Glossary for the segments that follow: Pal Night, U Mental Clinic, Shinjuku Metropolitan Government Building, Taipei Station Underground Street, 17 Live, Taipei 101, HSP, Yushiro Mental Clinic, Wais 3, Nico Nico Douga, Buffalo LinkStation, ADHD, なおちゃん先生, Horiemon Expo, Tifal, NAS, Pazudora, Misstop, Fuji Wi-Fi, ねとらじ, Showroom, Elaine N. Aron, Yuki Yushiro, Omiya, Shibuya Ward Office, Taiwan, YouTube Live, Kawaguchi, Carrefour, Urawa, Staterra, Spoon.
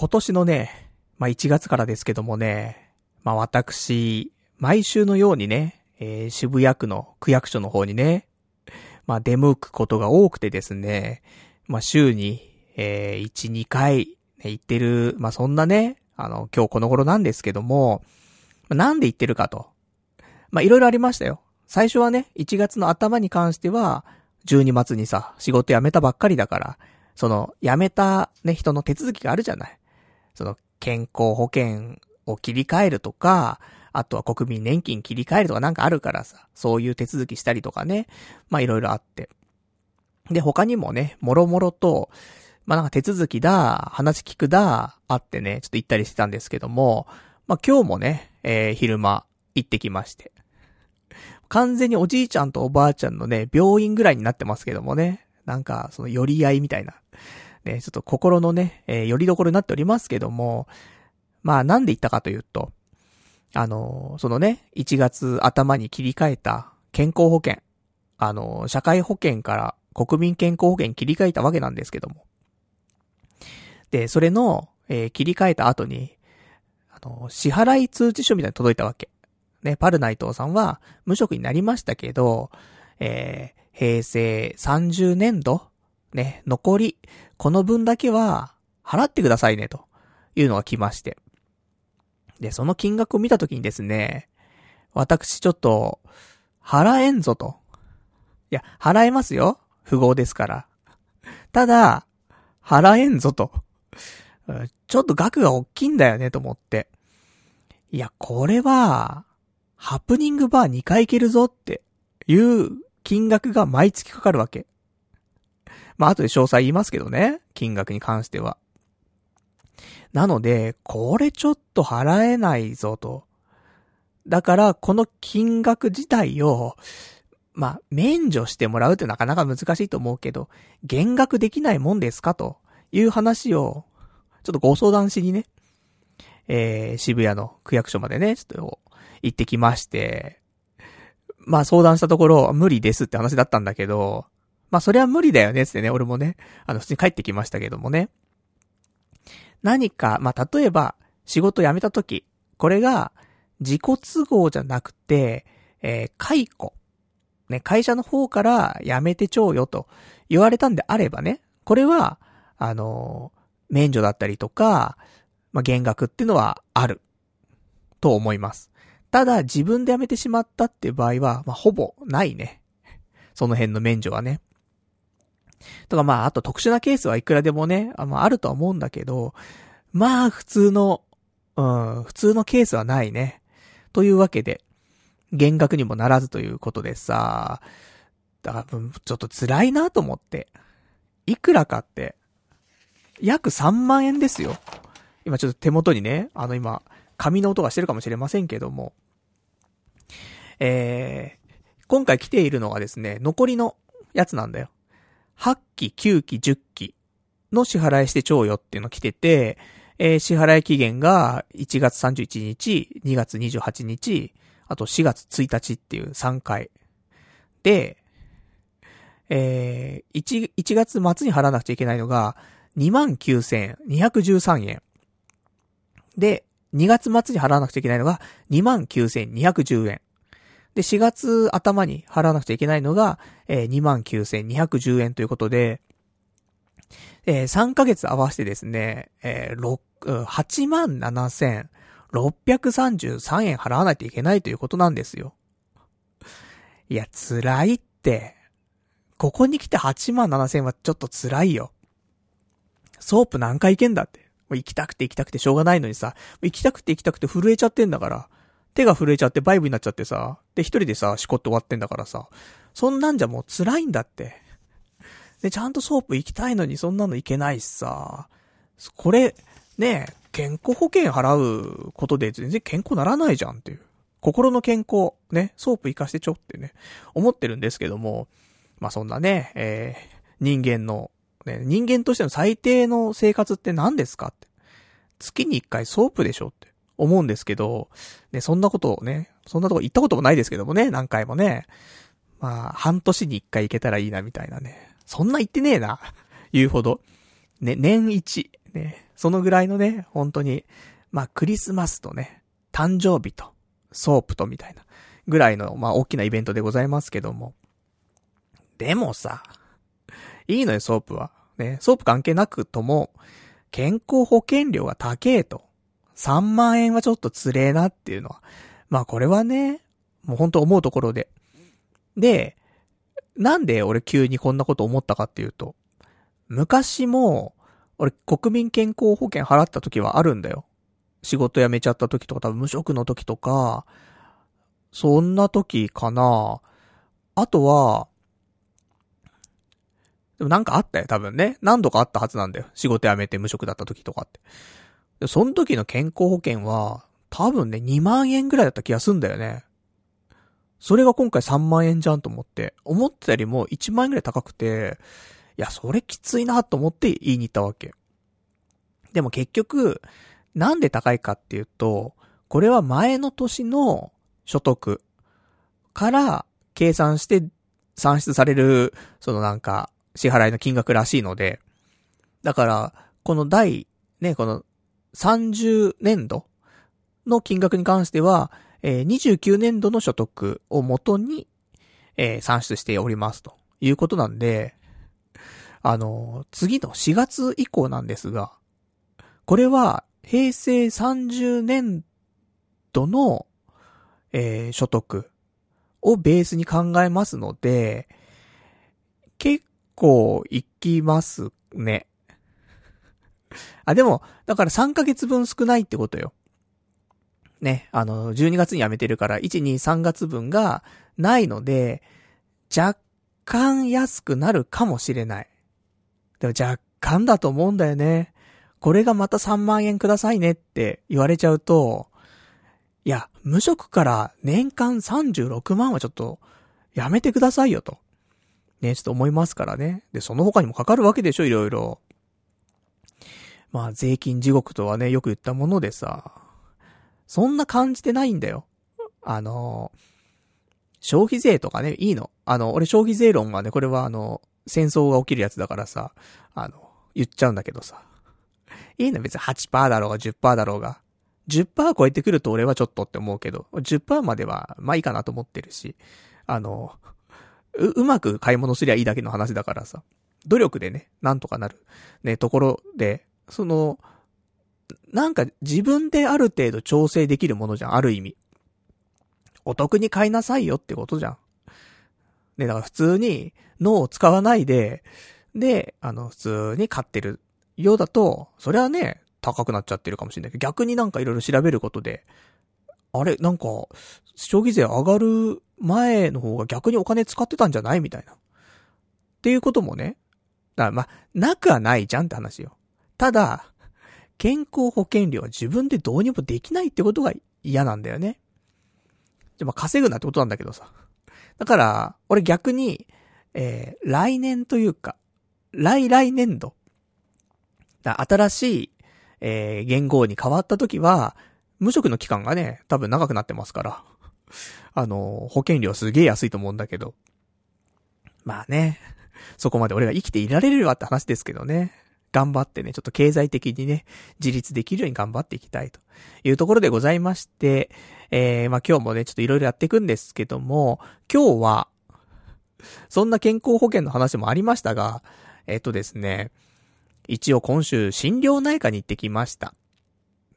今年のね、1月からですけどもね、私、毎週のようにね、渋谷区の区役所の方にね、出向くことが多くてですね、週に、1、2回、ね、行ってる、そんなね、今日この頃なんですけども、なんで行ってるかと。いろいろありましたよ。最初はね、1月の頭に関しては、12月にさ、仕事辞めたばっかりだから、辞めたね、人の手続きがあるじゃない。健康保険を切り替えるとか、あとは国民年金切り替えるとかなんかあるからさ、そういう手続きしたりとかね、いろいろあって。で、他にもね、もろもろと、なんか手続きだ、話聞くだ、あってね、ちょっと行ったりしてたんですけども、今日もね、昼間行ってきまして。完全におじいちゃんとおばあちゃんのね、病院ぐらいになってますけどもね、なんか寄り合いみたいな、ね、ちょっと心のね、寄り所になっておりますけども、なんで行ったかというと、1月頭に切り替えた健康保険、社会保険から国民健康保険切り替えたわけなんですけども。で、それの、切り替えた後に、支払い通知書みたいに届いたわけ。ね、パル内藤さんは無職になりましたけど、平成30年度、ね、残り、この分だけは払ってくださいね、というのが来まして。で、その金額を見たときにですね、私ちょっと、払えんぞと。いや、払えますよ。富豪ですから。ただ、払えんぞと。ちょっと額が大きいんだよね、と思って。いや、これは、ハプニングバー2回行けるぞっていう金額が毎月かかるわけ。後で詳細言いますけどね。金額に関しては。なので、これちょっと払えないぞと。だから、この金額自体を、免除してもらうってなかなか難しいと思うけど、減額できないもんですかという話を、ちょっとご相談しにね、渋谷の区役所までね、ちょっと行ってきまして、相談したところ、無理ですって話だったんだけど、それは無理だよねってね、俺もね、普通に帰ってきましたけどもね。何か、例えば、仕事辞めたとき、これが、自己都合じゃなくて、解雇。ね、会社の方から辞めてちょうよと言われたんであればね、これは、免除だったりとか、減額っていうのはある。と思います。ただ、自分で辞めてしまったっていう場合は、ほぼないね。その辺の免除はね。とかあと特殊なケースはいくらでもね、あるとは思うんだけど、普通のケースはないね。というわけで、減額にもならずということでさ、だからちょっと辛いなと思って。いくらかって、約3万円ですよ。今ちょっと手元にね、今、紙の音がしてるかもしれませんけども。今回来ているのがですね、残りのやつなんだよ。8期、9期、10期の支払いしてちょうよっていうの来てて、支払い期限が1月31日、2月28日、あと4月1日っていう3回。で、1月末に払わなくちゃいけないのが 29,213 円。で、2月末に払わなくちゃいけないのが 29,210 円。で、4月頭に払わなくちゃいけないのが、29,210 円ということで、3ヶ月合わせてですね、87,633 円払わないといけないということなんですよ。いや、辛いって。ここに来て 87,000 円はちょっと辛いよ。ソープ何回行けんだって。もう行きたくてしょうがないのにさ、行きたくて震えちゃってんだから。手が震えちゃってバイブになっちゃってさ、で一人でさ、しこって終わってんだからさ、そんなんじゃもう辛いんだって。で、ちゃんとソープ行きたいのにそんなの行けないしさ、これ、ねえ、健康保険払うことで全然健康ならないじゃんっていう。心の健康、ね、ソープ行かしてちょってね、思ってるんですけども、そんなね、人間の、ね、人間としての最低の生活って何ですかって。月に1回ソープでしょって。思うんですけど、ね、そんなことをね、そんなとこ行ったこともないですけどもね、何回もね。半年に一回行けたらいいな、みたいなね。そんな行ってねえな、言うほど。ね、年一。ね、そのぐらいのね、本当に、まあクリスマスとね、誕生日と、ソープとみたいなぐらいの、まあ大きなイベントでございますけども。でもさ、いいのよ、ソープは。ね、ソープ関係なくとも、健康保険料が高えと。3万円はちょっとつれえなっていうのは。まあこれはね、もう本当思うところで。で、なんで俺急にこんなこと思ったかっていうと、昔も、俺国民健康保険払った時はあるんだよ。仕事辞めちゃった時とか、多分無職の時とか、そんな時かな。あとは、でもなんかあったよ、多分ね。何度かあったはずなんだよ。仕事辞めて無職だった時とかって。でその時の健康保険は、多分ね、2万円ぐらいだった気がするんだよね。それが今回3万円じゃんと思って。思ってたよりも1万円ぐらい高くて、いや、それきついなと思って言いに行ったわけ。でも結局、なんで高いかっていうと、これは前の年の所得から計算して算出される、そのなんか、支払いの金額らしいので、だから、このこの30年度の金額に関しては、29年度の所得を元に、算出しておりますということなんで、次の4月以降なんですが、これは平成30年度の、所得をベースに考えますので、結構いきますね。あ、でも、だから3ヶ月分少ないってことよ。ね、12月に辞めてるから、1、2、3月分がないので、若干安くなるかもしれない。でも若干だと思うんだよね。これがまた3万円くださいねって言われちゃうと、いや、無職から年間36万はちょっとやめてくださいよと。ね、ちょっと思いますからね。で、その他にもかかるわけでしょ、いろいろ。まあ、税金地獄とはね、よく言ったものでさ、そんな感じてないんだよ。消費税とかね、いいの。俺消費税論はね、これは戦争が起きるやつだからさ、言っちゃうんだけどさ。いいの、別に 8% だろうが 10% だろうが。10% 超えてくると俺はちょっとって思うけど、10% までは、まあいいかなと思ってるし、うまく買い物すりゃいいだけの話だからさ、努力でね、なんとかなる、ね、ところで、その、なんか自分である程度調整できるものじゃん、ある意味。お得に買いなさいよってことじゃん。ね、だから普通に脳を使わないで、で、普通に買ってるようだと、それはね、高くなっちゃってるかもしれないけど、逆になんかいろいろ調べることで、あれ、なんか、消費税上がる前の方が逆にお金使ってたんじゃないみたいな。っていうこともね、まあ、なくはないじゃんって話よ。ただ、健康保険料は自分でどうにもできないってことが嫌なんだよね。でも稼ぐなってことなんだけどさ。だから、俺逆に、来年というか、来年度。新しい、元号に変わった時は、無職の期間がね、多分長くなってますから。保険料すげえ安いと思うんだけど。まあね、そこまで俺が生きていられるわって話ですけどね。頑張ってね、ちょっと経済的にね、自立できるように頑張っていきたいというところでございまして、まあ今日もね、ちょっといろいろやっていくんですけども、今日は、そんな健康保険の話もありましたが、ですね、一応今週心療内科に行ってきました。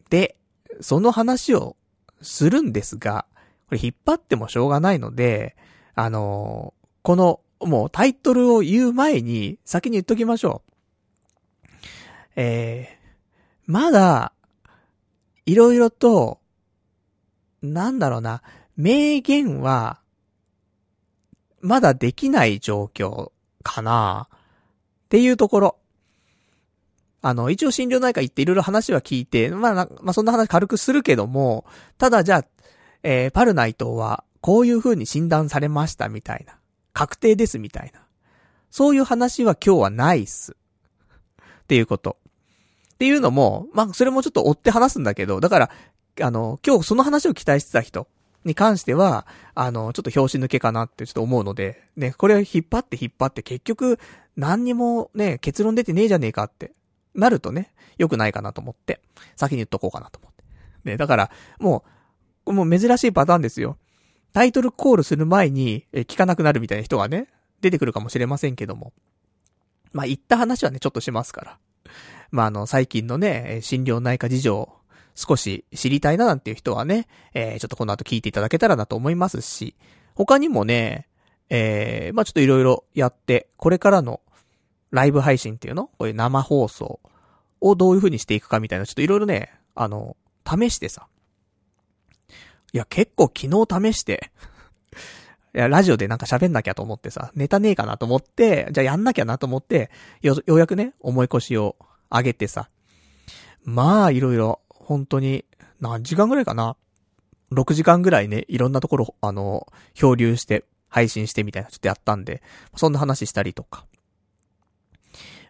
で、その話をするんですが、これ引っ張ってもしょうがないので、この、もうタイトルを言う前に先に言っときましょう。まだ、いろいろと、なんだろうな、明言は、まだできない状況かな、っていうところ。一応心療内科行っていろいろ話は聞いて、まあ、そんな話軽くするけども、ただじゃあ、パルナイトは、こういう風に診断されましたみたいな。確定ですみたいな。そういう話は今日はないっす。っていうこと。っていうのも、まあ、それもちょっと追って話すんだけど、だから、今日その話を期待してた人に関しては、ちょっと表紙抜けかなってちょっと思うので、ね、これを引っ張って結局、何にもね、結論出てねえじゃねえかってなるとね、良くないかなと思って、先に言っとこうかなと思って。ね、だから、もう珍しいパターンですよ。タイトルコールする前に、聞かなくなるみたいな人がね、出てくるかもしれませんけども。まあ、言った話はね、ちょっとしますから。まあ、最近のね、心療内科事情を少し知りたいななんていう人はね、ちょっとこの後聞いていただけたらなと思いますし、他にもね、まあ、ちょっといろいろやって、これからのライブ配信っていうの？こういう生放送をどういう風にしていくかみたいな、ちょっといろいろね、試してさ。いや、結構昨日試して、いや、ラジオでなんか喋んなきゃと思ってさ、ネタねえかなと思って、じゃあやんなきゃなと思って、ようやくね、思い越しを上げてさ。まあ、いろいろ、本当に、何時間ぐらいかな？ 6 時間ぐらいね、いろんなところ、漂流して、配信してみたいな、ちょっとやったんで、そんな話したりとか。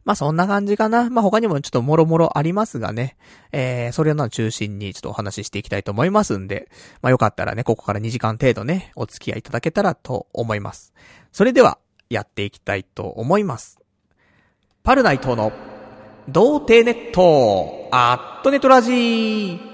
まあそんな感じかな。まあ他にもちょっともろもろありますがね。それを中心にちょっとお話ししていきたいと思いますんで、まあよかったらね、ここから2時間程度ね、お付き合いいただけたらと思います。それでは、やっていきたいと思います。パルナイトの、童貞ネット、アットネトラジー。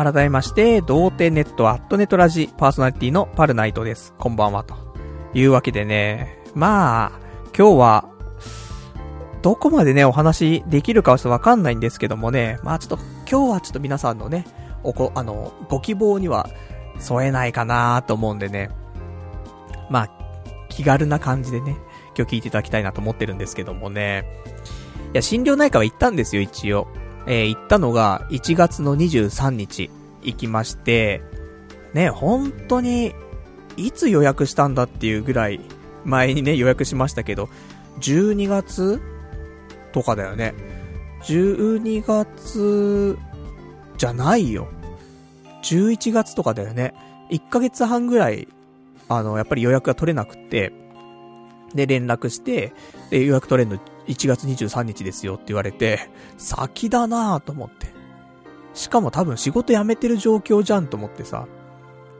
改めまして、童貞ネットアットネットラジパーソナリティのパルナイトです。こんばんはというわけでね、まあ今日はどこまでねお話できるかはちょっとわかんないんですけどもね、まあちょっと今日はちょっと皆さんのねご希望には添えないかなと思うんでね、まあ気軽な感じでね今日聞いていただきたいなと思ってるんですけどもね、いや心療内科は行ったんですよ一応。行ったのが1月の23日行きまして、ね、本当にいつ予約したんだっていうぐらい前にね予約しましたけど、12月とかだよね。12月じゃないよ。11月とかだよね。1ヶ月半ぐらい、やっぱり予約が取れなくて、で、連絡して、で、予約取れるの1月23日ですよって言われて、先だなぁと思って。しかも多分仕事辞めてる状況じゃんと思ってさ。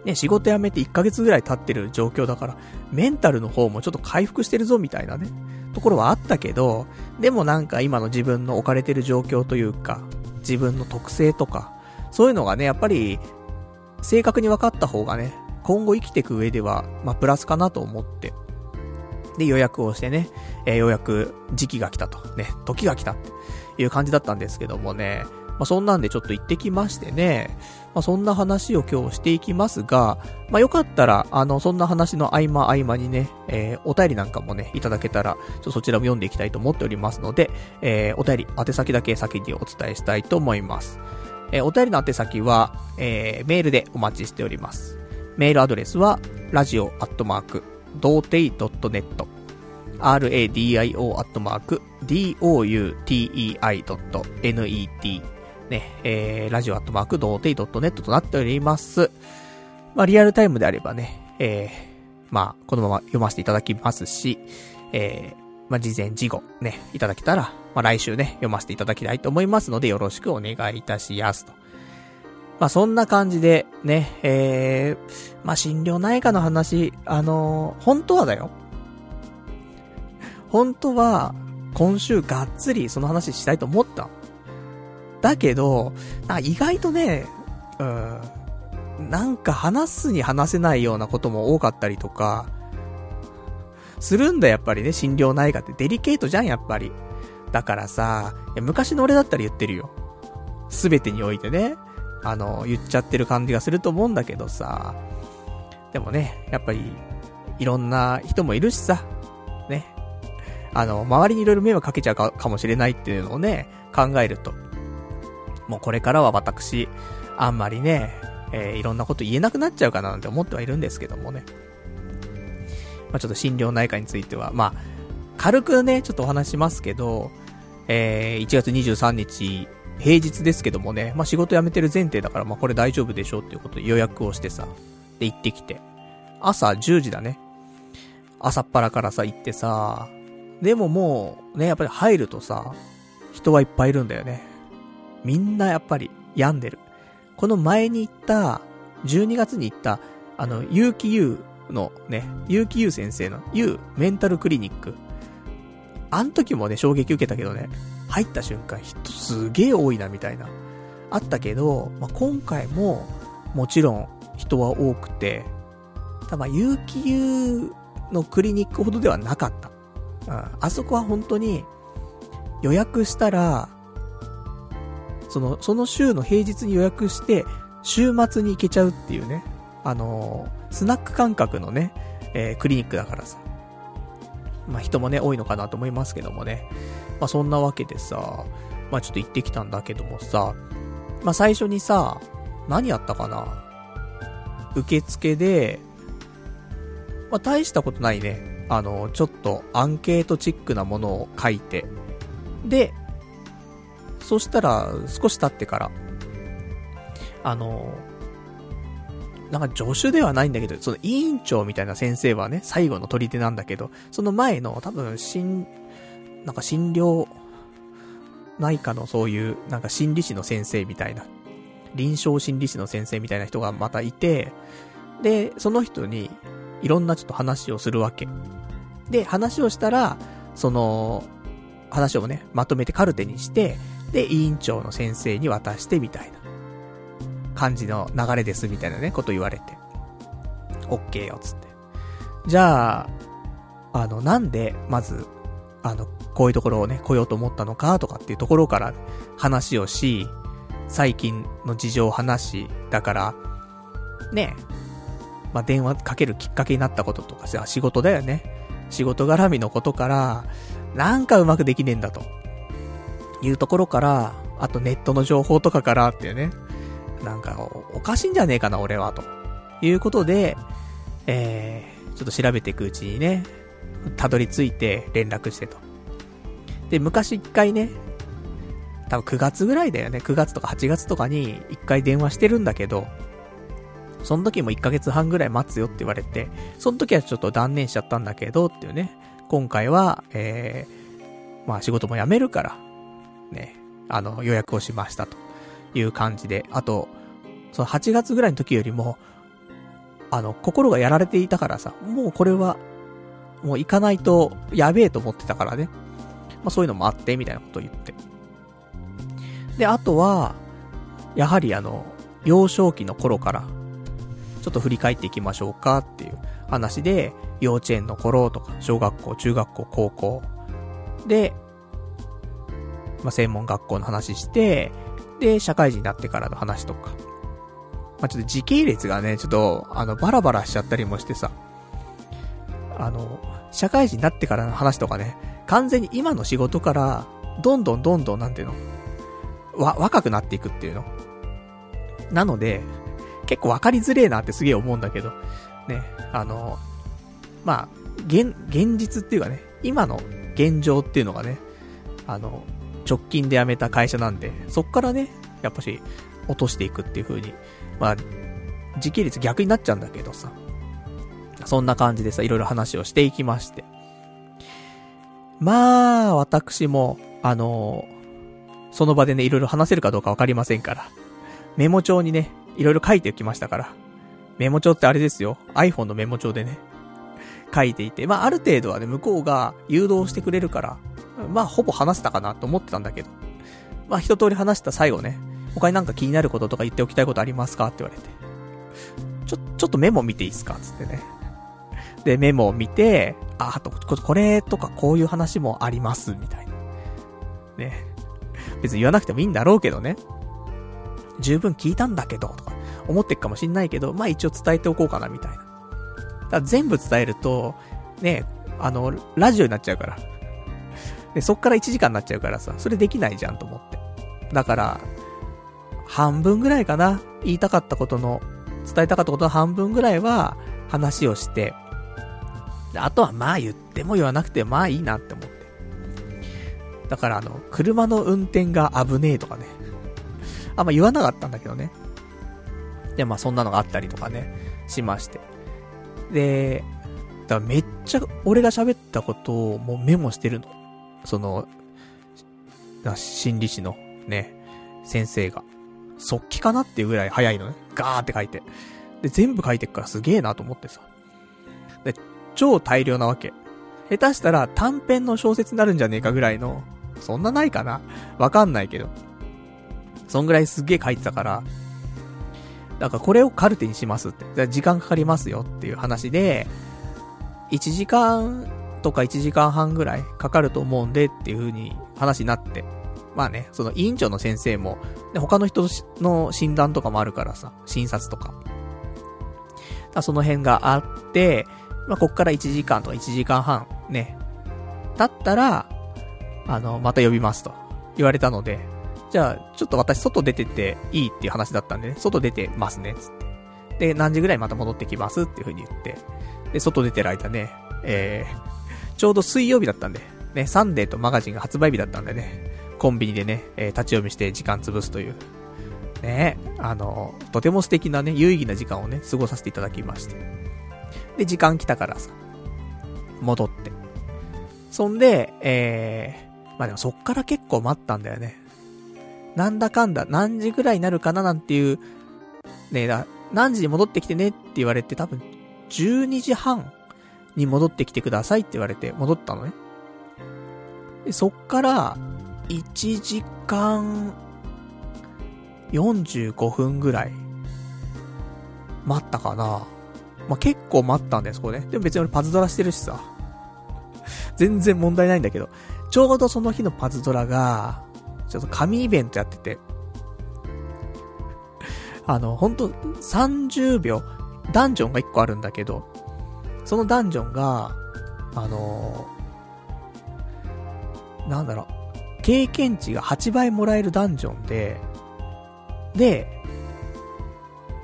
ね、仕事辞めて1ヶ月ぐらい経ってる状況だから、メンタルの方もちょっと回復してるぞみたいなね、ところはあったけど、でもなんか今の自分の置かれてる状況というか、自分の特性とか、そういうのがね、やっぱり、正確に分かった方がね、今後生きていく上では、まあプラスかなと思って。で予約をしてね、ようやく時期が来たとね、時が来たっていう感じだったんですけどもね、まあそんなんでちょっと行ってきましてね、まあそんな話を今日していきますが、まあよかったらそんな話の合間合間にね、お便りなんかもねいただけたらちょっとそちらも読んでいきたいと思っておりますので、お便り宛先だけ先にお伝えしたいと思います。お便りの宛先は、メールでお待ちしております。メールアドレスはradio@童貞.net radio@doutei.net ね、radio@doutei.net となっております。まあ、リアルタイムであればね、まあ、このまま読ませていただきますし、まあ、事前事後ね、いただけたら、まあ、来週ね、読ませていただきたいと思いますので、よろしくお願いいたしやすと。まあ、そんな感じでね、まあ、心療内科の話、本当はだよ。本当は、今週がっつりその話したいと思った。だけど、意外とね、なんか話すに話せないようなことも多かったりとか、するんだやっぱりね、心療内科ってデリケートじゃんやっぱり。だからさ、昔の俺だったら言ってるよ。すべてにおいてね。言っちゃってる感じがすると思うんだけどさ。でもね、やっぱり、いろんな人もいるしさ。ね。周りにいろいろ迷惑かけちゃう かもしれないっていうのをね、考えると。もうこれからは私、あんまりね、いろんなこと言えなくなっちゃうかななんて思ってはいるんですけどもね。まあ、ちょっと心療内科については、まあ、軽くね、ちょっとお話しますけど、1月23日、平日ですけどもね、まあ、仕事辞めてる前提だから、まあ、これ大丈夫でしょうっていうことで予約をしてさ、で、行ってきて。朝10時だね。朝っぱらからさ、行ってさ、でももうね、やっぱり入るとさ、人はいっぱいいるんだよね。みんなやっぱり病んでる。この前に行った、12月に行った、結城優のね、結城優先生の優メンタルクリニック。あん時もね、衝撃受けたけどね、入った瞬間人すげえ多いなみたいな。あったけど、まあ、今回ももちろん人は多くて、ただ結城優のクリニックほどではなかった。うん、あそこは本当に予約したら、その週の平日に予約して、週末に行けちゃうっていうね、スナック感覚のね、クリニックだからさ。まあ、人もね、多いのかなと思いますけどもね。まあ、そんなわけでさ、まあ、ちょっと行ってきたんだけどもさ、まあ、最初にさ、何やったかな？受付で、まあ、大したことないね。ちょっとアンケートチックなものを書いて。で、そしたら、少し経ってから、なんか助手ではないんだけど、その委員長みたいな先生はね、最後の取り手なんだけど、その前の、多分、なんか診療内科のそういう、なんか心理師の先生みたいな、臨床心理師の先生みたいな人がまたいて、で、その人に、いろんなちょっと話をするわけ。で、話をしたら、その、話をね、まとめてカルテにして、で、委員長の先生に渡してみたいな感じの流れですみたいなね、こと言われて。OK よ、つって。じゃあ、なんで、まず、こういうところをね、来ようと思ったのか、とかっていうところから話をし、最近の事情を話し、だから、ね、まあ、電話かけるきっかけになったこととか、仕事だよね。仕事絡みのことから、なんかうまくできねえんだと。いうところから、あとネットの情報とかからっていうね。なんかおかしいんじゃねえかな俺は、ということで、ちょっと調べていくうちにね、たどり着いて連絡してと。で、昔一回ね、多分9月ぐらいだよね。9月とか8月とかに一回電話してるんだけど、その時も1ヶ月半ぐらい待つよって言われて、その時はちょっと断念しちゃったんだけどっていうね。今回は、まあ仕事も辞めるから、ね、予約をしましたという感じで、あと、その8月ぐらいの時よりも、心がやられていたからさ、もうこれは、もう行かないとやべえと思ってたからね。まあそういうのもあって、みたいなことを言って。で、あとは、やはり幼少期の頃から、ちょっと振り返っていきましょうかっていう話で、幼稚園の頃とか、小学校、中学校、高校で、まあ、専門学校の話して、で、社会人になってからの話とか、まあ、ちょっと時系列がね、ちょっとバラバラしちゃったりもしてさ、社会人になってからの話とかね、完全に今の仕事からどんどんなんていうの、若くなっていくっていうのなので、結構分かりづれえなってすげえ思うんだけどね、まあ現実っていうかね、今の現状っていうのがね、直近で辞めた会社なんで、そっからね、やっぱし落としていくっていう風に、まあ時系列逆になっちゃうんだけどさ、そんな感じでさ、いろいろ話をしていきまして、まあ私もその場でね、いろいろ話せるかどうかわかりませんから、メモ帳にね、いろいろ書いてきましたから。メモ帳ってあれですよ。iPhone のメモ帳でね。書いていて。まあ、ある程度はね、向こうが誘導してくれるから、まあ、ほぼ話せたかなと思ってたんだけど。まあ、一通り話した最後ね、他になんか気になることとか言っておきたいことありますかって言われて。ちょっとメモ見ていいですかつってね。で、メモを見て、これとかこういう話もあります、みたいな。ね。別に言わなくてもいいんだろうけどね。十分聞いたんだけどとか思ってるかもしんないけど、まあ一応伝えておこうかなみたいな。だから全部伝えるとね、ラジオになっちゃうから、でそっから1時間になっちゃうからさ、それできないじゃんと思って。だから半分ぐらいかな、伝えたかったことの半分ぐらいは話をして、あとはまあ言っても言わなくてまあいいなって思って。だから車の運転が危ねえとかね、あんま言わなかったんだけどね。で、まあそんなのがあったりとかね、しまして。で、だめっちゃ俺が喋ったことをもうメモしてるの。その、心理師のね、先生が。速記かなっていうぐらい早いのね。ガーって書いて。で、全部書いてくからすげえなと思ってさ。で、超大量なわけ。下手したら短編の小説になるんじゃねえかぐらいの、そんなないかな？わかんないけど。そんぐらいすげえ書いてたから、だからこれをカルテにしますって。時間かかりますよっていう話で、1時間とか1時間半ぐらいかかると思うんでっていう風に話になって。まあね、その委員長の先生も、他の人の診断とかもあるからさ、診察とか。その辺があって、まあ、こっから1時間とか1時間半ね、だったら、また呼びますと言われたので、じゃあ、ちょっと私外出てていいっていう話だったんでね、外出てますね、つって。で、何時ぐらいまた戻ってきますっていう風に言って、で、外出てる間ね、ちょうど水曜日だったんで、ね、サンデーとマガジンが発売日だったんでね、コンビニでね、立ち読みして時間潰すという、ね、とても素敵なね、有意義な時間をね、過ごさせていただきまして。で、時間来たからさ、戻って。そんで、まあでもそっから結構待ったんだよね。なんだかんだ何時ぐらいになるかななんていうね、何時に戻ってきてねって言われて、多分12時半に戻ってきてくださいって言われて戻ったのね。でそっから1時間45分ぐらい待ったかな。まあ、結構待ったんだよそこね。でも別に俺パズドラしてるしさ全然問題ないんだけど、ちょうどその日のパズドラがちょっと神イベントやってて、ほんと30秒ダンジョンが1個あるんだけど、そのダンジョンがなんだろう、経験値が8倍もらえるダンジョンで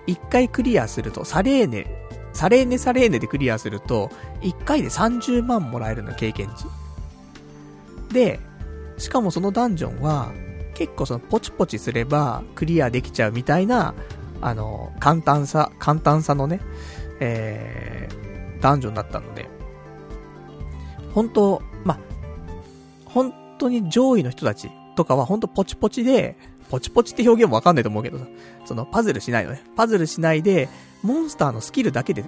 1回クリアするとサレーネでクリアすると1回で30万もらえるの経験値で、しかもそのダンジョンは結構そのポチポチすればクリアできちゃうみたいな簡単さのね、ダンジョンだったので、本当に上位の人たちとかは本当ポチポチで、ポチポチって表現もわかんないと思うけどさ、そのパズルしないのね、パズルしないでモンスターのスキルだけで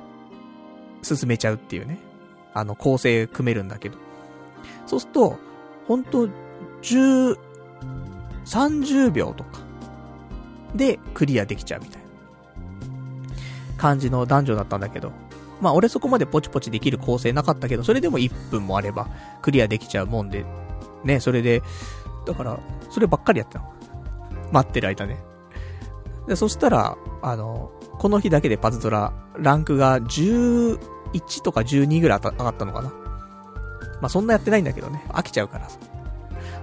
進めちゃうっていうね、構成組めるんだけど、そうするとほんと、30秒とかでクリアできちゃうみたいな感じのダンジョンだったんだけど、まあ俺そこまでポチポチできる構成なかったけど、それでも1分もあればクリアできちゃうもんで、ね、それで、だから、そればっかりやってたの。待ってる間ね。で、そしたら、この日だけでパズドラ、ランクが11とか12ぐらい上がったのかな。まあ、そんなやってないんだけどね。飽きちゃうからさ。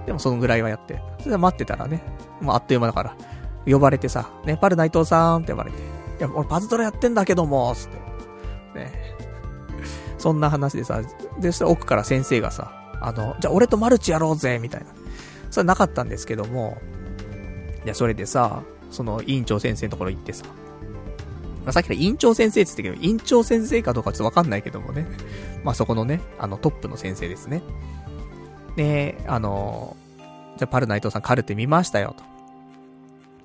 でもそのぐらいはやって。それで待ってたらね。まあ、あっという間だから。呼ばれてさ、ね、パル内藤さんって呼ばれて。いや、俺パズドラやってんだけども、つって。ね。そんな話でさ、で、そしたら奥から先生がさ、じゃあ俺とマルチやろうぜ、みたいな。それはなかったんですけども。いや、それでさ、その委員長先生のところ行ってさ。まあ、さっきから委員長先生って言ったけど、委員長先生かどうかちょっとわかんないけどもね。まあ、そこのね、トップの先生ですね。で、じゃあパル内藤さんカルテ見ましたよと。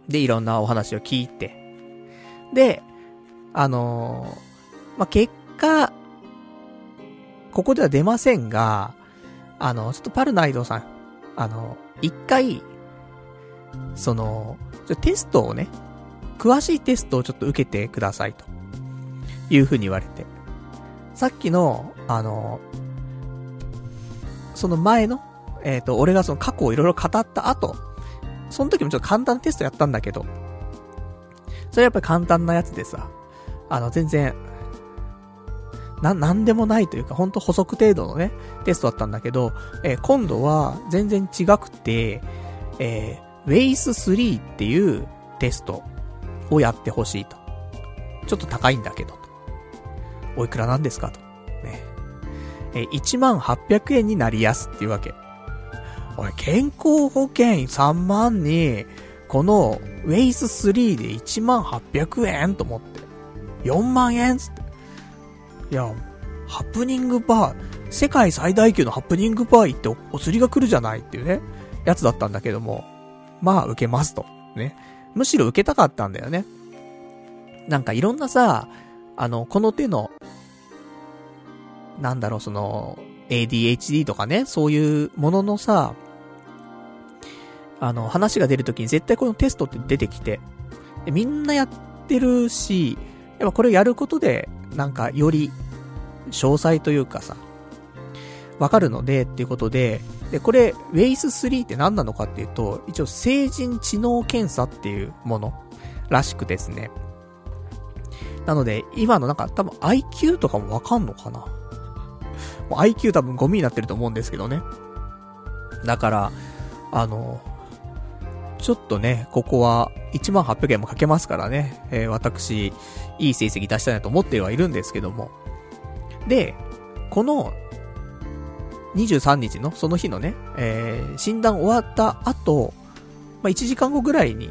で、いろんなお話を聞いて。で、まあ、結果、ここでは出ませんが、ちょっとパル内藤さん、一回、その、テストをね、詳しいテストをちょっと受けてくださいという風に言われて、さっきのその前の俺がその過去をいろいろ語った後、その時もちょっと簡単なテストやったんだけど、それはやっぱり簡単なやつでさ、全然なんでもないというか、ほんと補足程度のねテストだったんだけど、今度は全然違くて、Wais 3っていうテストをやってほしいと。ちょっと高いんだけどと。おいくらなんですかと。ね。18,000円になりやすっていうわけ。おい、健康保険3万に、この Wais 3で18,000円と思って。4万円つって。いや、ハプニングバー、世界最大級のハプニングバー行って お釣りが来るじゃないっていうね、やつだったんだけども、まあ受けますとね。むしろ受けたかったんだよね。なんかいろんなさ、この手のなんだろう、その ADHD とかね、そういうもののさ、話が出るときに絶対このテストって出てきて、でみんなやってるし、やっぱこれをやることでなんかより詳細というかさ、わかるのでっていうことで、でこれWais 3って何なのかっていうと、一応成人知能検査っていうものらしくですね。なので今のなんか多分 IQ とかもわかんのかな。もう IQ 多分ゴミになってると思うんですけどね。だからちょっとね、ここは1800円もかけますからね、私いい成績出したいなと思ってはいるんですけども、でこの23日のその日のね、診断終わった後、まあ、1時間後ぐらいに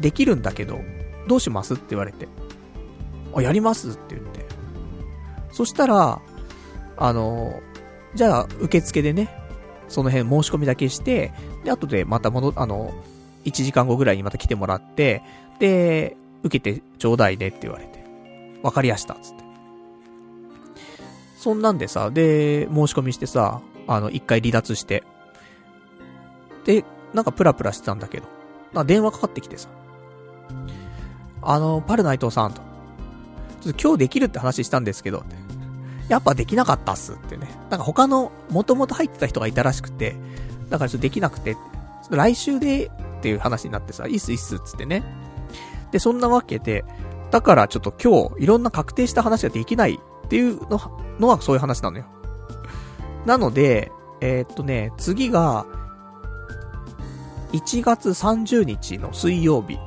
できるんだけどどうしますって言われて、あ、やりますって言って、そしたらじゃあ受付でね、その辺申し込みだけして、で後でまた1時間後ぐらいにまた来てもらって、で受けてちょうだいねって言われて、わかりやしたっつって、そんなんでさ、で申し込みしてさ、一回離脱して、でなんかプラプラしてたんだけど、なんか電話かかってきてさ、パル内藤さんと、ちょっと今日できるって話したんですけどって、やっぱできなかったっすってね。なんか他の元々入ってた人がいたらしくて、だからちょっとできなくて、来週でっていう話になってさ、いいっすいいっすっつってね。で、そんなわけで、だからちょっと今日いろんな確定した話ができないっていうのはそういう話なのよ。なので、次が、1月30日の水曜日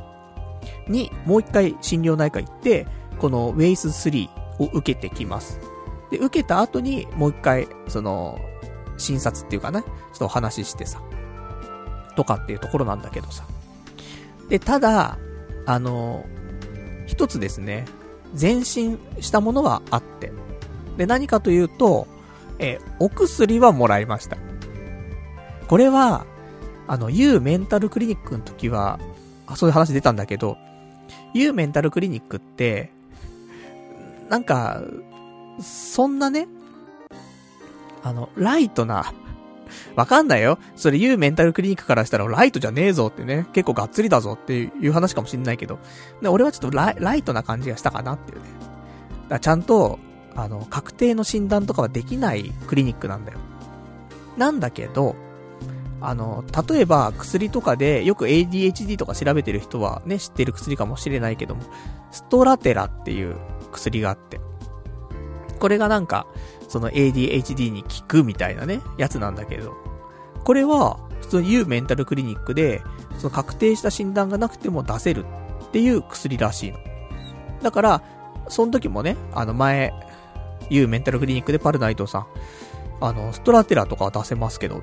にもう一回心療内科行って、この Wais 3を受けてきます。で受けた後にもう一回その診察っていうかね、ちょっとお話ししてさとかっていうところなんだけどさ、でただ一つですね、前進したものはあって、で何かというと、お薬はもらいました。これはUメンタルクリニックの時はそういう話出たんだけど、Uメンタルクリニックってなんかそんなね、ライトな、わかんないよ。それ言うメンタルクリニックからしたらライトじゃねえぞってね、結構がっつりだぞっていう話かもしんないけど、で俺はちょっとライトな感じがしたかなっていうね。だからちゃんと、確定の診断とかはできないクリニックなんだよ。なんだけど、例えば薬とかでよく ADHD とか調べてる人はね、知ってる薬かもしれないけども、ストラテラっていう薬があって、これがなんかその ADHD に効くみたいなねやつなんだけど、これは普通に U メンタルクリニックでその確定した診断がなくても出せるっていう薬らしいの。だからその時もね、前 U メンタルクリニックでパルナイトさん、ストラテラとかは出せますけど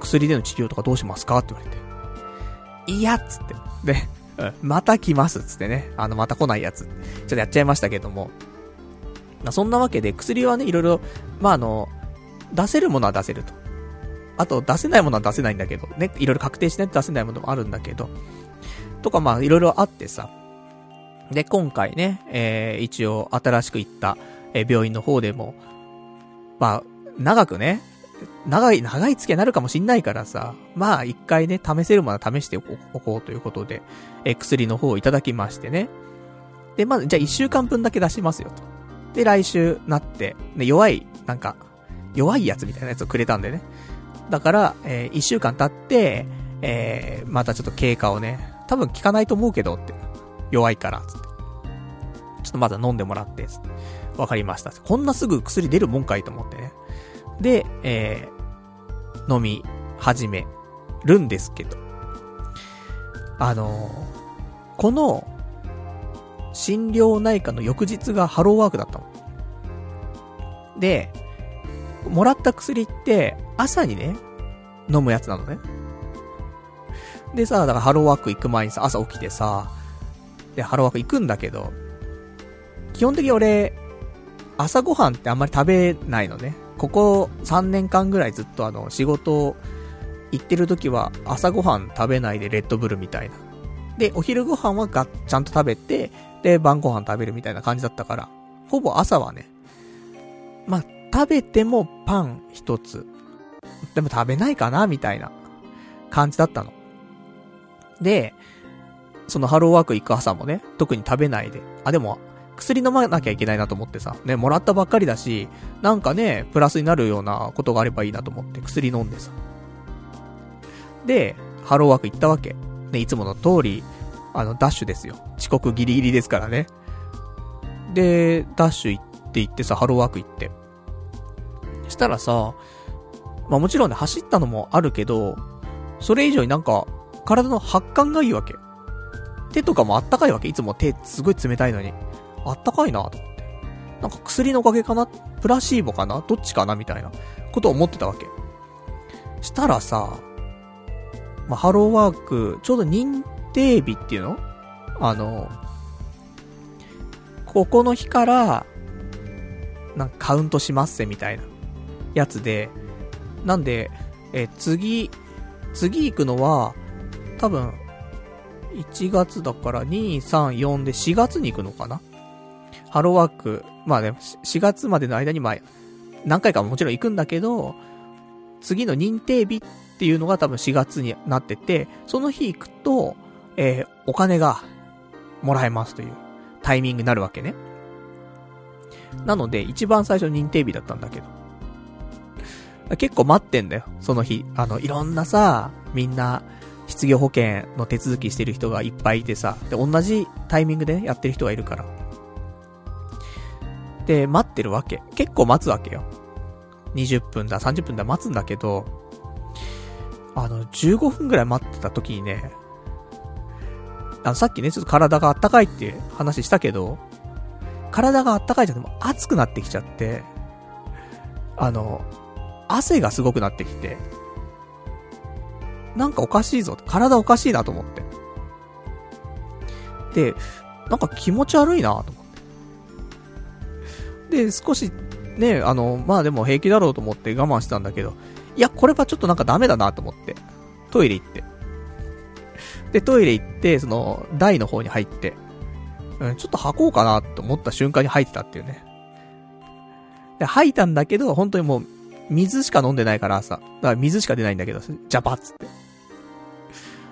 薬での治療とかどうしますかって言われて、いやっつってでまた来ますっつってね、また来ないやつちょっとやっちゃいましたけども、そんなわけで薬はねいろいろ、まあ出せるものは出せると、あと出せないものは出せないんだけどね、いろいろ確定しないと出せないものもあるんだけどとか、まあいろいろあってさ、で今回ね、一応新しく行った、病院の方でもまあ長くね、長い付き合いになるかもしんないからさ、まあ一回ね試せるものは試しておこうということで、薬の方をいただきましてね、でまず、じゃあ1週間分だけ出しますよと、で来週なって、ね、弱いやつみたいなやつをくれたんでね、だから、1週間経って、またちょっと経過をね、多分効かないと思うけどって、弱いからつって、ちょっとまだ飲んでもらってつって、わかりました。こんなすぐ薬出るもんかいと思ってね、で、飲み始めるんですけど、この心療内科の翌日がハローワークだったの。で、もらった薬って朝にね、飲むやつなのね。でさ、だからハローワーク行く前にさ、朝起きてさ、で、ハローワーク行くんだけど、基本的に俺、朝ごはんってあんまり食べないのね。ここ3年間ぐらいずっと仕事行ってる時は朝ごはん食べないでレッドブルみたいな。で、お昼ご飯はちゃんと食べて、で、晩ご飯食べるみたいな感じだったから、ほぼ朝はね、まあ、食べてもパン一つ。でも食べないかなみたいな感じだったの。で、そのハローワーク行く朝もね、特に食べないで。あ、でも、薬飲まなきゃいけないなと思ってさ、ね、もらったばっかりだし、なんかね、プラスになるようなことがあればいいなと思って薬飲んでさ。で、ハローワーク行ったわけ。ね、いつもの通り、ダッシュですよ。遅刻ギリギリですからね。で、ダッシュ行ってさ、ハローワーク行って。したらさ、まあもちろんね、走ったのもあるけど、それ以上になんか、体の発汗がいいわけ。手とかもあったかいわけ。いつも手すごい冷たいのに。あったかいなと思って。なんか薬のおかげかな？プラシーボかな？どっちかな？みたいなことを思ってたわけ。したらさ、まあ、ハローワーク、ちょうど認定日っていうの？ここの日から、なんかカウントしますせみたいなやつで、なんで、次行くのは、多分、1月だから2、3、4で4月に行くのかな？ハローワーク、まあね、4月までの間に、まあ、何回かもちろん行くんだけど、次の認定日っていうのが多分4月になってて、その日行くと、お金がもらえますというタイミングになるわけね。なので、一番最初の認定日だったんだけど。結構待ってんだよ、その日。いろんなさ、みんな、失業保険の手続きしてる人がいっぱいいてさ、で、同じタイミングで、ね、やってる人がいるから。で、待ってるわけ。結構待つわけよ。20分だ、30分だ待つんだけど、15分ぐらい待ってた時にね、さっきね、ちょっと体があったかいっていう話したけど、体があったかいじゃなくても熱くなってきちゃって、汗がすごくなってきて、なんかおかしいぞ、体おかしいなと思って。で、なんか気持ち悪いなと思って。で、少しね、まあでも平気だろうと思って我慢したんだけど、いや、これはちょっとなんかダメだなと思って、トイレ行って。で、トイレ行って、その、台の方に入って、うん、ちょっと吐こうかなと思った瞬間に吐いてたっていうね。で、吐いたんだけど、本当にもう、水しか飲んでないから朝。だから水しか出ないんだけど、ジャパッつって。だか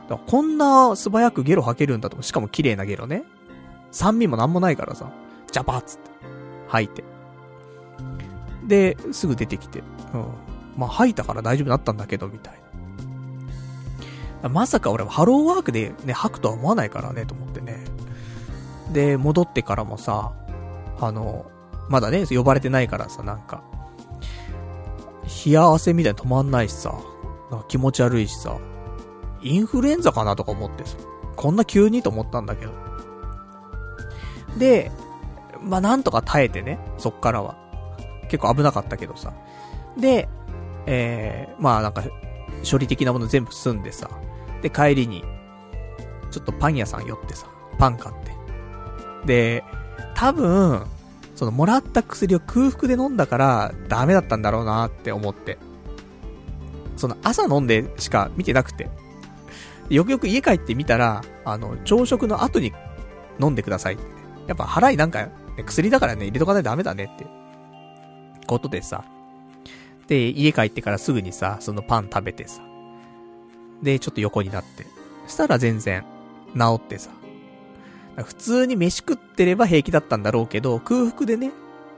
らこんな素早くゲロ吐けるんだと。しかも綺麗なゲロね。酸味もなんもないからさ。ジャパッつって。吐いて。で、すぐ出てきて。うん。まあ、吐いたから大丈夫だったんだけど、みたいな。まさか俺はハローワークでね、吐くとは思わないからね、と思ってね。で、戻ってからもさ、まだね、呼ばれてないからさ、なんか。冷や汗みたいに止まんないしさ、なんか気持ち悪いしさ、インフルエンザかなとか思ってさ、こんな急にと思ったんだけど。で、まあ、なんとか耐えてね、そっからは。結構危なかったけどさ。で、まあ、なんか、処理的なもの全部済んでさ、で、帰りに、ちょっとパン屋さん寄ってさ、パン買って。で、多分、そのもらった薬を空腹で飲んだからダメだったんだろうなって思って。その朝飲んでしか見てなくて。よくよく家帰ってみたら、朝食の後に飲んでくださいって。やっぱ腹になんか、ね、薬だからね、入れとかないとダメだねって。ことでさ。で、家帰ってからすぐにさ、そのパン食べてさ。で、ちょっと横になって。したら全然治ってさ。普通に飯食ってれば平気だったんだろうけど、空腹でね、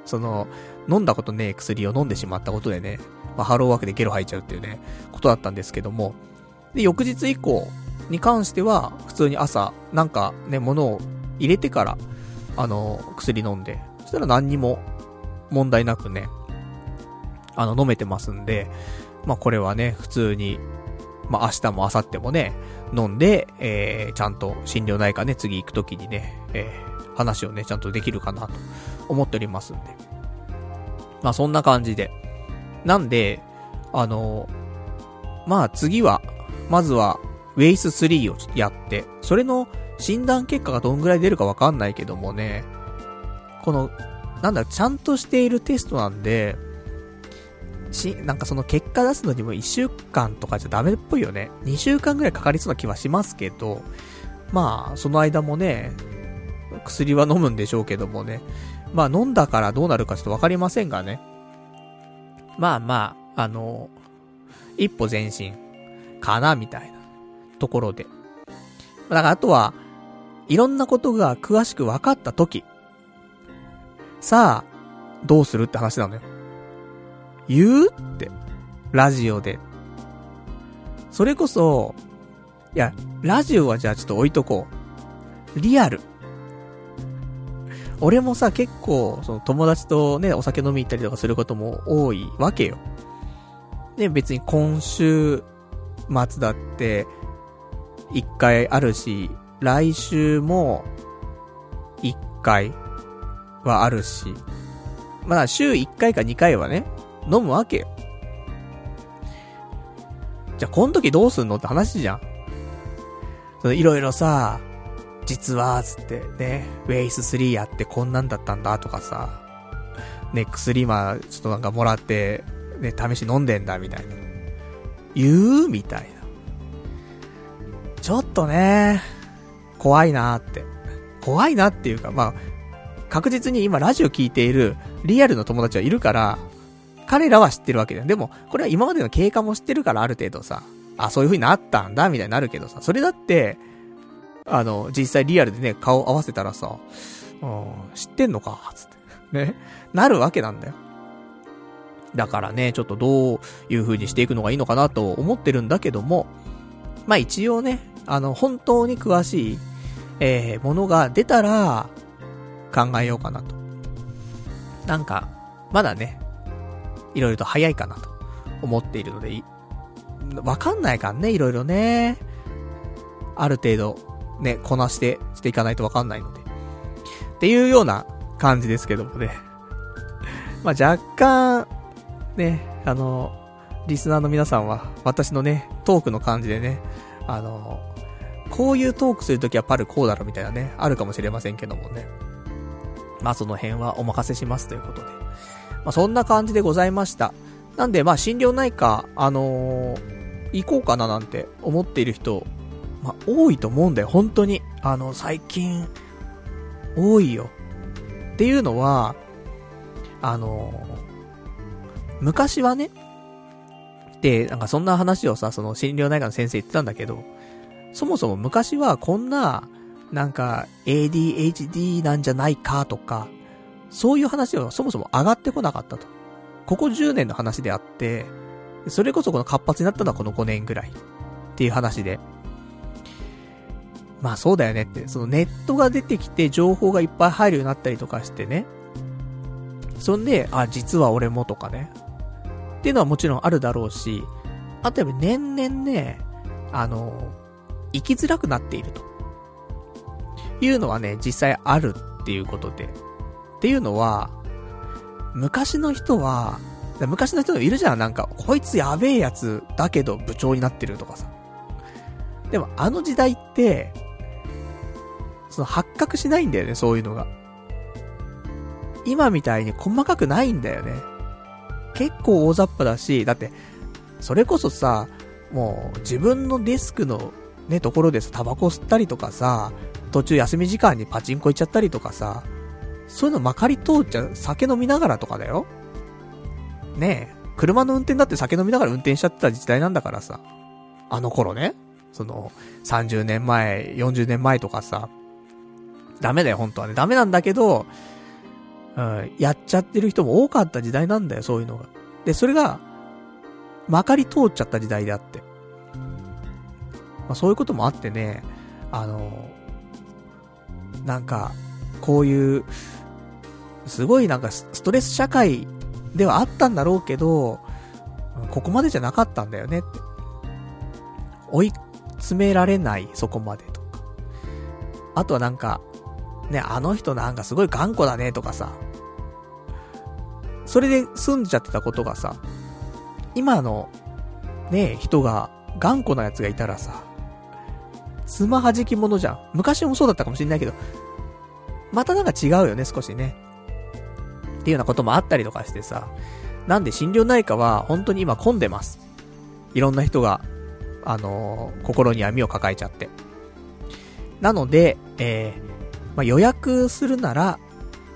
その、飲んだことねえ薬を飲んでしまったことでね、まあ、ハローワークでゲロ吐いちゃうっていうね、ことだったんですけども、で、翌日以降に関しては、普通に朝、なんかね、物を入れてから、薬飲んで、そしたら何にも問題なくね、飲めてますんで、まあ、これはね、普通に、まあ、明日も明後日もね、飲んで、ちゃんと診療内科ね、次行くときにね、話をね、ちゃんとできるかなと思っておりますんで。まあ、そんな感じで。なんで、まあ、次は、まずは、Wais 3をちょっとやって、それの診断結果がどんぐらい出るかわかんないけどもね、この、なんだろう、ちゃんとしているテストなんで、なんかその結果出すのにも1週間とかじゃダメっぽいよね。2週間ぐらいかかりそうな気はしますけど、まあその間もね、薬は飲むんでしょうけどもね、まあ飲んだからどうなるかちょっとわかりませんがね、まあまあ一歩前進かなみたいなところで、だからあとはいろんなことが詳しく分かったとき、さあどうするって話なのよ。言うってラジオで、それこそ、いやラジオはじゃあちょっと置いとこう。リアル、俺もさ結構その友達とねお酒飲み行ったりとかすることも多いわけよ。で別に今週末だって一回あるし、来週も一回はあるし、まあ週一回か二回はね飲むわけよ。じゃあこの時どうすんのって話じゃん。そのいろいろさ、実はつってね、Wais 3やってこんなんだったんだとかさ、ね、薬今ちょっとなんかもらってね、試し飲んでんだみたいな言うみたいな、ちょっとね怖いなっていうか、まあ確実に今ラジオ聞いているリアルの友達はいるから、彼らは知ってるわけだよ。でもこれは今までの経過も知ってるから、ある程度さ、あ、そういう風になったんだみたいになるけどさ、それだって実際リアルでね顔合わせたらさ、知ってんのかつってねなるわけなんだよ。だからね、ちょっとどういう風にしていくのがいいのかなと思ってるんだけども、まあ一応ね、本当に詳しい、ものが出たら考えようかなと。なんかまだね、いろいろと早いかなと思っているので、わかんないからね、いろいろね、ある程度ねこなしていかないとわかんないのでっていうような感じですけどもねまあ若干ね、リスナーの皆さんは私のねトークの感じでね、こういうトークするときはパルこうだろみたいなね、あるかもしれませんけどもね、まあその辺はお任せしますということで、まあそんな感じでございました。なんでまあ心療内科行こうかななんて思っている人、まあ多いと思うんだよ本当に。最近多いよ。っていうのは昔はね、でなんかそんな話をさ、その心療内科の先生言ってたんだけど、そもそも昔はこんななんか ADHD なんじゃないかとか、そういう話はそもそも上がってこなかったと。ここ10年の話であって、それこそこの活発になったのはこの5年ぐらいっていう話で、まあそうだよねって、そのネットが出てきて情報がいっぱい入るようになったりとかしてね、そんであ実は俺もとかねっていうのはもちろんあるだろうし、あとやっぱ年々ね、生きづらくなっているというのはね実際あるっていうことで、っていうのは昔の人いるじゃん、なんかこいつやべえやつだけど部長になってるとかさ。でもあの時代ってその発覚しないんだよね、そういうのが。今みたいに細かくないんだよね。結構大雑把だし、だってそれこそさ、もう自分のデスクのねところでさタバコ吸ったりとかさ、途中休み時間にパチンコ行っちゃったりとかさ、そういうのまかり通っちゃう、酒飲みながらとかだよねえ、車の運転だって酒飲みながら運転しちゃってた時代なんだからさ、あの頃ね、その30年前40年前とかさ、ダメだよ本当はね、ダメなんだけど、うん、やっちゃってる人も多かった時代なんだよ、そういうのが。で、それが、まかり通っちゃった時代であって。まあ、そういうこともあってね、なんか、こういう、すごいなんかストレス社会ではあったんだろうけど、ここまでじゃなかったんだよねって。追い詰められない、そこまでとか。あとはなんか、ね、あの人なんかすごい頑固だねとかさ、それで済んじゃってたことがさ、今のね人が頑固なやつがいたらさ、つまはじき者じゃん。昔もそうだったかもしれないけど、またなんか違うよね、少しね。っていうようなこともあったりとかしてさ、なんで心療内科は本当に今混んでます。いろんな人が心に闇を抱えちゃって。なので、予約するなら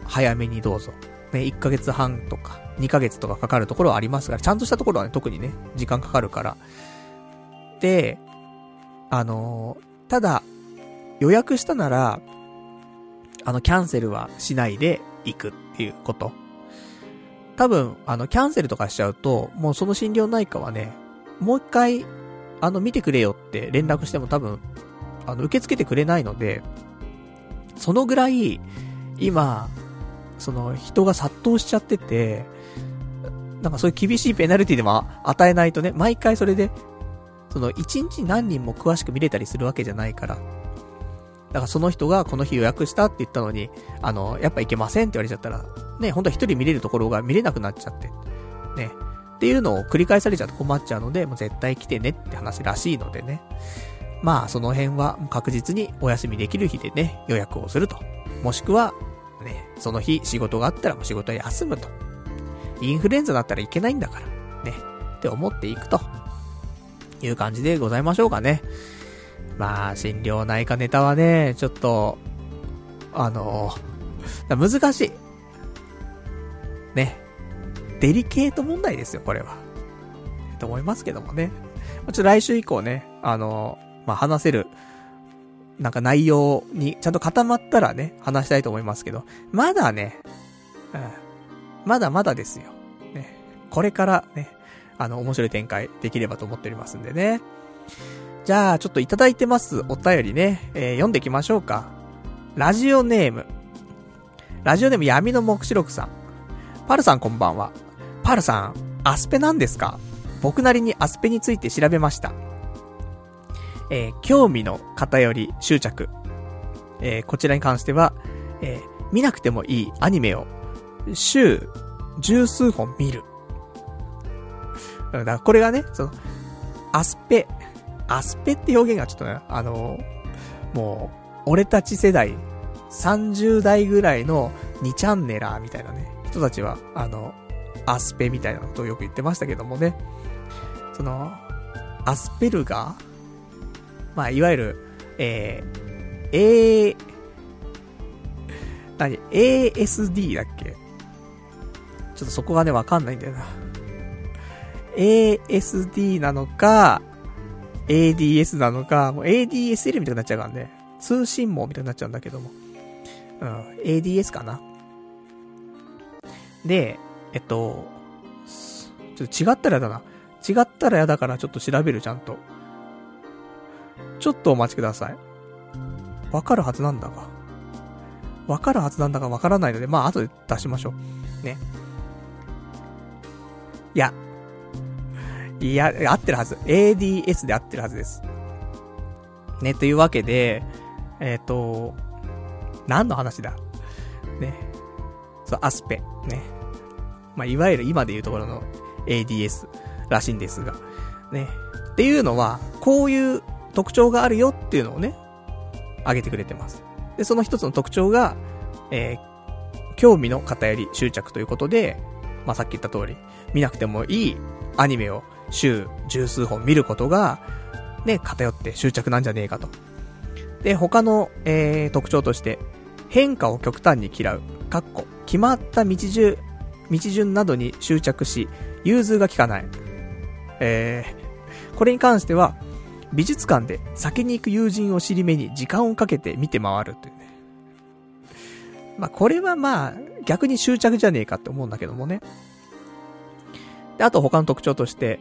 早めにどうぞ、ね、1ヶ月半とか2ヶ月とかかかるところはありますが、ちゃんとしたところはね、特にね時間かかるから。で、ただ予約したならキャンセルはしないで行くっていうこと。多分キャンセルとかしちゃうと、もうその心療内科はね、もう一回見てくれよって連絡しても多分受け付けてくれないので、そのぐらい今その人が殺到しちゃってて、なんかそういう厳しいペナルティでも与えないとね、毎回それでその一日何人も詳しく見れたりするわけじゃないから。だからその人がこの日予約したって言ったのにやっぱ行けませんって言われちゃったらね、本当は一人見れるところが見れなくなっちゃってね、っていうのを繰り返されちゃうと困っちゃうので、もう絶対来てねって話らしいのでね、まあその辺は確実にお休みできる日でね予約をすると、もしくはねその日仕事があったらもう仕事休むと、インフルエンザだったらいけないんだからねって思っていくという感じでございましょうかね。まあ心療内科ネタはねちょっと難しいね、デリケート問題ですよこれはと思いますけどもね。ちょっと来週以降ね話せるなんか内容にちゃんと固まったらね話したいと思いますけど、まだね、まだまだですよ、ね、これからね面白い展開できればと思っておりますんでね。じゃあちょっといただいてますお便りね、読んでいきましょうか。ラジオネーム闇の目視録さん。パルさんこんばんは。パルさんアスペなんですか？僕なりにアスペについて調べました。興味の偏り執着、こちらに関しては、見なくてもいいアニメを週十数本見る。だからこれがねそのアスペって表現がちょっとねもう俺たち世代30代ぐらいの2チャンネラーみたいなね人たちはアスペみたいなことをよく言ってましたけどもね、そのアスペルガー、まあ、いわゆる、ASD だっけ？ちょっとそこがね、わかんないんだよな。ASD なのか、ADS なのか、もう ADSL みたいになっちゃうからね。通信網みたいになっちゃうんだけども。うん、ADS かな。で、ちょっと違ったらやだからちょっと調べる、ちゃんと。ちょっとお待ちください。わかるはずなんだがわからないので、まあ後で出しましょうね。いや合ってるはず、 ADS で合ってるはずですね。というわけで何の話だね。そう、アスペね、まあいわゆる今でいうところの ADS らしいんですがね、っていうのはこういう特徴があるよっていうのをね挙げてくれてます。でその一つの特徴が、興味の偏り執着ということで、まあ、さっき言った通り見なくてもいいアニメを週十数本見ることがね偏って執着なんじゃねえかと。で他の、特徴として、変化を極端に嫌う、決まった道順などに執着し融通が利かない、これに関しては美術館で先に行く友人を尻目に時間をかけて見て回るというね。まあこれはまあ逆に執着じゃねえかって思うんだけどもね。であと他の特徴として、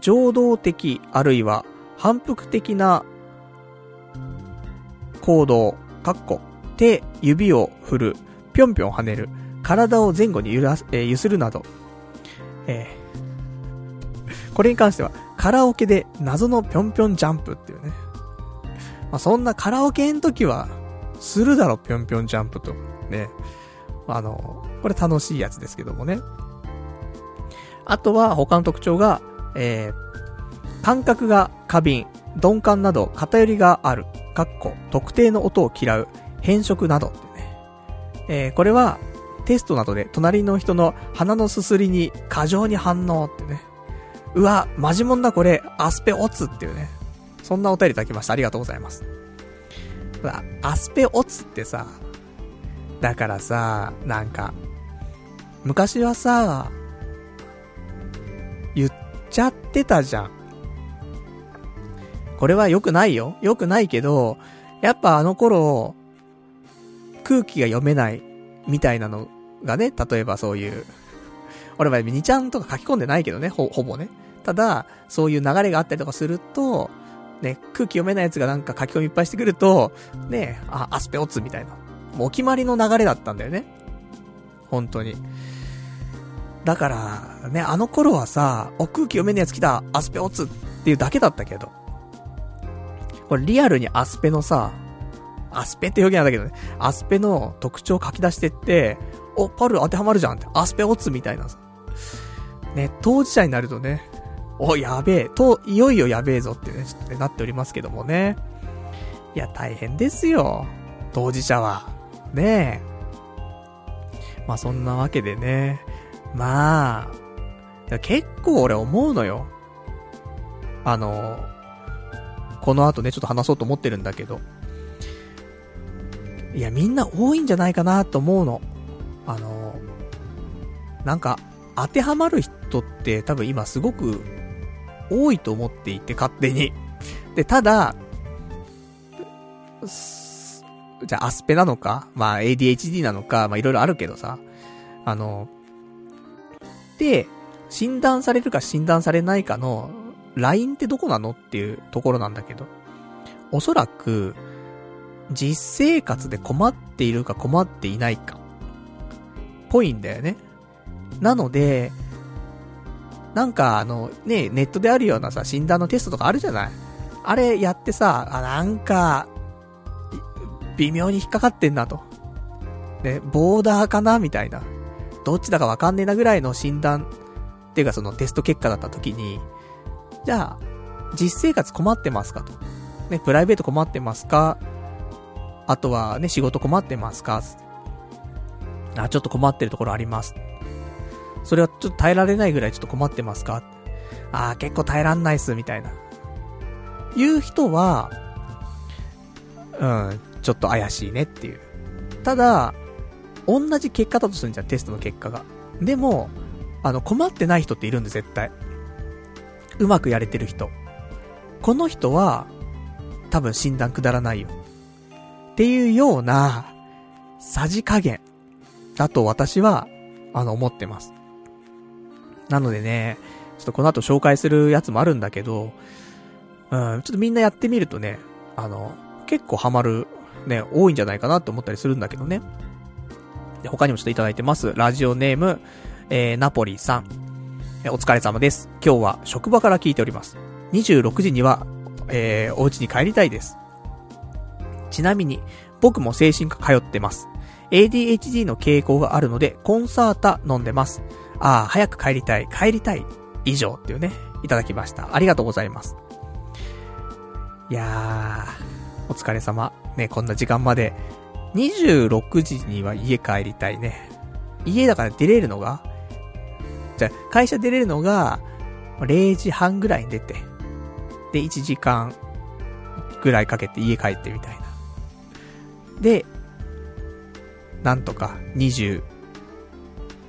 情動的あるいは反復的な行動、手、指を振る、ぴょんぴょん跳ねる、体を前後に揺するなど、これに関してはカラオケで謎のぴょんぴょんジャンプっていうね。まあ、そんなカラオケの時はするだろぴょんぴょんジャンプとね。これ楽しいやつですけどもね。あとは他の特徴が、感覚が過敏、鈍感など偏りがある、特定の音を嫌う、変色などってね。これはテストなどで隣の人の鼻のすすりに過剰に反応ってね。うわ、マジもんだこれ、アスペオツっていうね。そんなお便りいただきました。ありがとうございます。うわ、アスペオツってさ、だからさ、なんか、昔はさ、言っちゃってたじゃん。これは良くないよ。良くないけど、やっぱあの頃、空気が読めないみたいなのがね、例えばそういう、俺は2ちゃんとか書き込んでないけどね、ほぼね。ただ、そういう流れがあったりとかすると、ね、空気読めないやつがなんか書き込みいっぱいしてくると、ね、あ、アスペオツみたいな。もうお決まりの流れだったんだよね。本当に。だから、ね、あの頃はさ、お、空気読めないやつ来た、アスペオツっていうだけだったけど。これリアルにアスペのさ、アスペって表現なんだけどね、アスペの特徴を書き出してって、お、パル当てはまるじゃんって、アスペオツみたいなさ。ね、当事者になるとね、お、やべえ、いよいよやべえぞってね、ちょっとね、なっておりますけどもね。いや、大変ですよ。当事者は。ねえ。まあ、そんなわけでね。まあ、結構俺思うのよ。この後ね、ちょっと話そうと思ってるんだけど。いや、みんな多いんじゃないかなと思うの。なんか、当てはまる人って多分今すごく多いと思っていて、勝手に。で、ただ、じゃあアスペなのか、まあ ADHD なのか、まあいろいろあるけどさ、で、診断されるか診断されないかのラインってどこなのっていうところなんだけど、おそらく実生活で困っているか困っていないかっぽいんだよね。なので、なんかね、ネットであるようなさ、診断のテストとかあるじゃない？あれやってさ、あ、なんか、微妙に引っかかってんなと。ね、ボーダーかなみたいな。どっちだかわかんねえなぐらいの診断、っていうかそのテスト結果だった時に、じゃあ、実生活困ってますかと。ね、プライベート困ってますか？あとはね、仕事困ってますか？あ、ちょっと困ってるところあります。それはちょっと耐えられないぐらいちょっと困ってますか？あー、結構耐えらんないっすみたいないう人は、うん、ちょっと怪しいねっていう。ただ同じ結果だとするんじゃん、テストの結果が。でも困ってない人っているんで、絶対うまくやれてる人、この人は多分診断下らないよっていうようなさじ加減だと私は思ってます。なのでね、ちょっとこの後紹介するやつもあるんだけど、うん、ちょっとみんなやってみるとね、結構ハマる、ね、多いんじゃないかなと思ったりするんだけどね。で、他にもちょっといただいてます。ラジオネーム、ナポリさん、お疲れ様です。今日は職場から聞いております。26時には、お家に帰りたいです。ちなみに、僕も精神科通ってます。ADHD の傾向があるので、コンサータ飲んでます。ああ、早く帰りたい、帰りたい。以上っていうね、いただきました。ありがとうございます。いやー、お疲れ様。ね、こんな時間まで。26時には家帰りたいね。家だから出れるのが、じゃあ、会社出れるのが、0時半ぐらいに出て、で、1時間ぐらいかけて家帰ってみたいな。で、なんとか、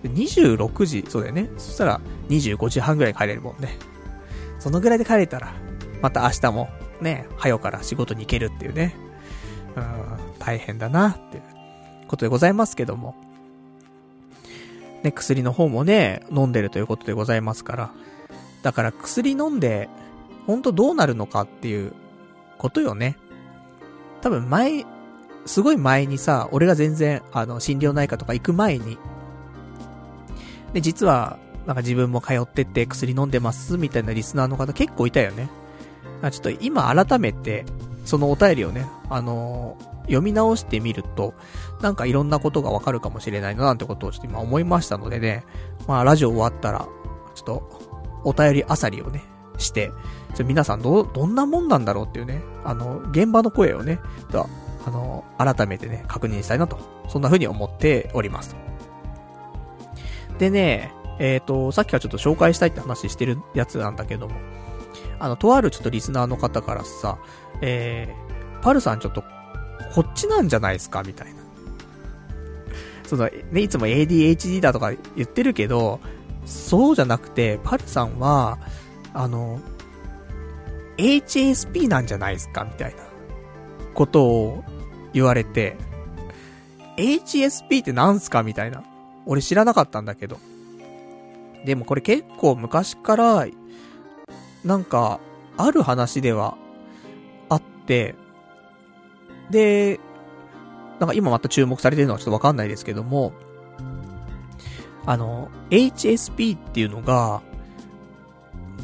26時、そうだよね。そしたら、25時半ぐらいに帰れるもんね。そのぐらいで帰れたら、また明日も、ね、早から仕事に行けるっていうね。大変だな、っていうことでございますけども。ね、薬の方もね、飲んでるということでございますから。だから、薬飲んで、ほんとどうなるのかっていうことよね。多分、すごい前にさ、俺が全然、心療内科とか行く前に、で、実は、なんか自分も通ってて薬飲んでます、みたいなリスナーの方結構いたよね。ちょっと今改めて、そのお便りをね、読み直してみると、なんかいろんなことがわかるかもしれないな、なんてことをちょっと今思いましたのでね、まあ、ラジオ終わったら、ちょっと、お便りあさりをね、して、皆さんどんなもんなんだろうっていうね、現場の声をね、改めてね、確認したいなと、そんな風に思っております。でね、さっきからちょっと紹介したいって話してるやつなんだけども、とあるちょっとリスナーの方からさ、パルさんちょっと、こっちなんじゃないですかみたいな。その、ね、いつも ADHD だとか言ってるけど、そうじゃなくて、パルさんは、HSP なんじゃないですかみたいなことを言われて、 HSP ってなんすかみたいな、俺知らなかったんだけど、でもこれ結構昔からなんかある話ではあって、でなんか今また注目されてるのはちょっとわかんないですけども、HSP っていうのが、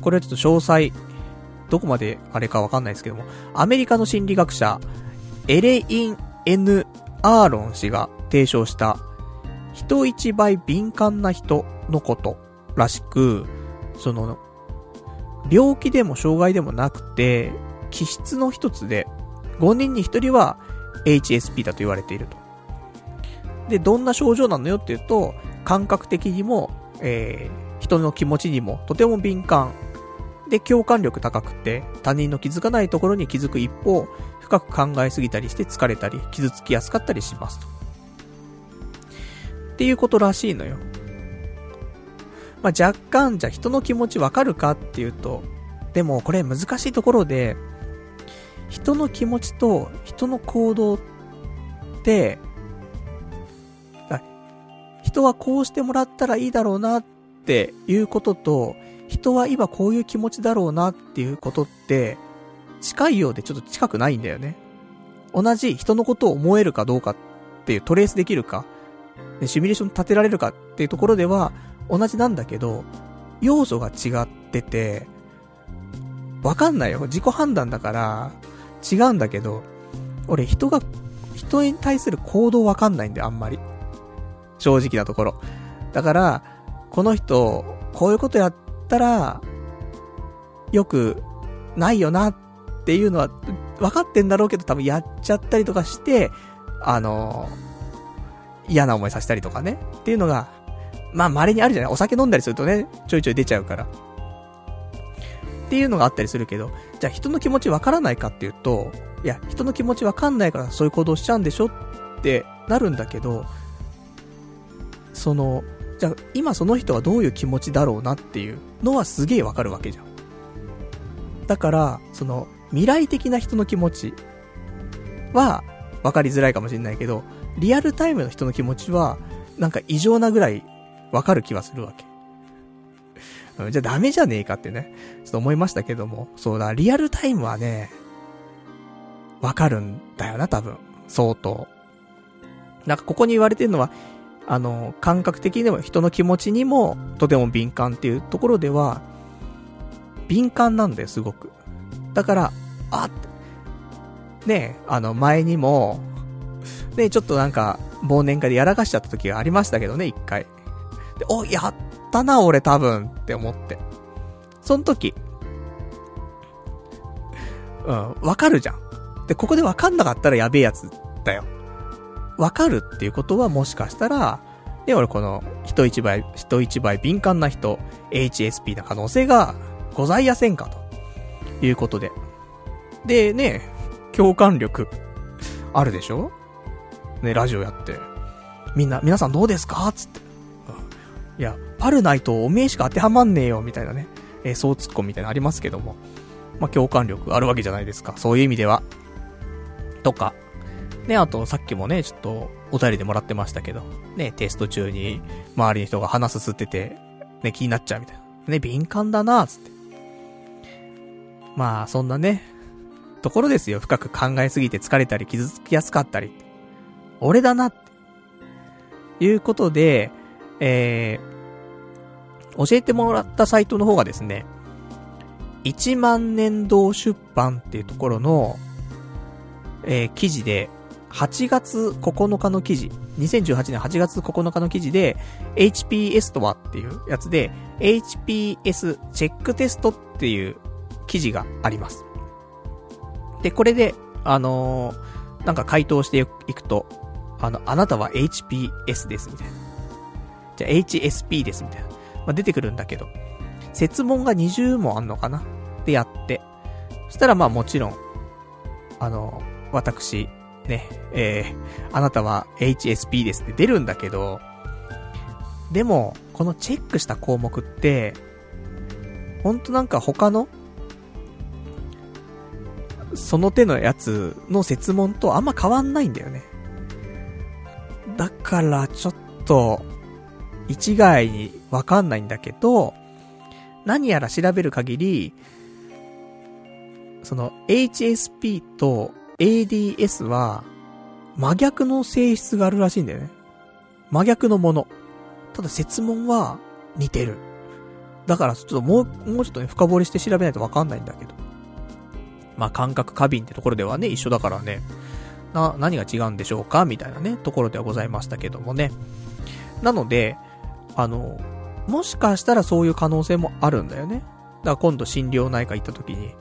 これはちょっと詳細どこまであれかわかんないですけども、アメリカの心理学者エレイン・N・アーロン氏が提唱した人一倍敏感な人のことらしく、その病気でも障害でもなくて気質の一つで5人に1人は HSP だと言われていると。で、どんな症状なのよっていうと、感覚的にも、人の気持ちにもとても敏感で、共感力高くて他人の気づかないところに気づく一方、深く考えすぎたりして疲れたり傷つきやすかったりしますと、っていうことらしいのよ。まあ、若干じゃ人の気持ちわかるかっていうと、でもこれ難しいところで、人の気持ちと人の行動って、人はこうしてもらったらいいだろうなっていうことと、人は今こういう気持ちだろうなっていうことって近いようでちょっと近くないんだよね。同じ人のことを思えるかどうかっていう、トレースできるか、シミュレーション立てられるかっていうところでは同じなんだけど、要素が違っててわかんないよ、自己判断だから違うんだけど、俺人に対する行動わかんないんだよ、あんまり、正直なところ。だからこの人こういうことやってたらよくないよなっていうのは分かってんだろうけど、多分やっちゃったりとかして、嫌な思いさせたりとかねっていうのが、まあ稀にあるじゃない。お酒飲んだりするとね、ちょいちょい出ちゃうからっていうのがあったりするけど、じゃあ人の気持ち分からないかっていうと、いや人の気持ち分かんないからそういう行動しちゃうんでしょってなるんだけど、そのじゃあ今その人はどういう気持ちだろうなっていうのはすげえわかるわけじゃん。だからその未来的な人の気持ちはわかりづらいかもしれないけど、リアルタイムの人の気持ちはなんか異常なぐらいわかる気はするわけ。じゃあダメじゃねえかってね、ちょっと思いましたけども、そうだ、リアルタイムはねわかるんだよな、多分相当。なんかここに言われてるのは、感覚的にも人の気持ちにもとても敏感っていうところでは敏感なんだよ、すごく。だからねえ、前にもね、ちょっとなんか忘年会でやらかしちゃった時がありましたけどね、一回で、お、やったな俺多分って思って、その時わかるじゃん。でここでわかんなかったらやべえやつだよ。わかるっていうことは、もしかしたら、ね、俺この人一倍敏感な人 HSP な可能性がございやせんかということで。でね、共感力あるでしょね、ラジオやって皆さんどうですかつって、いやパルないとおめえしか当てはまんねえよみたいなね、そうツッコミみたいなのありますけども、まあ、共感力あるわけじゃないですか、そういう意味ではとかね。あとさっきもねちょっとお便りでもらってましたけどね、テスト中に周りの人が鼻すすっててね、気になっちゃうみたいなね、敏感だなーつって。まあそんなねところですよ、深く考えすぎて疲れたり傷つきやすかったり、俺だなっていうことで、教えてもらったサイトの方がですね、1万年堂出版っていうところの、記事で、8月9日の記事、2018年8月9日の記事で HPS とはっていうやつで HPS チェックテストっていう記事があります。でこれでなんか回答していくと、あなたは HPS ですみたいな。じゃあ HSP ですみたいな。まあ、出てくるんだけど、設問が20問あんのかなでやって。そしたらまあもちろん、私、ね、あなたは HSP ですって出るんだけど、でも、このチェックした項目って、ほんとなんか他の、その手のやつの設問とあんま変わんないんだよね。だからちょっと一概にわかんないんだけど、何やら調べる限り、その HSP と ADS は真逆の性質があるらしいんだよね。真逆のもの。ただ設問は似てる。だからちょっともうちょっとね、深掘りして調べないとわかんないんだけど。まあ感覚過敏ってところではね、一緒だからね、何が違うんでしょうかみたいなね、ところではございましたけどもね。なので、もしかしたらそういう可能性もあるんだよね。だから今度心療内科行った時に、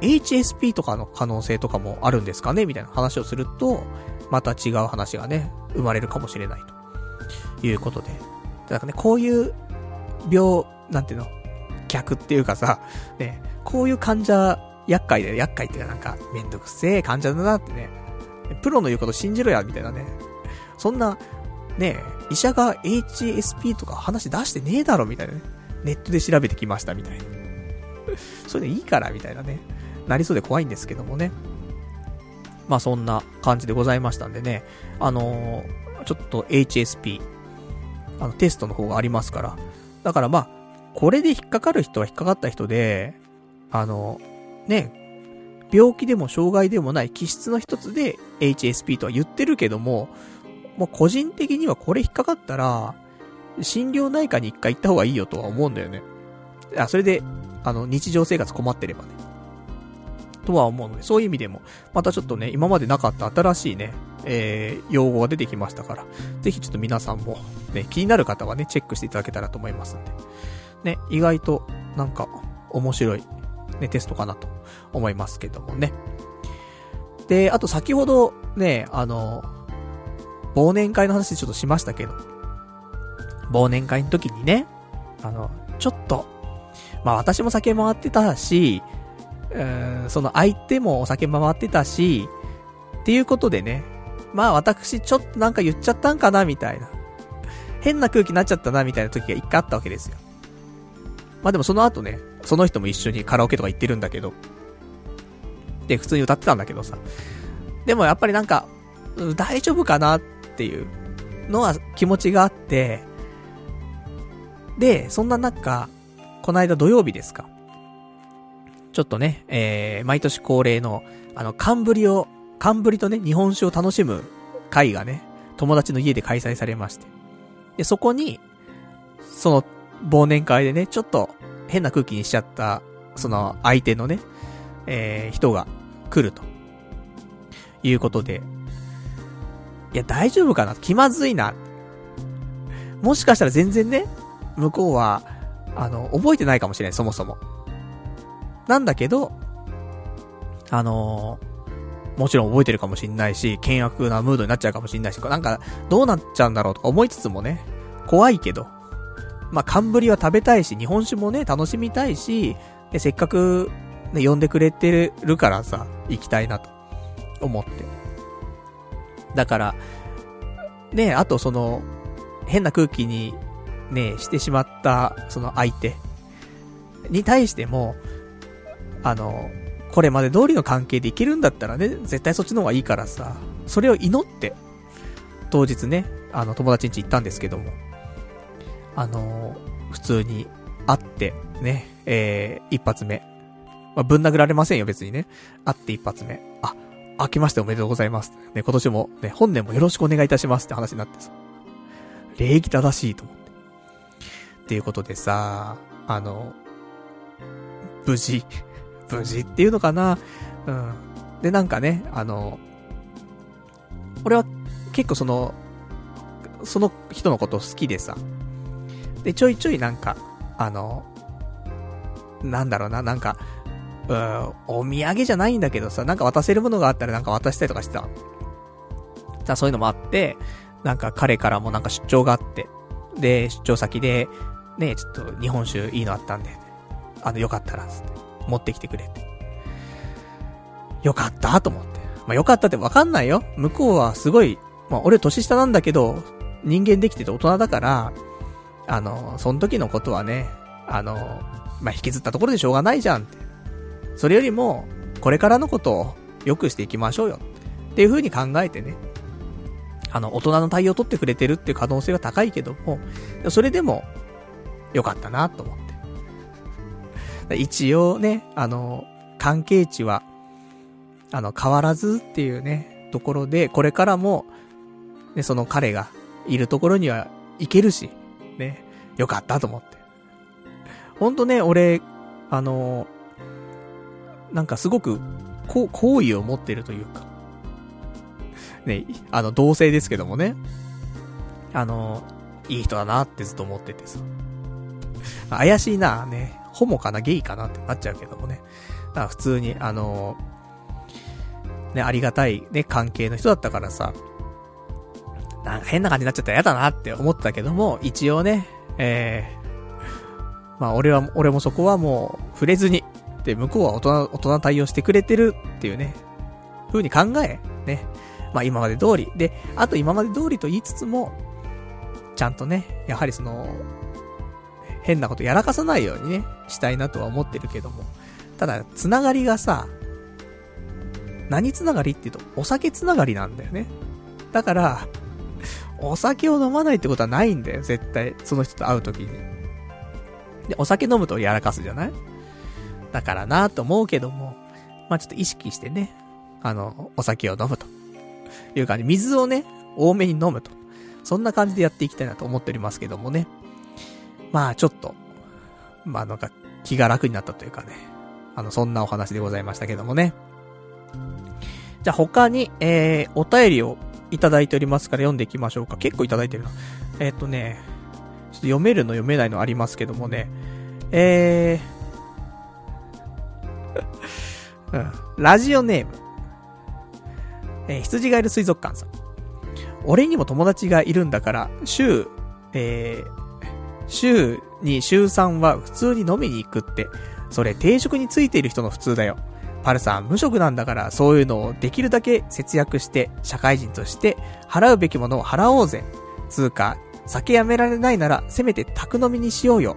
HSP とかの可能性とかもあるんですかねみたいな話をすると、また違う話がね、生まれるかもしれないということで。だからね、こういう病、なんていうの、逆っていうかさ、ね、こういう患者、厄介っていうかなんか、めんどくせえ患者だなってね、プロの言うこと信じろや、みたいなね。そんな、ね、医者が HSP とか話出してねえだろ、みたいなね。ネットで調べてきました、みたいな。それでいいから、みたいなね。なりそうで怖いんですけどもね。まあそんな感じでございましたんでね。ちょっと HSP、テストの方がありますから。だからまあ、これで引っかかる人は引っかかった人で、ね、病気でも障害でもない気質の一つで HSP とは言ってるけども、もう個人的にはこれ引っかかったら、心療内科に一回行った方がいいよとは思うんだよね。それで、日常生活困ってればね。とは思うので、そういう意味でも、またちょっとね、今までなかった新しいね、用語が出てきましたから、ぜひちょっと皆さんも、ね、気になる方はね、チェックしていただけたらと思いますんで。ね、意外となんか面白い、ね、テストかなと思いますけどもね。で、あと先ほどね、忘年会の話ちょっとしましたけど、忘年会の時にね、ちょっと、まあ私も酒回ってたし、その相手もお酒回ってたし、っていうことでね、まあ私ちょっとなんか言っちゃったんかなみたいな、変な空気になっちゃったなみたいな時が一回あったわけですよ。まあでもその後ね、その人も一緒にカラオケとか行ってるんだけど、で普通に歌ってたんだけどさ、でもやっぱりなんか大丈夫かなっていうのは気持ちがあって、でそんな中、この間土曜日ですか、ちょっとね、毎年恒例の寒ぶりとね、日本酒を楽しむ会がね、友達の家で開催されまして、でそこにその忘年会でね、ちょっと変な空気にしちゃった、その相手のね、人が来ると。いうことで。いや、大丈夫かな？気まずいな。もしかしたら全然ね、向こうは、覚えてないかもしれない、そもそも。なんだけど、もちろん覚えてるかもしんないし、険悪なムードになっちゃうかもしんないし、なんか、どうなっちゃうんだろうとか思いつつもね、怖いけど。まあ、寒ぶりは食べたいし、日本酒もね、楽しみたいし、でせっかく、ね、呼んでくれてるからさ、行きたいなと思って。だから、ね、あとその、変な空気にね、してしまった、その相手に対しても、これまで通りの関係でいけるんだったらね、絶対そっちの方がいいからさ、それを祈って、当日ね、友達ん家行ったんですけども、普通に会ってね、一発目、まあ、ぶん殴られませんよ別にね、会って一発目、明けましておめでとうございますね、今年もね、本年もよろしくお願いいたしますって話になってさ、礼儀正しいと思ってっていうことでさ、無事っていうのかな、うんで、なんかね、俺は結構その人のこと好きでさ、でちょいちょいなんかなんだろうな、なんかお土産じゃないんだけどさ、なんか渡せるものがあったらなんか渡したりとかしてた。さ、そういうのもあって、なんか彼からもなんか出張があって、で、出張先で、ね、ちょっと日本酒いいのあったんで、よかったら、つって、持ってきてくれって。よかったと思って。まあ、よかったってわかんないよ。向こうはすごい、まあ、俺年下なんだけど、人間できてて大人だから、その時のことはね、まあ、引きずったところでしょうがないじゃんって。それよりも、これからのことを良くしていきましょうよ。っていう風に考えてね。大人の対応を取ってくれてるっていう可能性が高いけども、それでも、良かったなと思って。一応ね、関係値は、変わらずっていうね、ところで、これからも、ね、その彼がいるところには行けるし、ね、良かったと思って。ほんとね、俺、なんかすごく、好意を持ってるというか、ね、同性ですけどもね、いい人だなってずっと思っててさ。怪しいな、ね、ホモかな、ゲイかなってなっちゃうけどもね。だから普通に、ね、ありがたいね、関係の人だったからさ、なんか変な感じになっちゃったら嫌だなって思ったけども、一応ね、まあ俺もそこはもう触れずに、で、向こうは大人対応してくれてるっていうね、風に考え、ね、まあ今まで通り、で、あと今まで通りと言いつつも、ちゃんとね、やはりその、変なことやらかさないようにね、したいなとは思ってるけども、ただ、つながりがさ、何つながりって言うと、お酒つながりなんだよね。だから、お酒を飲まないってことはないんだよ、絶対。その人と会うときに。で、お酒飲むとやらかすじゃない？だからなぁと思うけども、まぁ、ちょっと意識してね、お酒を飲むと。いう感じ、水をね、多めに飲むと。そんな感じでやっていきたいなと思っておりますけどもね。まあちょっと、まあなんか気が楽になったというかね。そんなお話でございましたけどもね。じゃあ他に、お便りをいただいておりますから読んでいきましょうか。結構いただいてるな。ね、ちょっと読めるの読めないのありますけどもね。うん、ラジオネーム。羊がいる水族館さん。俺にも友達がいるんだから、週2、週3は普通に飲みに行くって、それ定職についている人の普通だよ。パルさん、無職なんだから、そういうのをできるだけ節約して、社会人として、払うべきものを払おうぜ。つうか、酒やめられないなら、せめて宅飲みにしようよ。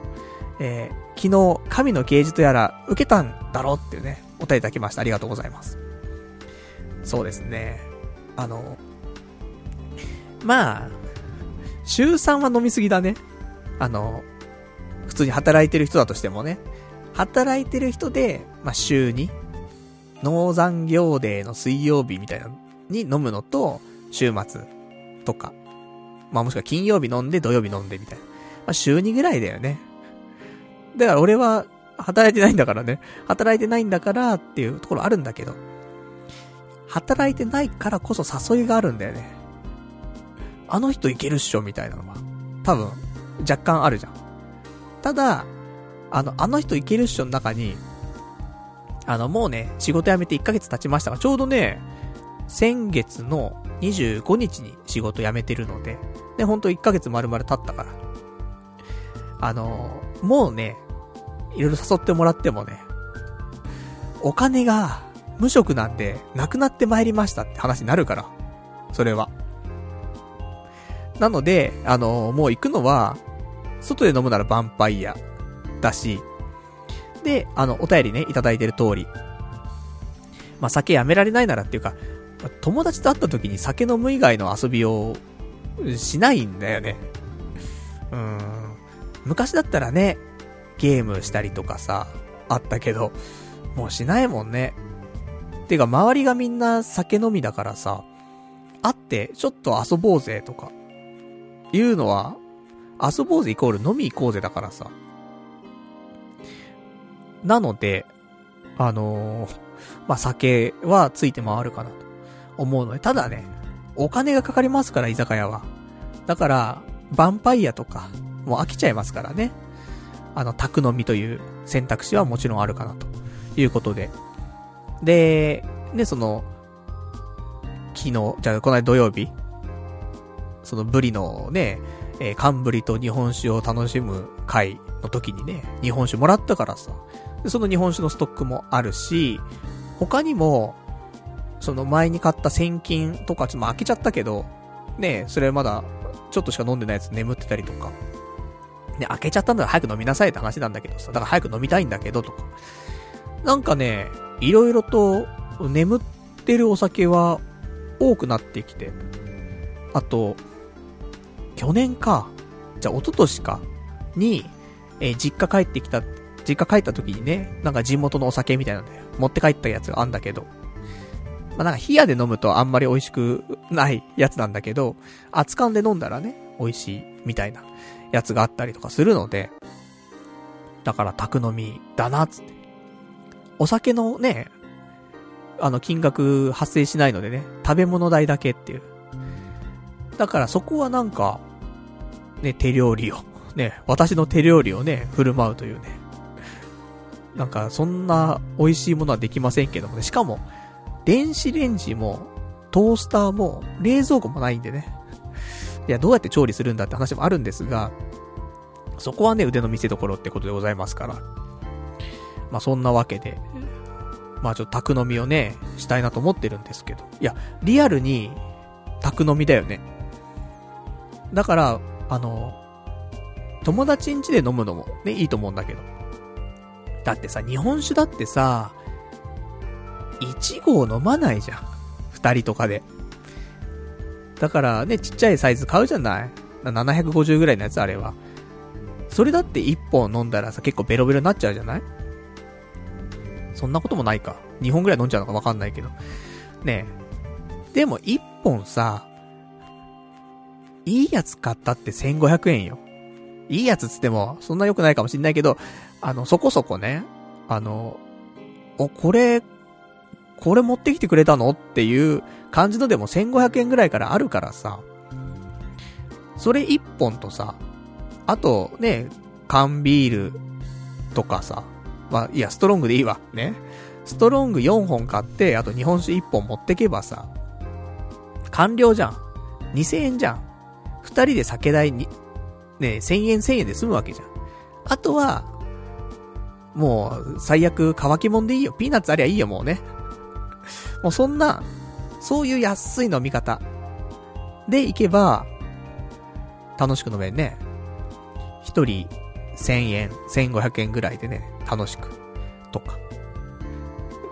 昨日、神の啓示とやら、受けたんだろうっていうね、お便りいただきました。ありがとうございます。そうですね。まあ、週3は飲みすぎだね。普通に働いてる人だとしてもね。働いてる人で、まあ週2、農産業デーの水曜日みたいなのに飲むのと、週末とか、まあもしくは金曜日飲んで土曜日飲んでみたいな。まあ週2ぐらいだよね。だから俺は働いてないんだからね。働いてないんだからっていうところあるんだけど、働いてないからこそ誘いがあるんだよね。あの人いけるっしょみたいなのは多分若干あるじゃん。ただあの人いけるっしょの中にもうね、仕事辞めて1ヶ月経ちましたが、ちょうどね先月の25日に仕事辞めてるので、でほんと1ヶ月丸々経ったから、もうねいろいろ誘ってもらってもね、お金が無職なんでなくなってまいりましたって話になるから、それは。なので、もう行くのは、外で飲むならヴァンパイアだし、で、お便りね、いただいてる通り、まあ、酒やめられないならっていうか、友達と会った時に酒飲む以外の遊びをしないんだよね。昔だったらね、ゲームしたりとかさ、あったけど、もうしないもんね。てか、周りがみんな酒飲みだからさ、会ってちょっと遊ぼうぜとかいうのは、遊ぼうぜイコール飲み行こうぜだからさ。なのでまあ、酒はついて回るかなと思うので、ただねお金がかかりますから、居酒屋は。だからヴァンパイアとかもう飽きちゃいますからね、宅飲みという選択肢はもちろんあるかなということで。で、その、昨日、じゃあこの間土曜日、そのブリのね、寒ブリと日本酒を楽しむ会の時にね、日本酒もらったからさ、でその日本酒のストックもあるし、他にも、その前に買った千金とか、ちょっと開けちゃったけど、ね、それまだちょっとしか飲んでないやつ眠ってたりとか、ね、開けちゃったんだから早く飲みなさいって話なんだけどさ、だから早く飲みたいんだけどとか、なんかね、いろいろと眠ってるお酒は多くなってきて、あと、去年か、じゃあ一昨年かに、実家帰った時にね、なんか地元のお酒みたいなんで持って帰ったやつがあんだけど、まあ、なんか冷やで飲むとあんまり美味しくないやつなんだけど、熱燗で飲んだらね、美味しいみたいなやつがあったりとかするので、だから宅飲みだなっつって、お酒のね、金額発生しないのでね、食べ物代だけっていう。だからそこはなんかね、手料理をね、私の手料理をね、振る舞うというね、なんかそんな美味しいものはできませんけどもね、しかも電子レンジもトースターも冷蔵庫もないんでね、いやどうやって調理するんだって話もあるんですが、そこはね、腕の見せ所ってことでございますから、まあそんなわけで、まあちょっと宅飲みをねしたいなと思ってるんですけど、いやリアルに宅飲みだよね。だから友達ん家で飲むのもねいいと思うんだけど、だってさ、日本酒だってさ、1合飲まないじゃん、2人とかで。だからね、ちっちゃいサイズ買うじゃない、750ぐらいのやつ、あれは。それだって1本飲んだらさ、結構ベロベロになっちゃうじゃない。そんなこともないか、2本ぐらい飲んじゃうのかわかんないけどね。えでも1本さ、いいやつ買ったって1500円よ。いいやつつってもそんな良くないかもしんないけど、そこそこね、これ持ってきてくれたのっていう感じのでも1500円ぐらいからあるからさ、それ1本とさ、あとね、缶ビールとかさ、まあいやストロングでいいわね、ストロング4本買って、あと日本酒1本持ってけばさ、完了じゃん。2000円じゃん。2人で酒代にね、1000円で済むわけじゃん。あとはもう最悪乾きもんでいいよ、ピーナッツありゃいいよ、もうね、もうそんな、そういう安い飲み方でいけば楽しく飲めるね。一人1000円1500円ぐらいでね、楽しくとか。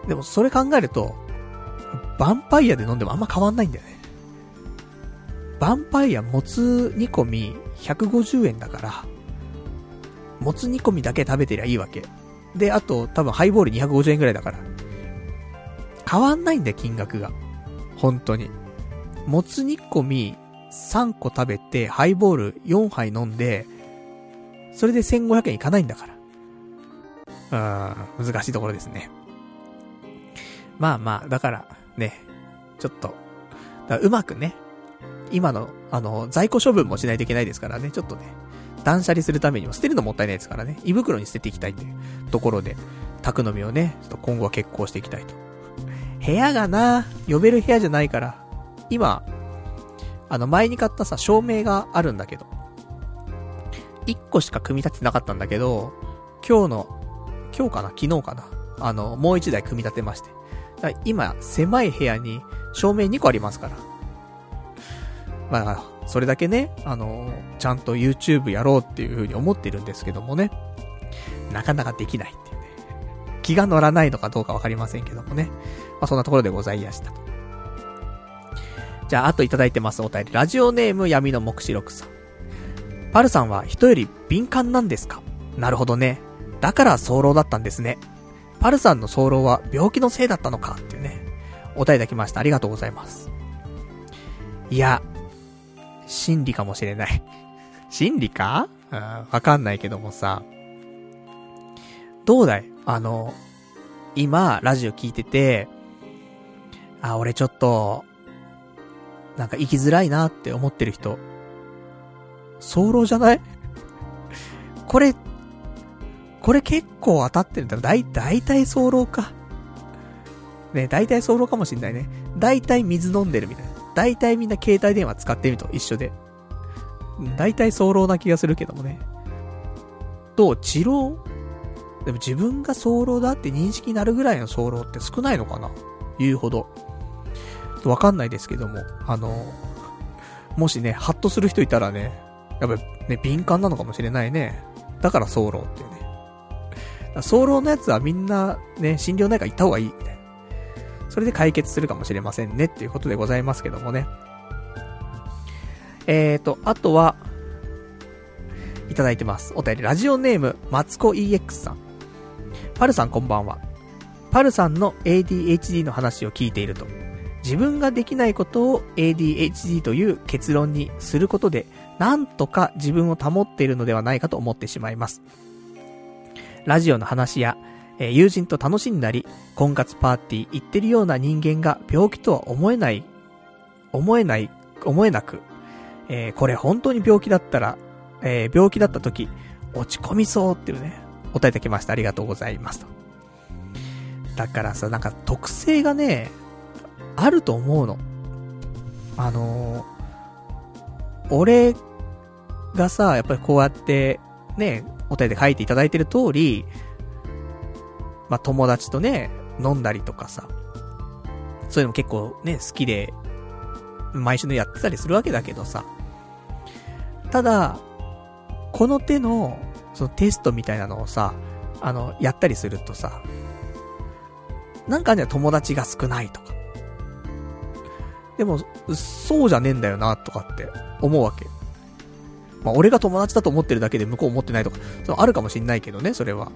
でもそれ考えるとヴァンパイアで飲んでもあんま変わんないんだよね。ヴァンパイアもつ煮込み150円だから、もつ煮込みだけ食べてりゃいいわけで、あと多分ハイボール250円ぐらいだから、変わんないんだよ金額が。本当にもつ煮込み3個食べてハイボール4杯飲んで、それで1500円いかないんだから。難しいところですね。まあだからね、ちょっとうまくね、今の在庫処分もしないといけないですからね、ちょっとね、断捨離するためにも捨てるのもったいないですからね、胃袋に捨てていきたいというところで、宅飲みをねちょっと今後は決行していきたいと。部屋がな、呼べる部屋じゃないから、今前に買ったさ、照明があるんだけど、1個しか組み立ててなかったんだけど、昨日かな、もう1台組み立てまして、だから今狭い部屋に照明2個ありますから、まあそれだけね、ちゃんと YouTube やろうっていう風に思ってるんですけどもね、なかなかできないっていうね、気が乗らないのかどうかわかりませんけどもね、まあそんなところでございやしたと。じゃあ、あといただいてますお便り、ラジオネーム闇の目視録さん、パルさんは人より敏感なんですか？なるほどね、だから早漏だったんですね。パルさんの早漏は病気のせいだったのかっていうね、お便りいただきました。ありがとうございます。いや、心理かもしれない心理か？わかんないけどもさ、どうだい、今ラジオ聞いてて、あ、俺ちょっとなんか生きづらいなって思ってる人、早漏じゃない？これこれ結構当たってるんだ。だいたい早漏か。ね、だいたい早漏かもしんないね。だいたい水飲んでるみたいな。だいたいみんな携帯電話使ってみると一緒で。だいたい早漏な気がするけどもね。と、治療でも自分が早漏だって認識になるぐらいの早漏って少ないのかな、言うほど。わかんないですけども、もしね、ハッとする人いたらね、やっぱね、敏感なのかもしれないね。だから早漏ってね。早漏のやつはみんなね、診療内科行った方がいいみたいな。それで解決するかもしれませんねっていうことでございますけどもね。あとは、いただいてます。お便り、ラジオネーム、マツコ EX さん。パルさんこんばんは。パルさんの ADHD の話を聞いていると、自分ができないことを ADHD という結論にすることで、なんとか自分を保っているのではないかと思ってしまいます。ラジオの話や、友人と楽しんだり、婚活パーティー行ってるような人間が病気とは思えなく、これ本当に病気だったら、病気だった時、落ち込みそうっていうね、お答えいただきました。ありがとうございますと。だからさ、なんか特性がね、あると思うの。俺がさ、やっぱりこうやって、ね、お便りで書いていただいてる通り、まあ、友達とね、飲んだりとかさ、そういうのも結構ね、好きで、毎週のやってたりするわけだけどさ、ただ、この手の、そのテストみたいなのをさ、やったりするとさ、なんかね、友達が少ないとか。でも、そうじゃねえんだよな、とかって思うわけ。まあ、俺が友達だと思ってるだけで向こう思ってないとか、そのあるかもしんないけどね、それは。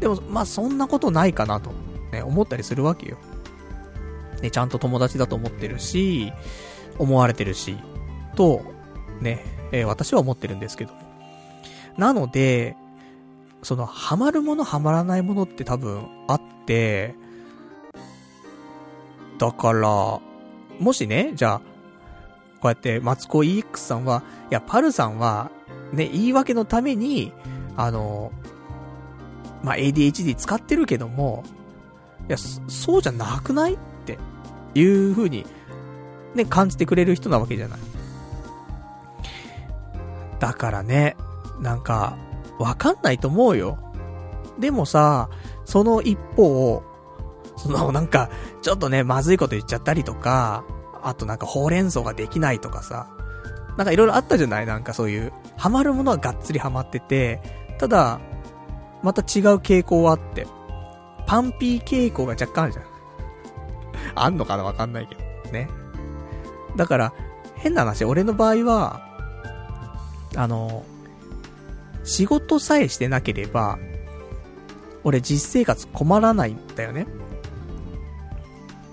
でも、まあ、そんなことないかな、と、ね、思ったりするわけよ。ね、ちゃんと友達だと思ってるし、思われてるし、と、ね、私は思ってるんですけど。なので、その、ハマるもの、ハマらないものって多分あって、だから、もしね、じゃあ、こうやって、マツコ EX さんは、いや、パルさんは、ね、言い訳のために、まあ、ADHD 使ってるけども、いや、そうじゃなくないって、いう風に、ね、感じてくれる人なわけじゃない。だからね、なんか、わかんないと思うよ。でもさ、その一方、そのなんかちょっとねまずいこと言っちゃったりとか、あとなんかほうれん草ができないとかさ、なんかいろいろあったじゃない。なんかそういうハマるものはがっつりハマってて、ただまた違う傾向はあって、パンピー傾向が若干あるじゃん。あんのかな、わかんないけどね。だから変な話、俺の場合は仕事さえしてなければ俺実生活困らないんだよね。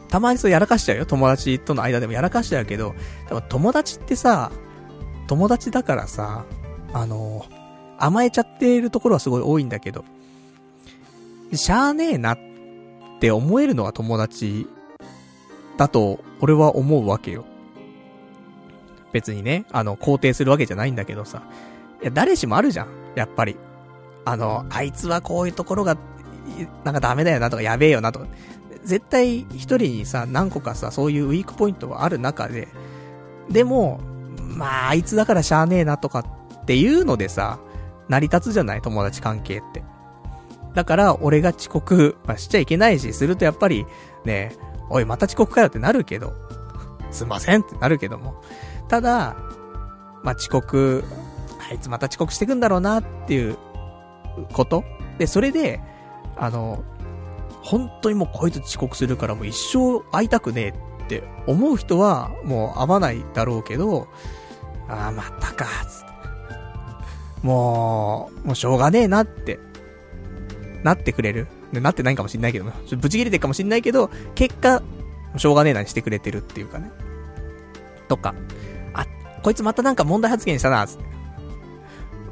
たまにそうやらかしちゃうよ。友達との間でもやらかしちゃうけど、でも友達ってさ、友達だからさ、甘えちゃっているところはすごい多いんだけど、しゃーねえなって思えるのは友達だと俺は思うわけよ。別にね、肯定するわけじゃないんだけどさ、いや誰しもあるじゃん、やっぱり。あいつはこういうところがなんかダメだよなとかやべえよなとか、絶対一人にさ何個かさそういうウィークポイントがある中で、でもまああいつだからしゃあねえなとかっていうのでさ成り立つじゃない、友達関係って。だから俺が遅刻、まあ、しちゃいけないし、するとやっぱりね、おいまた遅刻かよってなるけどすいませんってなるけども、ただまあ遅刻、あいつまた遅刻してくんだろうなっていうことで、それで本当にもうこいつ遅刻するからもう一生会いたくねえって思う人はもう会わないだろうけど、あーまたかつってもうしょうがねえなってなってくれる、なってないかもしんないけど、ぶち切れてるかもしんないけど、結果しょうがねえなにしてくれてるっていうかね。とか、あこいつまたなんか問題発言したなつって、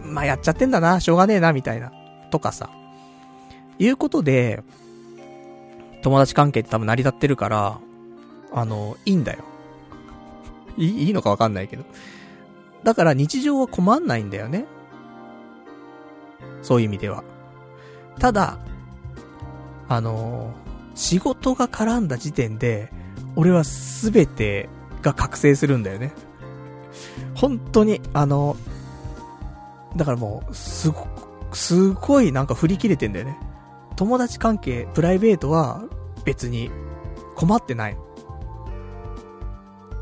まあやっちゃってんだな、しょうがねえなみたいなとかさ、いうことで友達関係って多分成り立ってるから、いいんだよ。いいのかわかんないけど、だから日常は困んないんだよね、そういう意味では。ただ仕事が絡んだ時点で俺は全てが覚醒するんだよね。本当にだからもうすごいなんか振り切れてんだよね。友達関係プライベートは別に困ってない。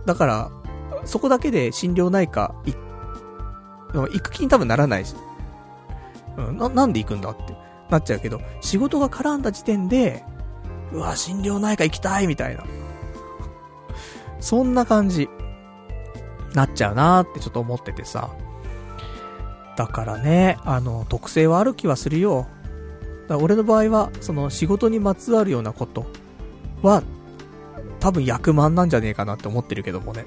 だからそこだけで心療内科行く気に多分ならないし、なんで行くんだってなっちゃうけど、仕事が絡んだ時点でうわ心療内科行きたいみたいなそんな感じなっちゃうなーってちょっと思っててさ。だからね、特性はある気はするよ。だ俺の場合はその仕事にまつわるようなことは多分役満なんじゃねえかなって思ってるけどもね。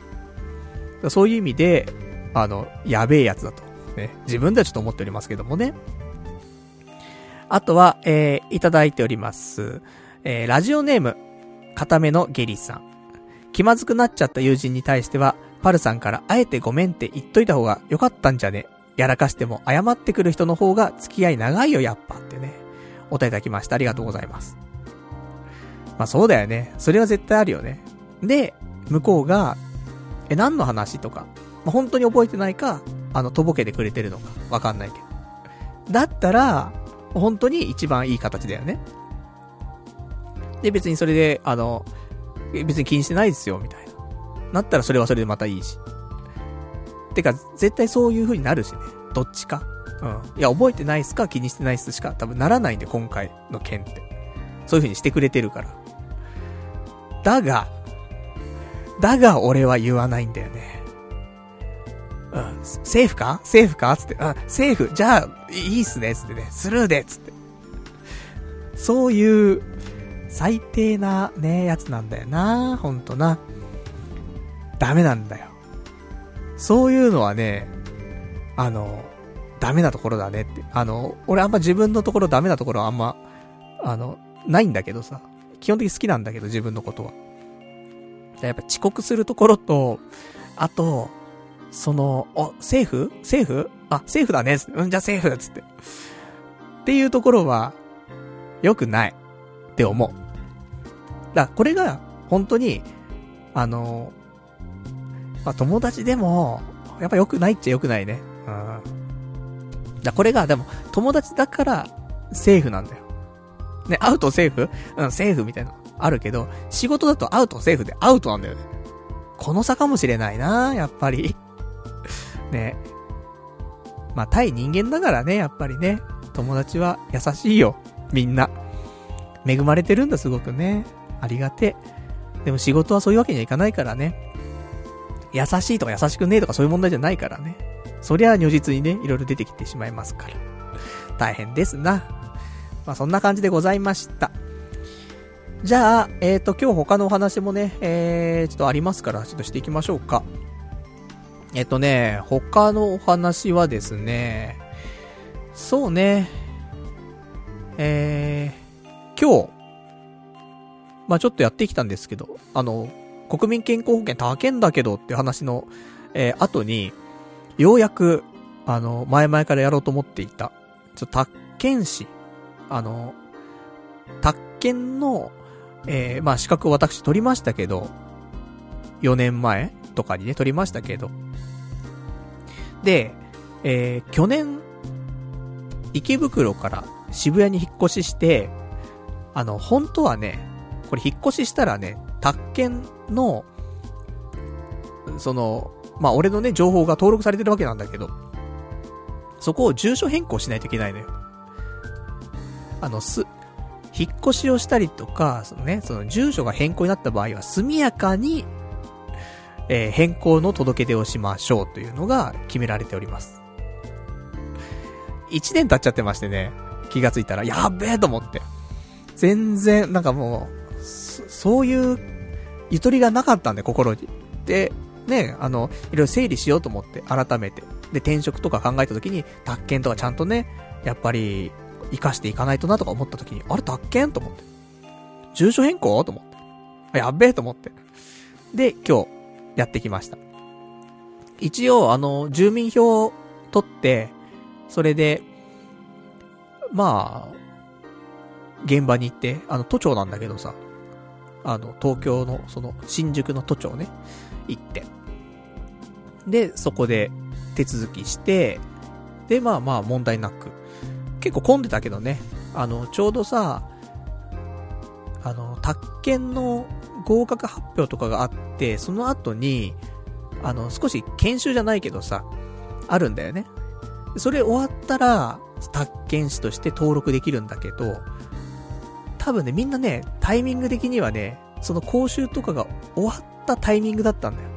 だそういう意味でやべえやつだと、ね、自分ではちょっと思っておりますけどもね。あとは、いただいております、ラジオネーム固めのゲリさん。気まずくなっちゃった友人に対してはパルさんからあえてごめんって言っといた方がよかったんじゃね。やらかしても謝ってくる人の方が付き合い長いよやっぱってね、お答えいただきました。ありがとうございます。まあそうだよね、それは絶対あるよね。で向こうが何の話とか、まあ、本当に覚えてないかとぼけてくれてるのかわかんないけど、だったら本当に一番いい形だよね。で別にそれで別に気にしてないですよみたいななったらそれはそれでまたいいし、てか絶対そういう風になるしね、どっちか。いや覚えてないっすか気にしてないっすしか多分ならないんで、今回の件ってそういう風にしてくれてるから。だが俺は言わないんだよね。セーフかセーフかつって、セーフじゃあいいっすねつってね、スルーでつって、そういう最低なねやつなんだよな。ほんとな、ダメなんだよそういうのはね。ダメなところだねって、俺あんま自分のところダメなところはあんまないんだけどさ、基本的に好きなんだけど自分のことは。やっぱ遅刻するところと、あとセーフ？セーフ？あ、セーフだね。うん、じゃあセーフつって。っていうところは、良くない。って思う。だからこれが、本当に、まあ、友達でも、やっぱ良くないっちゃ良くないね。だからこれが、でも、友達だから、セーフなんだよ。ね、アウトセーフ？うん、セーフみたいなのあるけど、仕事だとアウトセーフでアウトなんだよね。この差かもしれないな、やっぱり。ね、まあ対人間だからね、やっぱりね、友達は優しいよみんな。恵まれてるんだすごくね、ありがて。でも仕事はそういうわけにはいかないからね、優しいとか優しくねえとかそういう問題じゃないからね、そりゃ如実にねいろいろ出てきてしまいますから大変ですな。まあそんな感じでございました。じゃあ今日他のお話もね、ちょっとありますからちょっとしていきましょうか。他のお話はですね、そうね、今日、まあ、ちょっとやってきたんですけど、国民健康保険高えんだけどっていう話の、後に、ようやく、前々からやろうと思っていた、宅建士、宅建の、まあ、資格を私取りましたけど、4年前とかにね、取りましたけど、で、去年池袋から渋谷に引っ越しして、本当はねこれ引っ越ししたらね宅建のまあ、俺のね情報が登録されてるわけなんだけど、そこを住所変更しないといけないのよ。引っ越しをしたりとかその住所が変更になった場合は速やかに変更の届け出をしましょうというのが決められております。1年経っちゃってましてね、気がついたらやっべえと思って、全然なんかもうそういうゆとりがなかったんで心に。でね、いろいろ整理しようと思って改めて、で転職とか考えた時に宅建とかちゃんとねやっぱり生かしていかないとなとか思った時に、あれ宅建と思って、住所変更と思って、やっべえと思って、で今日やってきました。一応住民票を取って、それでまあ現場に行って、都庁なんだけどさ、東京の、その、新宿の都庁ね、行って。で、そこで手続きして、で、まあまあ問題なく。結構混んでたけどね、ちょうどさ、宅建の合格発表とかがあって、その後に、少し研修じゃないけどさ、あるんだよね。それ終わったら、宅建士として登録できるんだけど、多分ね、みんなね、タイミング的にはね、その講習とかが終わったタイミングだったんだよ。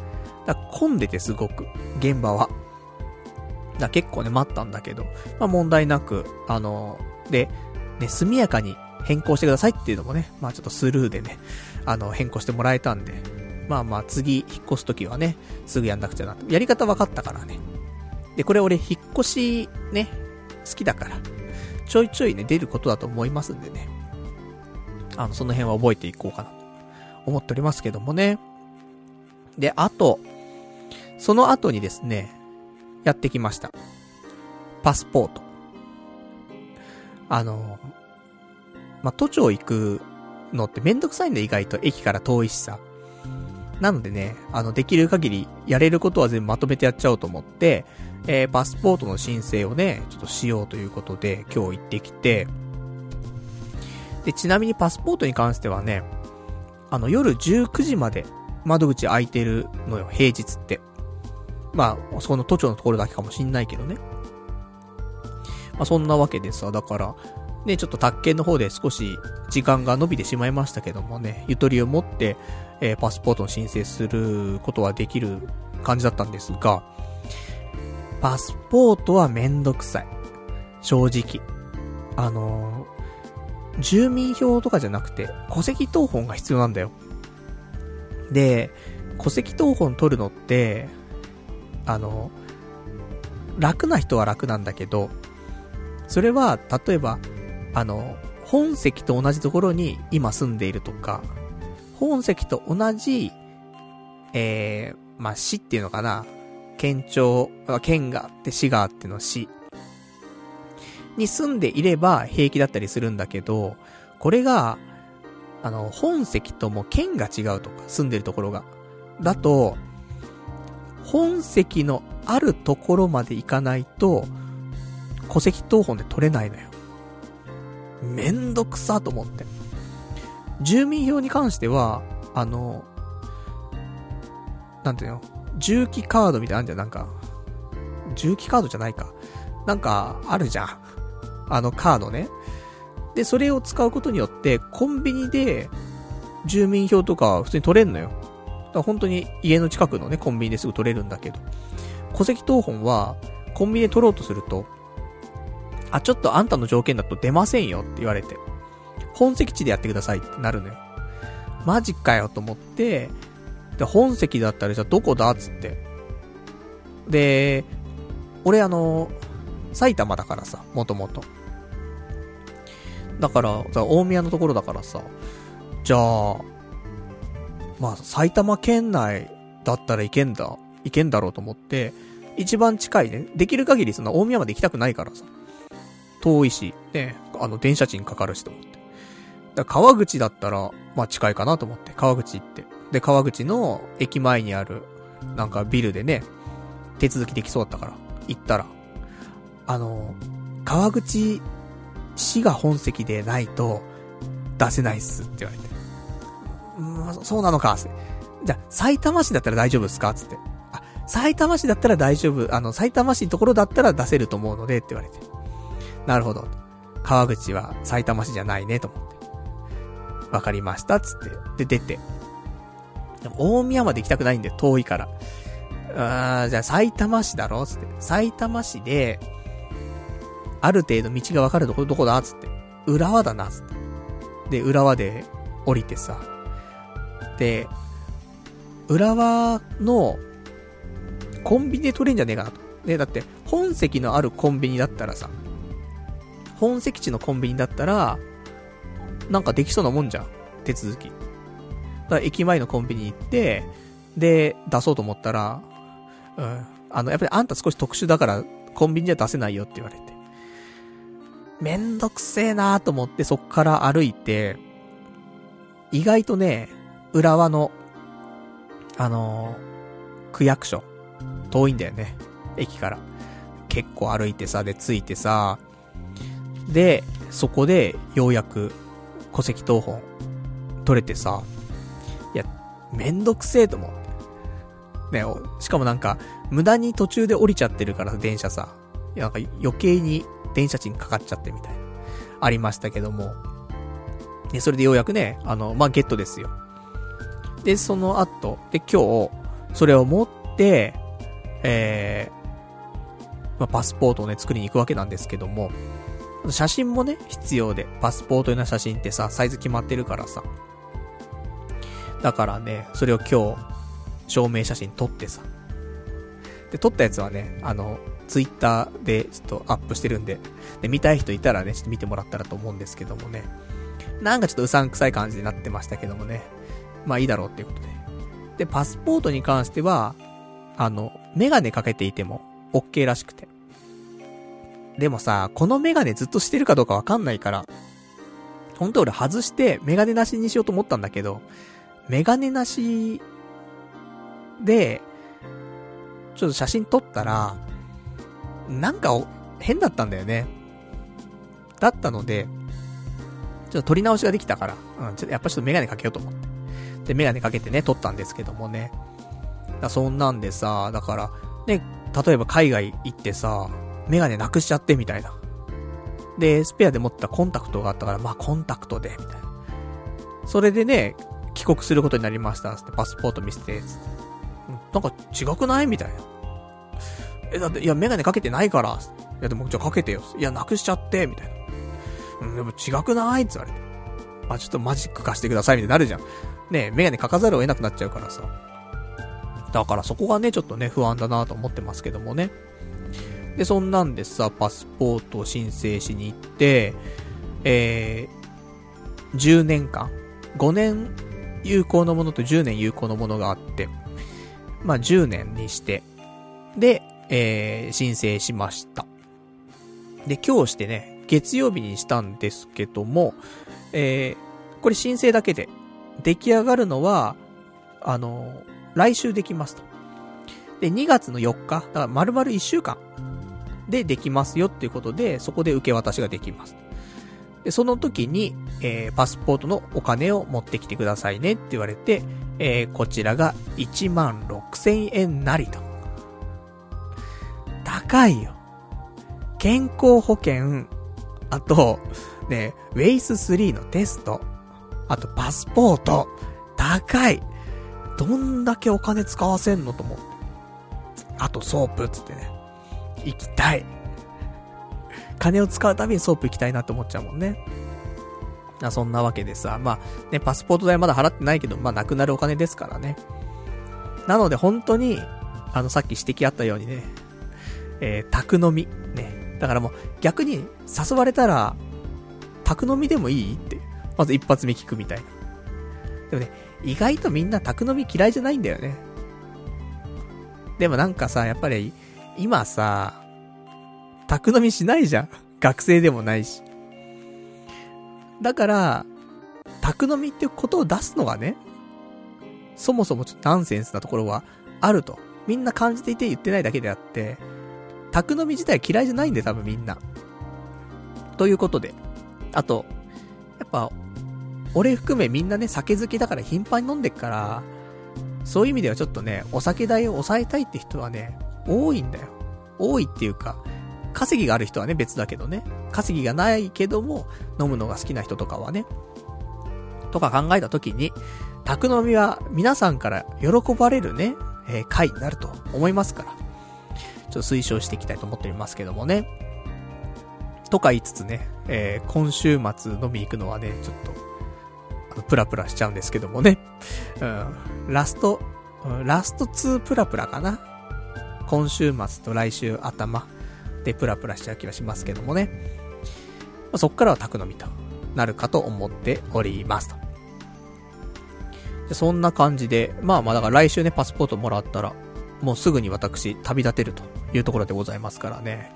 だから混んでてすごく、現場は。だ結構ね、待ったんだけど、まあ問題なく、で、ね、速やかに変更してくださいっていうのもね、まあちょっとスルーでね、変更してもらえたんで、まあまあ次引っ越すときはね、すぐやんなくちゃなって。やり方分かったからね。で、これ俺引っ越しね、好きだから、ちょいちょいね、出ることだと思いますんでね。その辺は覚えていこうかなと思っておりますけどもね。で、あと、その後にですね、やってきました。パスポート。まあ、都庁行くのってめんどくさいんだ、意外と。駅から遠いしさ。なのでね、できる限りやれることは全部まとめてやっちゃおうと思って、パスポートの申請をね、ちょっとしようということで、今日行ってきて、で、ちなみにパスポートに関してはね、夜19時まで窓口開いてるのよ、平日って。まあ、その都庁のところだけかもしんないけどね。まあ、そんなわけでさ、だから、ね、ちょっと宅建の方で少し時間が伸びてしまいましたけどもね、ゆとりを持って、パスポートの申請することはできる感じだったんですが、パスポートはめんどくさい。正直。住民票とかじゃなくて、戸籍謄本が必要なんだよ。で、戸籍謄本取るのって、楽な人は楽なんだけど、それは、例えば、本籍と同じところに今住んでいるとか、本籍と同じ、まあ、市っていうのかな、県があって市があっての市に住んでいれば平気だったりするんだけど、これが、本籍とも県が違うとか、住んでるところが。だと、本籍のあるところまで行かないと、戸籍謄本で取れないのよ。めんどくさと思って。住民票に関しては、なんていうの、住基カードみたいなのあるじゃん、なんか。住基カードじゃないか。なんか、あるじゃん。カードね。で、それを使うことによって、コンビニで、住民票とか普通に取れんのよ。だから本当に家の近くのね、コンビニですぐ取れるんだけど。戸籍謄本は、コンビニで取ろうとすると、あ、ちょっとあんたの条件だと出ませんよって言われて、本籍地でやってくださいってなるのよ。マジかよと思って、で、本籍だったらじゃあどこだっつって。で、俺埼玉だからさ、もともと。だから、大宮のところだからさ、じゃあ、まあ、埼玉県内だったらいけんだろうと思って、一番近いね、できる限りその大宮まで行きたくないからさ、遠いし、ね、電車賃かかるしと思って。だから川口だったら、まあ近いかなと思って、川口行って。で、川口の駅前にある、なんかビルでね、手続きできそうだったから、行ったら、川口市が本籍でないと出せないっすって言われて。そうなのかっつって。じゃあ、埼玉市だったら大丈夫っすかっつって。あ、埼玉市だったら大丈夫。埼玉市のところだったら出せると思うのでって言われて。なるほど。川口は埼玉市じゃないねと思って。わかりましたっつって。で、出て。でも大宮まで行きたくないんで、遠いから。じゃあ埼玉市だろっつって。埼玉市で、ある程度道が分かるところどこだっつって。浦和だなっつって。で、浦和で降りてさ。で、浦和のコンビニで取れんじゃねえかなと。で、だって本籍のあるコンビニだったらさ、本籍地のコンビニだったら、なんかできそうなもんじゃん。手続き。だから駅前のコンビニ行って、で、出そうと思ったら、やっぱりあんた少し特殊だからコンビニじゃ出せないよって言われて。めんどくせえなーと思ってそっから歩いて、意外とね、浦和の、区役所、遠いんだよね。駅から。結構歩いてさ、で、着いてさ、で、そこで、ようやく、戸籍謄本、取れてさ、いや、めんどくせえと思う。ね、しかもなんか、無駄に途中で降りちゃってるから、電車さ。いや、なんか余計に電車賃かかっちゃってみたいな。ありましたけども。で、それでようやくね、まあ、ゲットですよ。で、その後、で、今日、それを持って、まあ、パスポートをね、作りに行くわけなんですけども、写真もね、必要で、パスポート用の写真ってさ、サイズ決まってるからさ。だからね、それを今日、証明写真撮ってさ。で、撮ったやつはね、ツイッターでちょっとアップしてるんで、で、見たい人いたらね、ちょっと見てもらったらと思うんですけどもね。なんかちょっとうさんくさい感じになってましたけどもね。まあいいだろうっていうことで。で、パスポートに関しては、メガネかけていても OK らしくて。でもさ、このメガネずっとしてるかどうかわかんないから、ほんと俺外してメガネなしにしようと思ったんだけど、メガネなしで、ちょっと写真撮ったら、なんか変だったんだよね。だったので、ちょっと撮り直しができたから、うん、やっぱちょっとメガネかけようと思って。で、メガネかけてね、撮ったんですけどもね。そんなんでさ、だから、ね、例えば海外行ってさ、メガネなくしちゃってみたいな。で、スペアで持ってたコンタクトがあったから、まあコンタクトで、みたいな。それでね、帰国することになりました、つって、パスポート見せて、つって。なんか違くないみたいな。え、だって、いや、メガネかけてないから、いや、でも、じゃあかけてよ。いや、なくしちゃって、みたいな。うん、でも違くないって言われて。あ、ちょっとマジック貸してください、みたいになるじゃん。ねえ、メガネかかざるを得なくなっちゃうからさ。だからそこがね、ちょっとね、不安だなと思ってますけどもね。で、そんなんでさ、パスポートを申請しに行って、10年間、5年有効のものと10年有効のものがあって、まあ、10年にして、で、申請しました。で、今日してね、月曜日にしたんですけども、これ申請だけで、出来上がるのは、来週できますと。で、2月の4日、だから丸々1週間でできますよっていうことで、そこで受け渡しができます。で、その時に、パスポートのお金を持ってきてくださいねって言われて、こちらが16,000円なりと。高いよ。健康保険、あと、ね、Wais 3のテスト、あとパスポート、高い。どんだけお金使わせんのと思って。あとソープっつってね。行きたい。金を使うたびにソープ行きたいなって思っちゃうもんね。そんなわけでさ、まあね、パスポート代まだ払ってないけど、まあなくなるお金ですからね。なので本当に、さっき指摘あったようにね、宅飲み。ね。だからもう逆に誘われたら、宅飲みでもいいって、まず一発目聞くみたいな。でもね、意外とみんな宅飲み嫌いじゃないんだよね。でもなんかさ、やっぱり、今さ、宅飲みしないじゃん。学生でもないし。だから、宅飲みってことを出すのがね、そもそもちょっとナンセンスなところはあると。みんな感じていて言ってないだけであって、宅飲み自体嫌いじゃないんで多分みんな。ということで。あと、やっぱ、俺含めみんなね、酒好きだから頻繁に飲んでっから、そういう意味ではちょっとね、お酒代を抑えたいって人はね、多いんだよ。多いっていうか、稼ぎがある人はね、別だけどね。稼ぎがないけども、飲むのが好きな人とかはね。とか考えたときに、宅飲みは皆さんから喜ばれるね、会になると思いますから。ちょっと推奨していきたいと思っていますけどもね。とか言いつつね、今週末飲み行くのはね、ちょっと、プラプラしちゃうんですけどもね。うん、ラスト2プラプラかな。今週末と来週頭でプラプラしちゃう気がしますけどもね。そっからは宅飲みとなるかと思っておりますと。で、そんな感じで、まあまあだから来週ね、パスポートもらったら、もうすぐに私旅立てるというところでございますからね。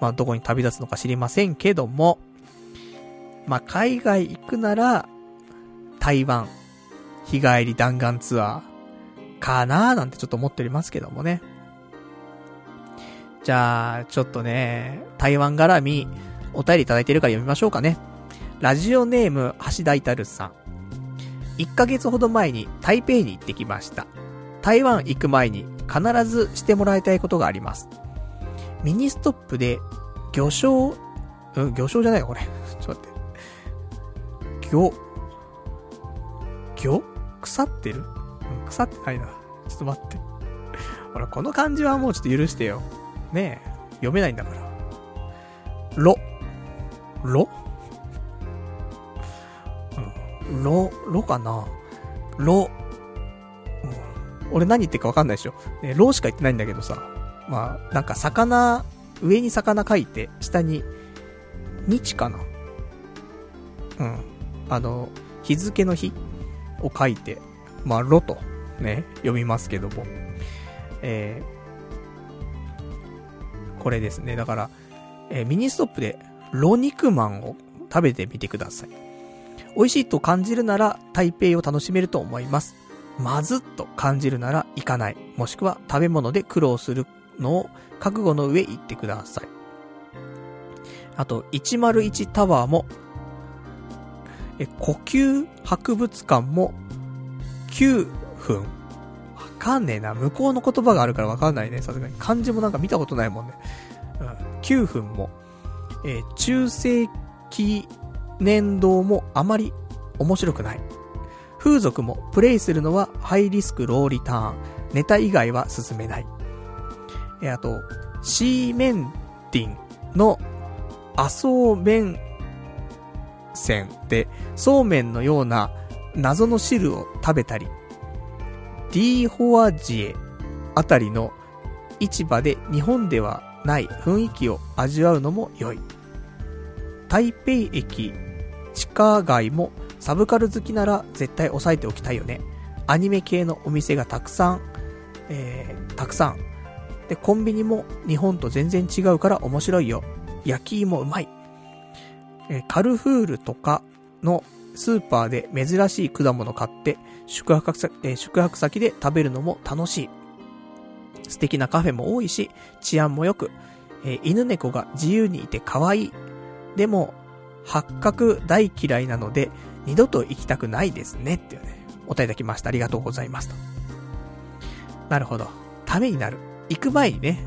まあ、どこに旅立つのか知りませんけども、まあ、海外行くなら、台湾、日帰り弾丸ツアー、かなーなんてちょっと思っておりますけどもね。じゃあ、ちょっとね、台湾絡み、お便りいただいてるから読みましょうかね。ラジオネーム、橋大太郎さん。1ヶ月ほど前に台北に行ってきました。台湾行く前に必ずしてもらいたいことがあります。ミニストップで腐ってる？腐ってないな。ちょっと待って。ほら、この漢字はもうちょっと許してよ。ねえ。読めないんだから。俺何言ってるか分かんないでしょ。ね、ろしか言ってないんだけどさ。まあ、なんか魚、上に魚書いて、下に、日かな。うん。日付の日を書いて、まあ、ろと、ね、読みますけども。これですね。だから、ミニストップで、ろ肉まんを食べてみてください。美味しいと感じるなら台北を楽しめると思います。まずっと感じるなら行かない、もしくは食べ物で苦労するのを覚悟の上行ってください。あと101タワーも呼吸博物館も9分、わかんねえな、向こうの言葉があるからわかんないね、さすがに漢字もなんか見たことないもんね、うん、9分も、中世紀年度もあまり面白くない。風俗もプレイするのはハイリスクローリターン、ネタ以外は進めない。あとシーメンティンのアソーメン線でそうめんのような謎の汁を食べたり、ディホアジエあたりの市場で日本ではない雰囲気を味わうのも良い。台北駅地下街もサブカル好きなら絶対押さえておきたいよね。アニメ系のお店がたくさん。で、コンビニも日本と全然違うから面白いよ。焼き芋うまい。カルフールとかのスーパーで珍しい果物買って宿泊先で食べるのも楽しい。素敵なカフェも多いし、治安も良く、犬猫が自由にいて可愛い。でも、八角大嫌いなので、二度と行きたくないですね。っていうね、お答えいただきました。ありがとうございますと。なるほど。ためになる。行く前にね、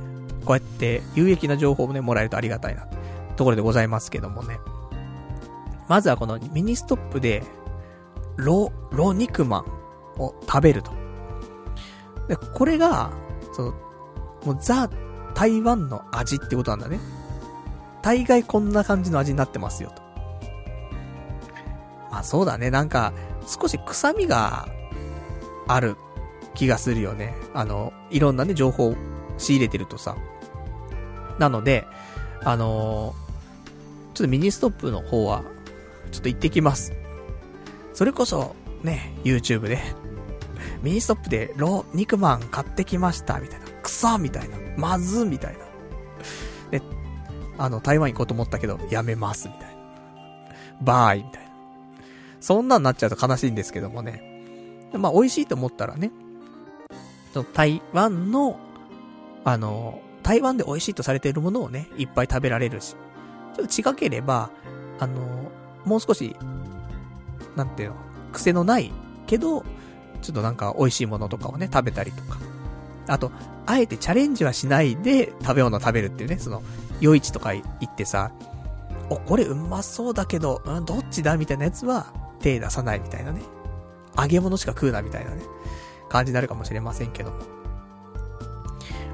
こうやって有益な情報もね、もらえるとありがたいな。ところでございますけどもね。まずはこのミニストップで、ロ肉まんを食べると。で、これが、もうザ・台湾の味ってことなんだね。大概こんな感じの味になってますよと。まあそうだね、なんか少し臭みがある気がするよね。いろんなね情報を仕入れてるとさ。なのでちょっとミニストップの方はちょっと行ってきます。それこそね YouTube でミニストップでロ肉まん買ってきましたみたいな、くそみたいな、まずみたいなで、台湾行こうと思ったけど、やめます、みたいな。バーイ、みたいな。そんなんなっちゃうと悲しいんですけどもね。まあ、美味しいと思ったらね、台湾の、台湾で美味しいとされているものをね、いっぱい食べられるし。ちょっと違ければ、もう少し、なんていうの、癖のないけど、ちょっとなんか美味しいものとかをね、食べたりとか。あと、あえてチャレンジはしないで食べ物を食べるっていうね、夜市とか行ってさ、これうまそうだけど、どっちだみたいなやつは手出さないみたいなね、揚げ物しか食うなみたいなね感じになるかもしれませんけども。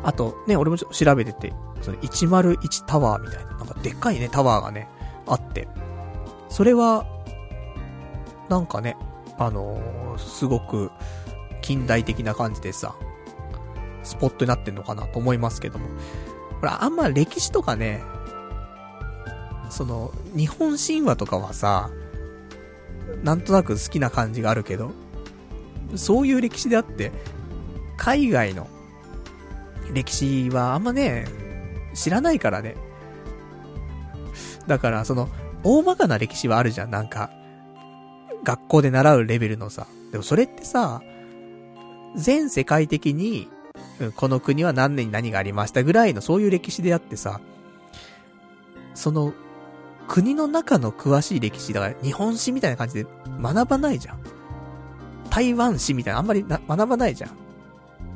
あとね、俺も調べてて、101タワーみたいな、なんかでっかいねタワーがねあって、それはなんかねすごく近代的な感じでさ、スポットになってんのかなと思いますけども、ほら、あんま歴史とかね、日本神話とかはさ、なんとなく好きな感じがあるけど、そういう歴史であって、海外の歴史はあんまね、知らないからね、だからその大まかな歴史はあるじゃん、なんか学校で習うレベルのさ。でもそれってさ、全世界的にこの国は何年に何がありましたぐらいのそういう歴史であってさ、その国の中の詳しい歴史だから日本史みたいな感じで学ばないじゃん。台湾史みたいなあんまり学ばないじゃん。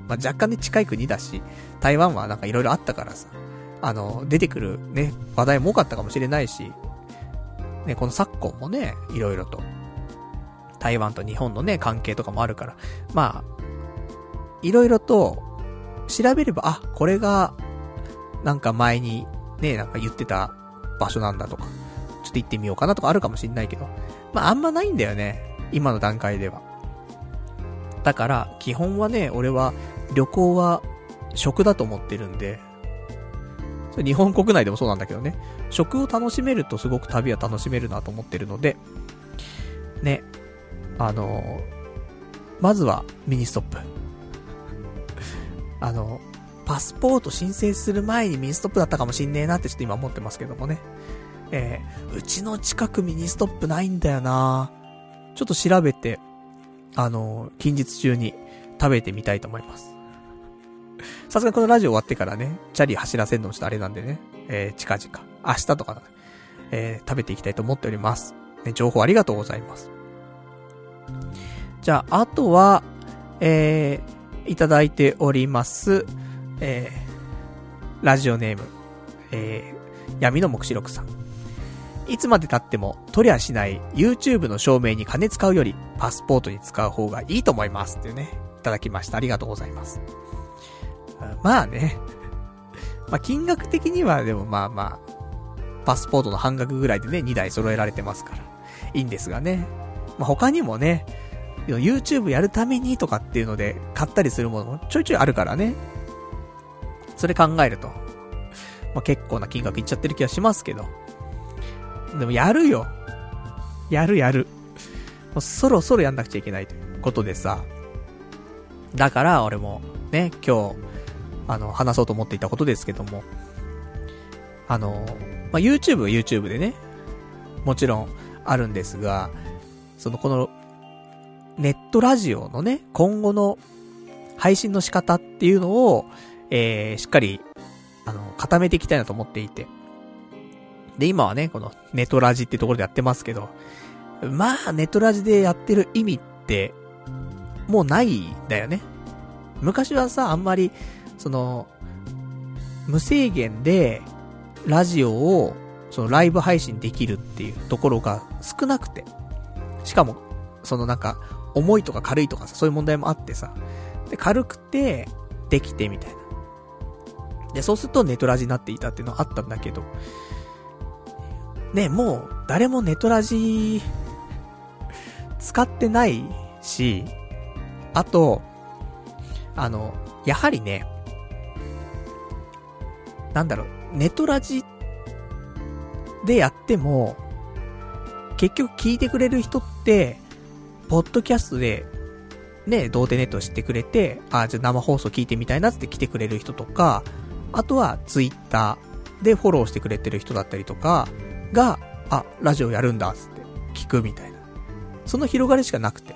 まあ、若干ね近い国だし、台湾はなんかいろいろあったからさ、出てくるね話題も多かったかもしれないし、ねこの昨今もねいろいろと台湾と日本のね関係とかもあるから、まあいろいろと調べれば、あこれがなんか前にねなんか言ってた場所なんだとか、ちょっと行ってみようかなとかあるかもしんないけど、まああんまないんだよね今の段階では。だから基本はね俺は旅行は食だと思ってるんで、日本国内でもそうなんだけどね、食を楽しめるとすごく旅は楽しめるなと思ってるのでね、まずはミニストップパスポート申請する前にミニストップだったかもしんねえなってちょっと今思ってますけどもね、うちの近くミニストップないんだよな。ちょっと調べて近日中に食べてみたいと思います。さすがにこのラジオ終わってからねチャリ走らせるのもちょっとあれなんでね、近々明日とか、ね食べていきたいと思っております、ね、情報ありがとうございます。じゃああとは、いただいております、ラジオネーム、闇の目視録さん。いつまで経っても取りゃしない YouTube の証明に金使うよりパスポートに使う方がいいと思いますっていうねいただきました。ありがとうございます。まあねまあ金額的にはでもまあまあパスポートの半額ぐらいでね2台揃えられてますからいいんですがね、まあ、他にもね YouTube やるためにとかっていうので買ったりするものもちょいちょいあるからね、それ考えると、まあ、結構な金額いっちゃってる気がしますけど、でもやるよやるもうそろそろやんなくちゃいけないということでさ、だから俺もね今日話そうと思っていたことですけども、まあ、YouTube は YouTube でねもちろんあるんですが、そのこのネットラジオのね今後の配信の仕方っていうのを、しっかり固めていきたいなと思っていて、で今はねこのネトラジってところでやってますけど、まあネトラジでやってる意味ってもうないんだよね。昔はさあんまりその無制限でラジオをそのライブ配信できるっていうところが少なくて、しかもそのなんか重いとか軽いとかさそういう問題もあってさ、で軽くてできてみたいな、でそうするとネトラジになっていたっていうのはあったんだけどね、もう誰もネトラジ使ってないし、あとやはりねなんだろう、ネトラジでやっても結局聞いてくれる人ってポッドキャストでね童貞ネットを知ってくれて、あじゃあ生放送聞いてみたいなって来てくれる人とか、あとはツイッターでフォローしてくれてる人だったりとかが、あ、ラジオやるんだって聞くみたいな、その広がりしかなくて、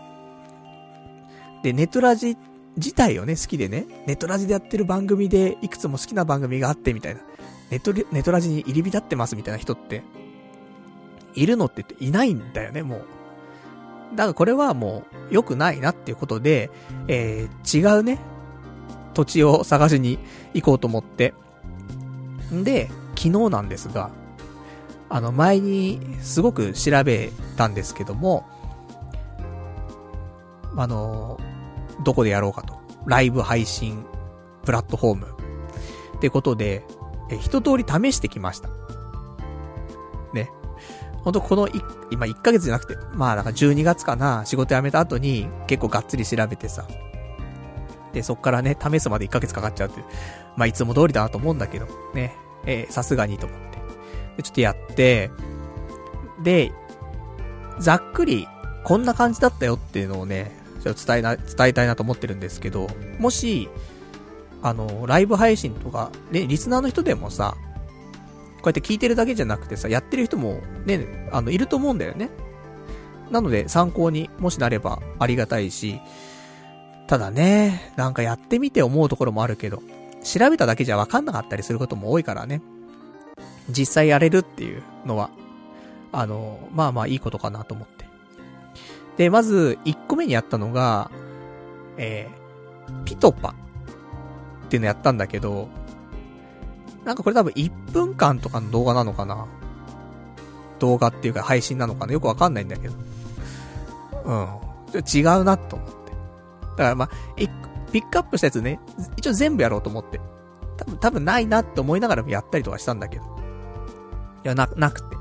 でネトラジ自体をね好きでねネトラジでやってる番組でいくつも好きな番組があってみたいな、ネトラジに入り浸ってますみたいな人っているのっていないんだよねもう。だからこれはもう良くないなっていうことで、違うね土地を探しに行こうと思って、で昨日なんですが前にすごく調べたんですけども、どこでやろうかと、ライブ配信プラットフォームってことで一通り試してきましたね。ほんとこの今1ヶ月じゃなくてまあなんか12月かな、仕事辞めた後に結構がっつり調べてさ、でそっからね試すまで1ヶ月かかっちゃうっていう、まあいつも通りだなと思うんだけどね、さすがにと思ってちょっとやって、で、ざっくりこんな感じだったよっていうのをね、ちょっと伝えたいなと思ってるんですけど、もしライブ配信とか、ね、リスナーの人でもさ、うやって聞いてるだけじゃなくてさ、やってる人もね、いると思うんだよね。なので参考にもしなればありがたいし、ただね、なんかやってみて思うところもあるけど、調べただけじゃ分かんなかったりすることも多いからね。実際やれるっていうのは、まあまあいいことかなと思って。で、まず1個目にやったのが、ピトパっていうのやったんだけど、なんかこれ多分1分間とかの動画なのかな、動画っていうか配信なのかな、よくわかんないんだけど、うん、ちょっと違うなと思って。だからまあピックアップしたやつね、一応全部やろうと思って、多分ないなって思いながらもやったりとかしたんだけど、いやなくて。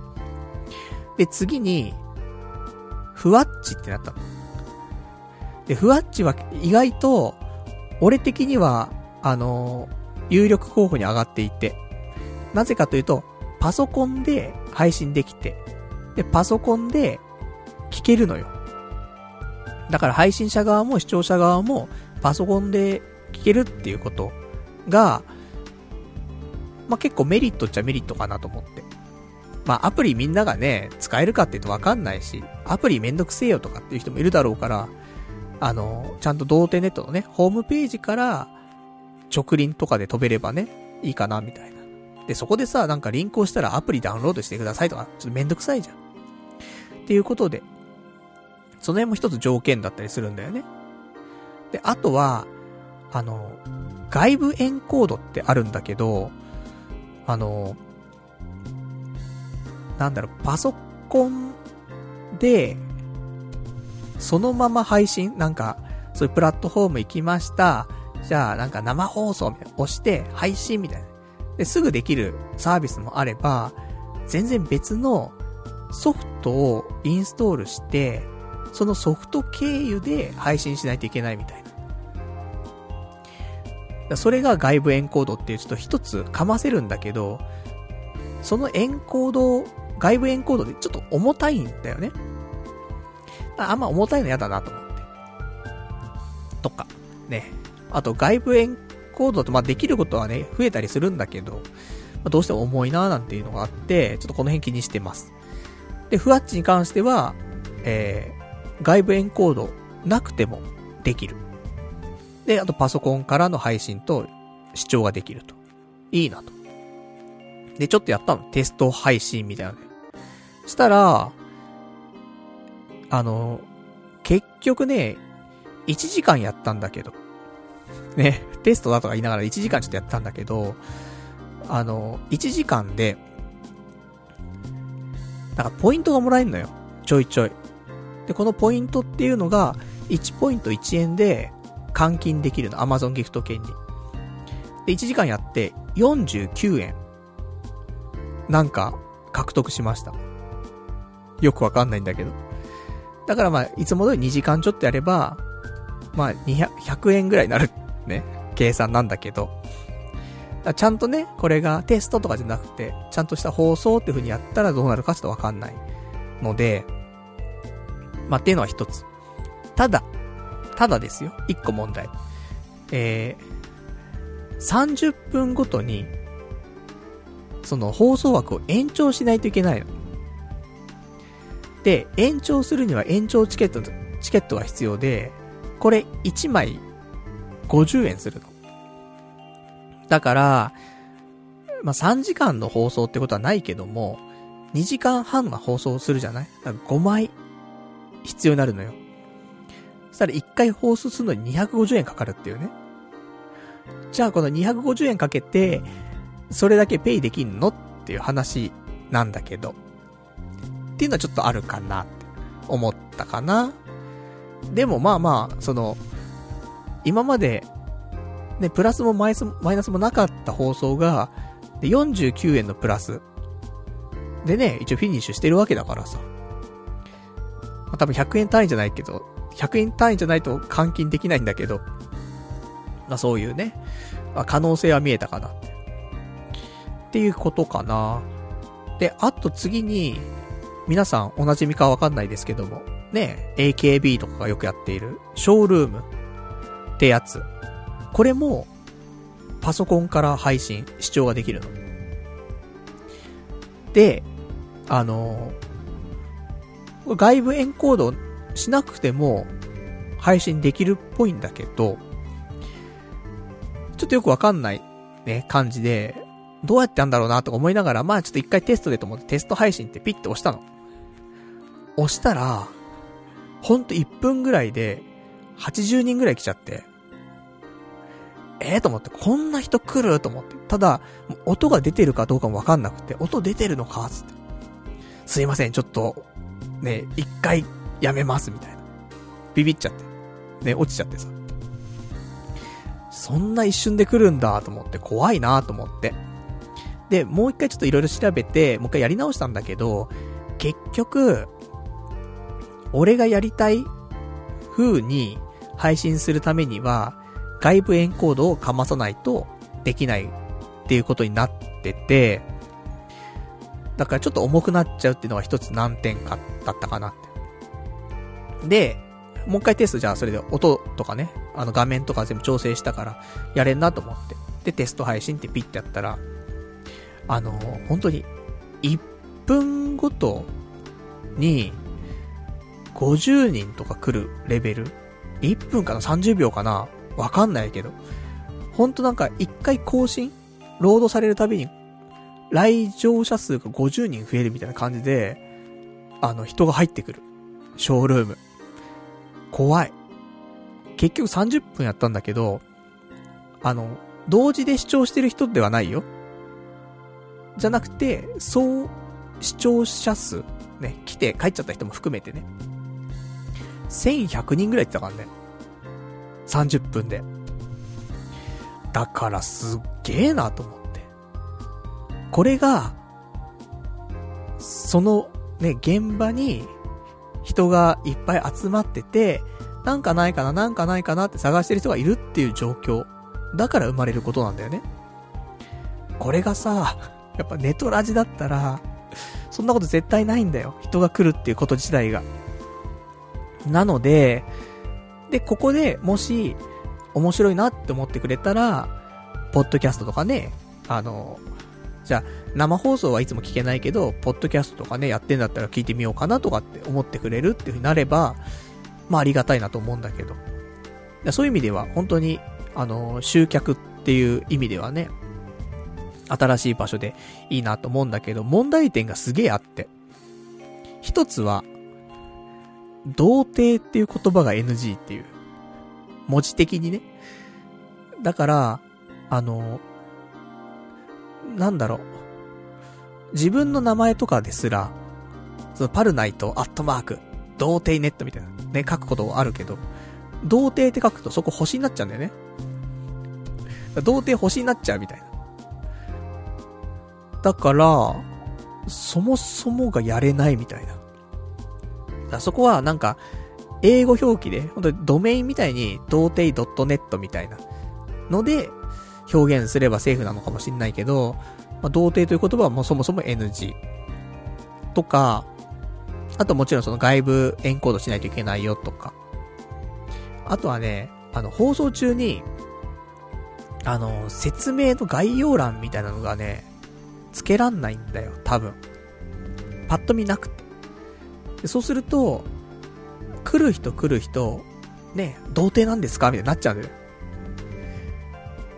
で次にふわっちってなったの。でふわっちは意外と俺的には有力候補に上がっていて、なぜかというとパソコンで配信できて、でパソコンで聞けるのよ。だから配信者側も視聴者側もパソコンで聞けるっていうことが、まあ、結構メリットっちゃメリットかなと思って。まあ、アプリみんながね使えるかって言うとわかんないし、アプリめんどくせえよとかっていう人もいるだろうから、ちゃんと童貞ネットのねホームページから直輪とかで飛べればねいいかなみたいな。でそこでさ、なんかリンクをしたらアプリダウンロードしてくださいとかちょっとめんどくさいじゃんっていうことで、その辺も一つ条件だったりするんだよね。であとは外部エンコードってあるんだけど、なんだろう、パソコンでそのまま配信、なんかそういうプラットフォーム行きました、じゃあなんか生放送みたいな押して配信みたいなですぐできるサービスもあれば、全然別のソフトをインストールして、そのソフト経由で配信しないといけないみたいな。それが外部エンコードっていうちょっと一つかませるんだけど、そのエンコード、外部エンコードでちょっと重たいんだよね。あんま重たいのやだなと思って。とか、ね。あと外部エンコードだとまあできることはね、増えたりするんだけど、まあ、どうしても重いなーなんていうのがあって、ちょっとこの辺気にしてます。で、ふわっちに関しては、外部エンコードなくてもできる。で、あとパソコンからの配信と視聴ができると。いいなと。で、ちょっとやったの。テスト配信みたいなね。したら、結局ね、1時間やったんだけど。ね、テストだとか言いながら1時間ちょっとやったんだけど、1時間で、なんかポイントがもらえるのよ。ちょいちょい。で、このポイントっていうのが、1ポイント1円で換金できるの。Amazon ギフト券に。で、1時間やって49円。なんか獲得しました。よくわかんないんだけど、だからまあいつも通り2時間ちょっとやればまあ100円ぐらいになるね、計算なんだけど、だちゃんとねこれがテストとかじゃなくてちゃんとした放送っていう風にやったらどうなるかちょっとわかんないので、まあっていうのは一つ。ただですよ、一個問題、30分ごとにその放送枠を延長しないといけないの。で、延長するには延長チケットが必要で、これ1枚50円するの。だから、まあ、3時間の放送ってことはないけども、2時間半の放送するじゃない？だから5枚必要になるのよ。そしたら1回放送するのに250円かかるっていうね。じゃあこの250円かけて、それだけペイできんのっていう話なんだけど、っていうのはちょっとあるかなって思ったかな。でもまあまあその今までねプラスもマイナスもなかった放送がで49円のプラスでね一応フィニッシュしてるわけだからさ、まあ、多分100円単位じゃないと換金できないんだけど、まあそういうね、まあ、可能性は見えたかなっていうことかな。で、あと次に皆さんお馴染みかわかんないですけどもね、 AKB とかがよくやっているショールームってやつ、これもパソコンから配信視聴ができるので、外部エンコードしなくても配信できるっぽいんだけど、ちょっとよくわかんないね、感じで、どうやってやんだろうなとか思いながら、まあちょっと一回テストでと思ってテスト配信ってピッて押したの。押したら、ほんと1分ぐらいで80人ぐらい来ちゃって、と思って、こんな人来ると思って。ただ、音が出てるかどうかもわかんなくて、音出てるのかつって。すいません、ちょっと、ね、一回やめます、みたいな。ビビっちゃって。ね、落ちちゃってさ。そんな一瞬で来るんだと思って、怖いなと思って。で、もう一回ちょっといろいろ調べて、もう一回やり直したんだけど、結局、俺がやりたい風に配信するためには、外部エンコードをかまさないとできないっていうことになってて、だからちょっと重くなっちゃうっていうのが一つ難点だったかなって。で、もう一回テスト、じゃあそれで音とかね、画面とか全部調整したからやれんなと思って。で、テスト配信ってピッてやったら、本当に1分ごとに50人とか来るレベル、1分かな30秒かなわかんないけど、ほんとなんか一回更新ロードされるたびに来場者数が50人増えるみたいな感じで、人が入ってくるショールーム。怖い。結局30分やったんだけど、同時で視聴してる人ではないよ。じゃなくて、総視聴者数、ね、来て帰っちゃった人も含めてね、1100人ぐらいって言ったからね。30分で。だからすっげえなと思って。これが、そのね、現場に、人がいっぱい集まってて、なんかないかな、なんかないかなって探してる人がいるっていう状況。だから生まれることなんだよね。これがさ、やっぱネトラジだったら、そんなこと絶対ないんだよ。人が来るっていうこと自体が。なので、ここでもし、面白いなって思ってくれたら、ポッドキャストとかね、じゃあ生放送はいつも聞けないけどポッドキャストとかねやってんだったら聞いてみようかなとかって思ってくれるっていう風になれば、まあありがたいなと思うんだけど、そういう意味では本当に集客っていう意味ではね、新しい場所でいいなと思うんだけど、問題点がすげえあって、一つは童貞っていう言葉が NG っていう文字的にね、だからなんだろう、自分の名前とかですら、そのパルナイト@童貞ネットみたいなね書くことあるけど、童貞って書くとそこ星になっちゃうんだよね。童貞星になっちゃうみたいな。だからそもそもがやれないみたいな。だからそこはなんか英語表記で本当にドメインみたいに童貞.netみたいなので表現すればセーフなのかもしれないけど、まあ、童貞という言葉はもうそもそも NG とか、あともちろんその外部エンコードしないといけないよとか、あとはね、放送中に説明の概要欄みたいなのがね付けらんないんだよ、多分パッと見なくて。でそうすると来る人ね、童貞なんですかみたいになっちゃうんだよ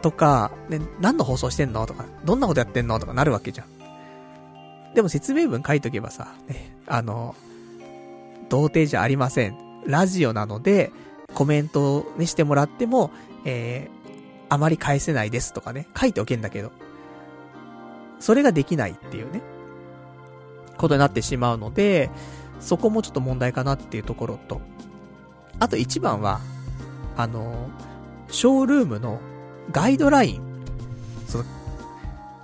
とか、ね、何の放送してんのとか、どんなことやってんのとかなるわけじゃん。でも説明文書いとけばさ、ね、童貞じゃありません。ラジオなので、コメントを、ね、してもらっても、あまり返せないですとかね、書いておけんだけど、それができないっていうね、ことになってしまうので、そこもちょっと問題かなっていうところと、あと一番は、ショールームのガイドライン、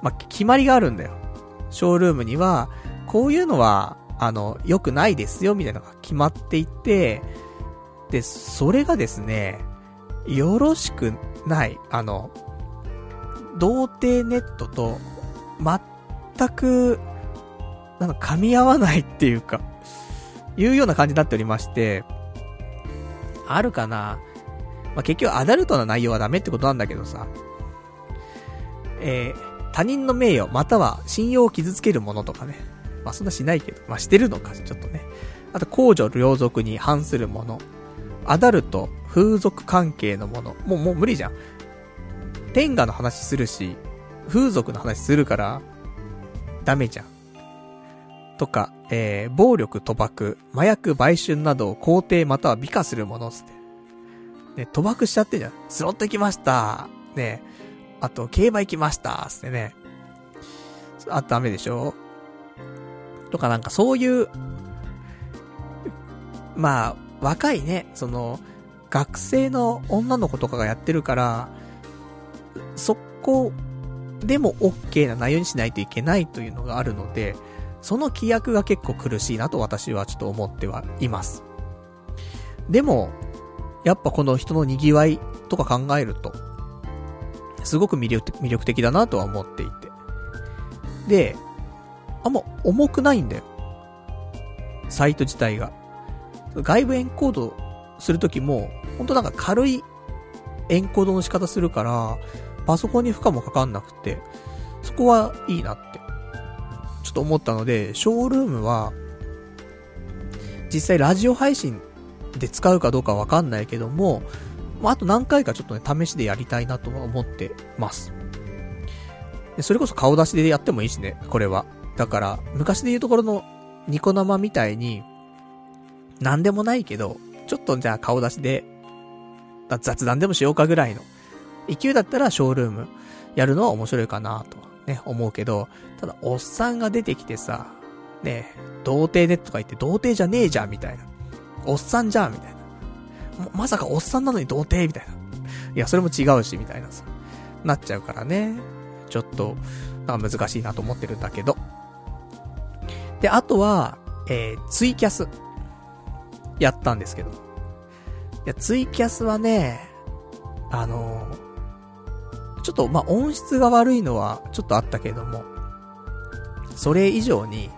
まあ、決まりがあるんだよ。ショールームにはこういうのは良くないですよみたいなのが決まっていて、でそれがですね、よろしくない、童貞ネットと全くなんか噛み合わないっていうかいうような感じになっておりまして、あるかな。まあ、結局アダルトな内容はダメってことなんだけどさ、他人の名誉または信用を傷つけるものとかね、まあそんなしないけど、まあしてるのかちょっとね。あと公序良俗に反するもの、アダルト風俗関係のもの、もう無理じゃん。天下の話するし風俗の話するからダメじゃんとか、暴力、賭博、麻薬、売春などを肯定または美化するものつって、ね、賭博しちゃってんじゃん。スロット行きましたね、あと競馬行きましたつってね、あとダメでしょとか、なんかそういうまあ若いね、その学生の女の子とかがやってるから、そこでも OK な内容にしないといけないというのがあるので、その規約が結構苦しいなと私はちょっと思ってはいます。でもやっぱこの人の賑わいとか考えるとすごく魅力的だなとは思っていて、であんま重くないんだよサイト自体が。外部エンコードするときも本当なんか軽いエンコードの仕方するからパソコンに負荷もかかんなくて、そこはいいなってちょっと思ったので、ショールームは実際ラジオ配信で使うかどうかわかんないけども、あと何回かちょっとね試しでやりたいなとは思ってます。でそれこそ顔出しでやってもいいしね、これは。だから昔で言うところのニコ生みたいになんでもないけどちょっとじゃあ顔出しで雑談でもしようかぐらいの勢いだったらショールームやるのは面白いかなとね思うけど、ただおっさんが出てきてさね、童貞ねとか言って童貞じゃねえじゃんみたいな、おっさんじゃんみたいな、まさかおっさんなのに童貞みたいな、いやそれも違うしみたいなさなっちゃうからね、ちょっとなんか難しいなと思ってるんだけど。であとは、ツイキャスやったんですけど、いやツイキャスはねちょっとまあ音質が悪いのはちょっとあったけども、それ以上に、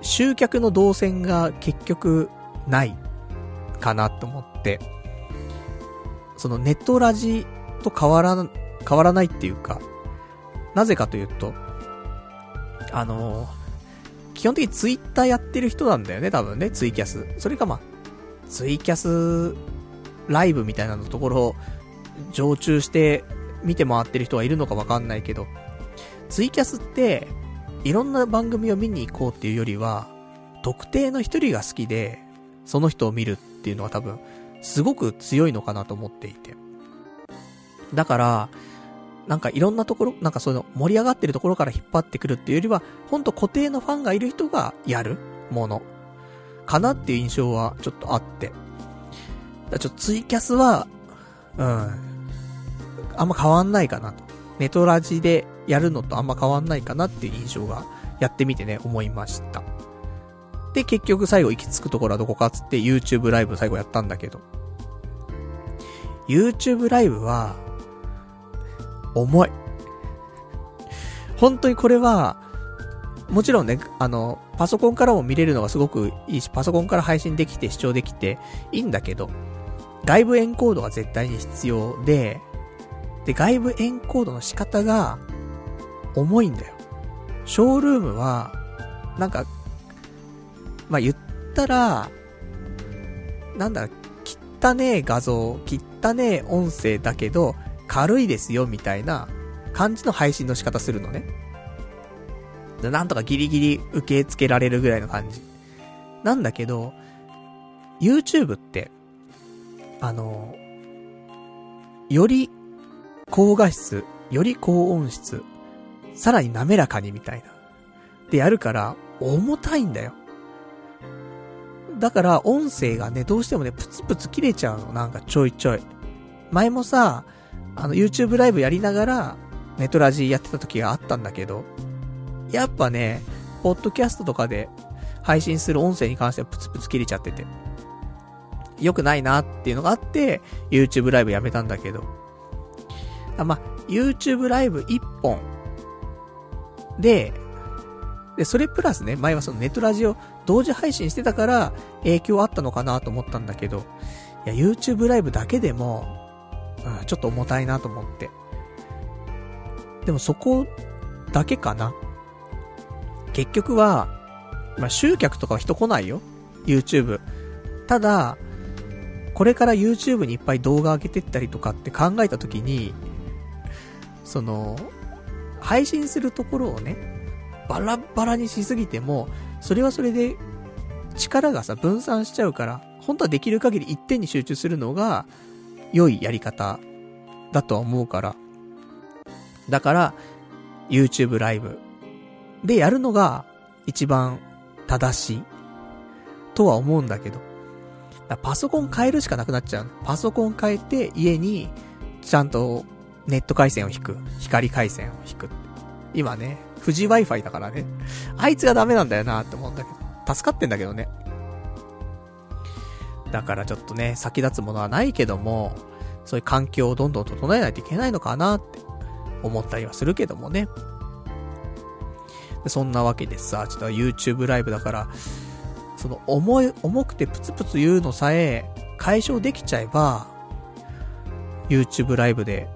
集客の動線が結局ないかなと思って、そのネットラジと変わらないっていうか、なぜかというと基本的にツイッターやってる人なんだよね多分ね、ツイキャス。それかまあツイキャスライブみたいなのところを常駐して見て回ってる人はいるのかわかんないけど、ツイキャスっていろんな番組を見に行こうっていうよりは特定の一人が好きでその人を見るっていうのが多分すごく強いのかなと思っていて、だからなんかいろんなところ、なんかその盛り上がってるところから引っ張ってくるっていうよりはほんと固定のファンがいる人がやるものかなっていう印象はちょっとあって、だちょっとツイキャスはあんま変わんないかなと、ネトラジでやるのとあんま変わんないかなっていう印象がやってみてね思いました。で結局最後行き着くところはどこかっつって YouTube ライブ最後やったんだけど、 YouTube ライブは重い。本当にこれはもちろんねパソコンからも見れるのがすごくいいし、パソコンから配信できて視聴できていいんだけど、外部エンコードが絶対に必要で、外部エンコードの仕方が重いんだよ。ショールームはなんかまあ言ったらなんだ汚ねえ画像汚ねえ音声だけど軽いですよみたいな感じの配信の仕方するのね。なんとかギリギリ受け付けられるぐらいの感じなんだけど、 YouTube ってより高画質より高音質さらに滑らかにみたいなでやるから重たいんだよ。だから音声がねどうしてもねプツプツ切れちゃうの、なんかちょいちょい。前もさYouTube ライブやりながらネトラジやってた時があったんだけど、やっぱねポッドキャストとかで配信する音声に関してはプツプツ切れちゃってて良くないなっていうのがあって YouTube ライブやめたんだけど、まあ、YouTube ライブ1本でそれプラスね、前はそのネトラジを同時配信してたから影響あったのかなと思ったんだけど、いや YouTube ライブだけでもちょっと重たいなと思って、でもそこだけかな。結局は、まあ、集客とかは人来ないよ YouTube。 ただこれから YouTube にいっぱい動画上げてったりとかって考えたときに、その配信するところをねバラバラにしすぎてもそれはそれで力がさ分散しちゃうから、本当はできる限り一点に集中するのが良いやり方だとは思うから、だから YouTube ライブでやるのが一番正しいとは思うんだけど、パソコン変えるしかなくなっちゃう。パソコン変えて家にちゃんとネット回線を引く、光回線を引く。今ね富士 Wi-Fi だからね、あいつがダメなんだよなって思うんだけど、助かってんだけどね。だからちょっとね先立つものはないけども、そういう環境をどんどん整えないといけないのかなって思ったりはするけどもね。そんなわけでさ、ちょっと YouTube ライブだから、その重くてプツプツ言うのさえ解消できちゃえば YouTube ライブで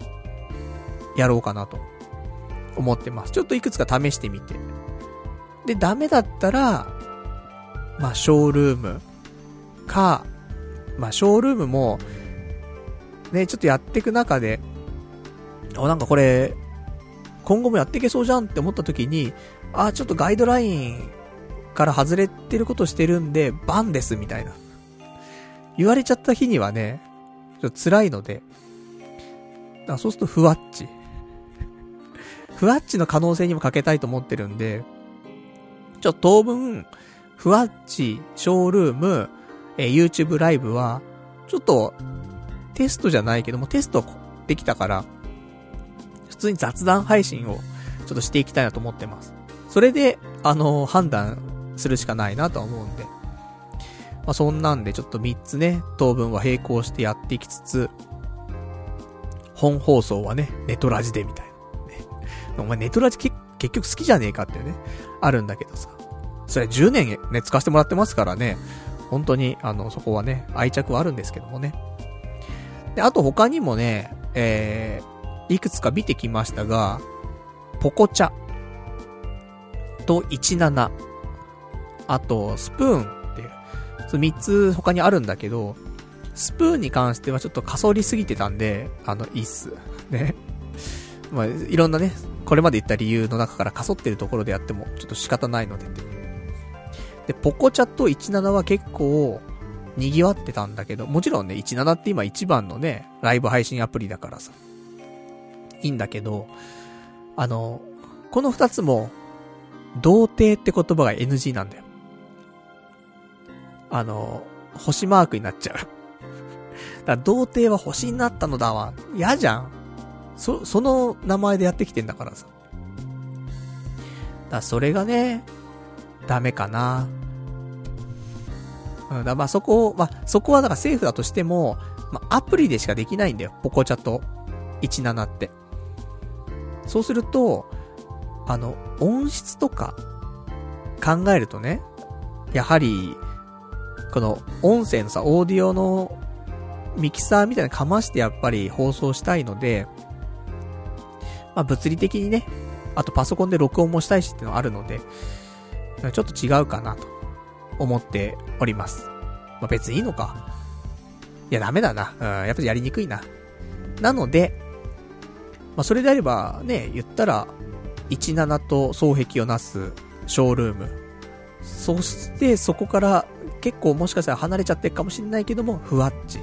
やろうかなと思ってます。ちょっといくつか試してみて、でダメだったらまあショールームか、まあショールームもねちょっとやっていく中で、なんかこれ今後もやっていけそうじゃんって思った時に、ちょっとガイドラインから外れてることしてるんでバンですみたいな言われちゃった日にはねちょっと辛いので、そうするとふわっちの可能性にもかけたいと思ってるんで、ちょっと当分ふわっち、ショールーム、YouTube ライブはちょっとテストじゃないけども、テストできたから普通に雑談配信をちょっとしていきたいなと思ってます。それで判断するしかないなと思うんで、そんなんでちょっと3つね当分は並行してやっていきつつ、本放送はねネトラジでみたいな、お前ネトラジ結局好きじゃねえかっていうねあるんだけどさ、それは10年ね使わせてもらってますからね、本当にそこはね愛着はあるんですけどもね。であと他にもね、いくつか見てきましたが、ポコチャと17、あとスプーンっていう3つ他にあるんだけど、スプーンに関してはちょっとかそりすぎてたんでいいっすね。まあいろんなねこれまで言った理由の中からかそってるところでやってもちょっと仕方ないので、でポコチャと17は結構賑わってたんだけど、もちろんね17って今一番のねライブ配信アプリだからさいいんだけど、この2つも童貞って言葉が NG なんだよ。星マークになっちゃう。だから童貞は星になったのだわ。嫌じゃん。その名前でやってきてんだからさ。だからそれがね、ダメかな。うん、だまあそこはだからセーフだとしても、アプリでしかできないんだよ。ポコチャと17って。そうすると、音質とか考えるとね、やはりこの音声のさオーディオのミキサーみたいなかましてやっぱり放送したいので、物理的にね、あとパソコンで録音もしたいしってのあるので、ちょっと違うかなと思っております。別にいいのか。いやダメだな。やっぱりやりにくいな。なので、それであればね言ったら。17と双璧をなすショールーム、そしてそこから結構もしかしたら離れちゃってるかもしれないけどもふわっちっ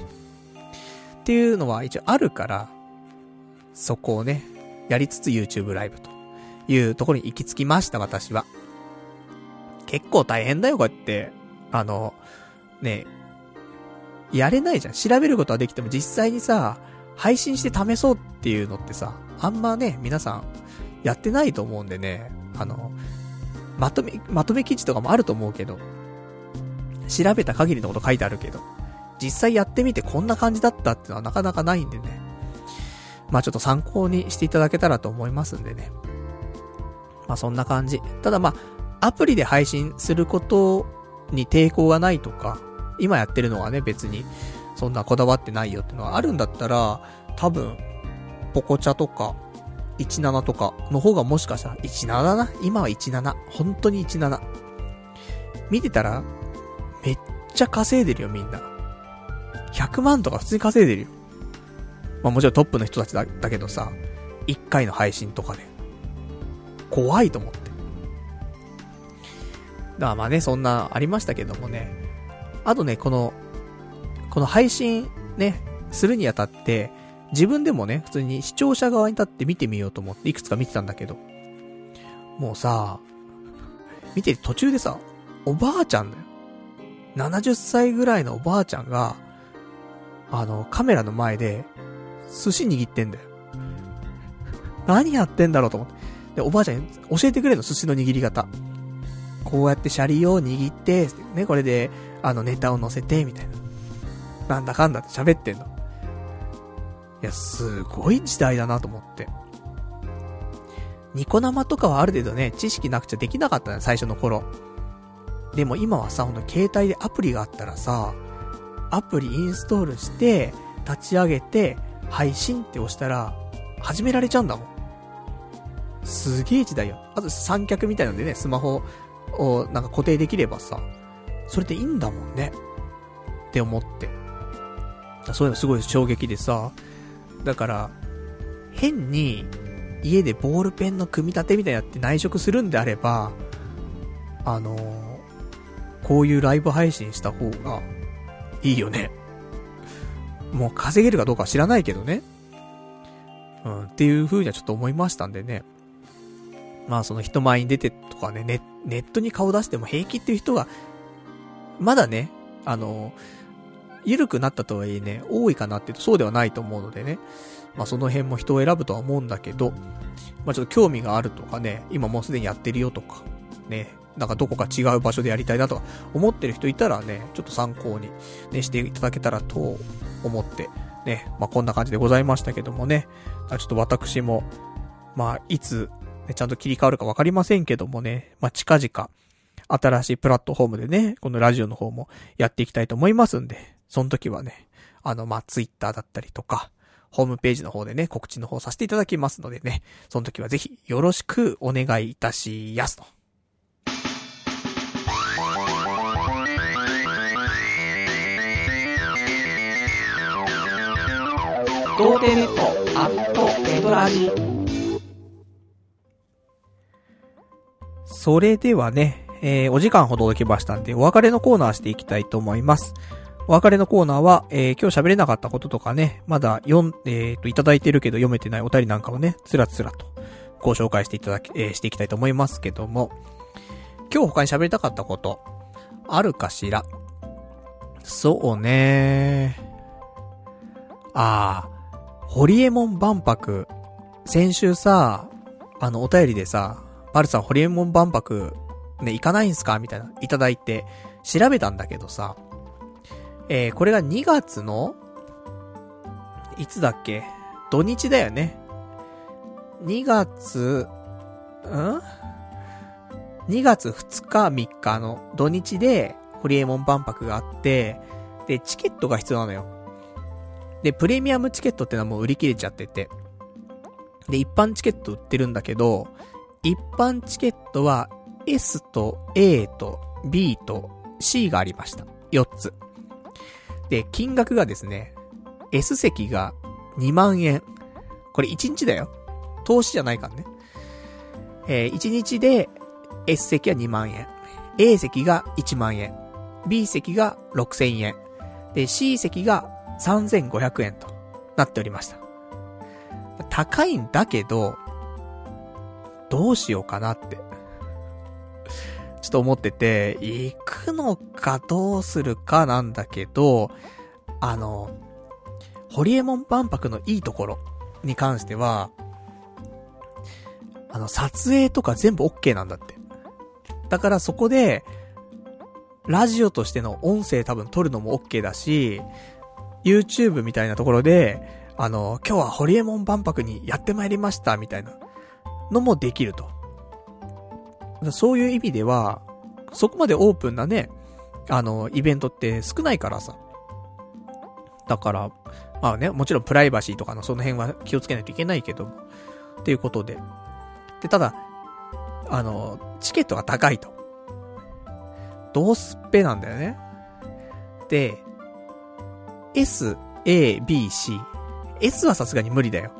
ていうのは一応あるから、そこをねやりつつ YouTube ライブというところに行き着きました。私は結構大変だよ。こうやってねやれないじゃん。調べることはできても実際にさ配信して試そうっていうのってさあんまね皆さんやってないと思うんでね、まとめ記事とかもあると思うけど、調べた限りのこと書いてあるけど、実際やってみてこんな感じだったってのはなかなかないんでね、ちょっと参考にしていただけたらと思いますんでね。そんな感じ。ただアプリで配信することに抵抗がないとか、今やってるのはね別にそんなこだわってないよってのはあるんだったら、多分ポコチャとか17とかの方がもしかしたら17な、今は17、本当に17見てたらめっちゃ稼いでるよ、みんな100万とか普通に稼いでるよ。まあもちろんトップの人たち だけどさ、1回の配信とかで怖いと思って。だからまあね、そんなありましたけどもね。あとね、この配信ねするにあたって自分でもね、普通に視聴者側に立って見てみようと思っていくつか見てたんだけど、もうさ、見て途中でさ、おばあちゃんだよ、70歳ぐらいのおばあちゃんがカメラの前で寿司握ってんだよ。何やってんだろうと思って。で、おばあちゃん教えてくれるの、寿司の握り方。こうやってシャリを握ってね、これでネタを乗せてみたいな、なんだかんだって喋ってんの。いや、すごい時代だなと思って。ニコ生とかはある程度ね、知識なくちゃできなかったね、最初の頃。でも今はさ、ほんと携帯でアプリがあったらさ、アプリインストールして立ち上げて配信って押したら始められちゃうんだもん。すげえ時代よ。あと三脚みたいなんでね、スマホをなんか固定できればさ、それでいいんだもんねって思って、そういうのすごい衝撃でさ。だから変に家でボールペンの組み立てみたいなやって内職するんであれば、こういうライブ配信した方がいいよね。もう稼げるかどうかは知らないけどね、うん、っていう風にはちょっと思いましたんでね。まあその人前に出てとかね、ネットに顔出しても平気っていう人がまだね、緩くなったとはいえね、多いかなっていうとそうではないと思うのでね。まあその辺も人を選ぶとは思うんだけど、まあちょっと興味があるとかね、今もうすでにやってるよとかね、なんかどこか違う場所でやりたいなとか思ってる人いたらね、ちょっと参考に、ね、していただけたらと思ってね、まあこんな感じでございましたけどもね。ちょっと私もまあいつ、ね、ちゃんと切り替わるかわかりませんけどもね、まあ近々新しいプラットフォームでね、このラジオの方もやっていきたいと思いますんで、その時はね、まあツイッターだったりとかホームページの方でね、告知の方させていただきますのでね、その時はぜひよろしくお願いいたしやすと。童貞ネットアットネットラジ。それではね、お時間ほど届きましたんで、お別れのコーナーしていきたいと思います。お別れのコーナーは、今日喋れなかったこととかね、まだいただいてるけど読めてないお便りなんかをね、つらつらとご紹介してしていきたいと思いますけども、今日他に喋りたかったことあるかしら。そうねー、ホリエモン万博、先週さ、お便りでさ、パルさんホリエモン万博ね、行かないんすかみたいな、いただいて調べたんだけどさ、これが2月のいつだっけ、土日だよね。2月2日3日の土日でホリエモン万博があって、でチケットが必要なのよ。でプレミアムチケットってのはもう売り切れちゃってて、で一般チケット売ってるんだけど、一般チケットは S と A と B と C がありました。4つ。で金額がですね、 S 席が2万円、これ1日だよ、投資じゃないからね。1日で S 席は2万円、 A 席が1万円、 B 席が6000円で C 席が3500円となっておりました。高いんだけどどうしようかなってちょっと思ってて、行くのかどうするかなんだけど、ホリエモン万博のいいところに関しては、撮影とか全部 OK なんだって。だからそこで、ラジオとしての音声多分撮るのも OK だし、YouTube みたいなところで、今日はホリエモン万博にやってまいりましたみたいなのもできると。そういう意味では、そこまでオープンなね、イベントって少ないからさ。だから、まあね、もちろんプライバシーとかのその辺は気をつけないといけないけど、っていうことで。で、ただ、チケットが高いと。同すっぺなんだよね。で、S、A、B、C。S はさすがに無理だよ。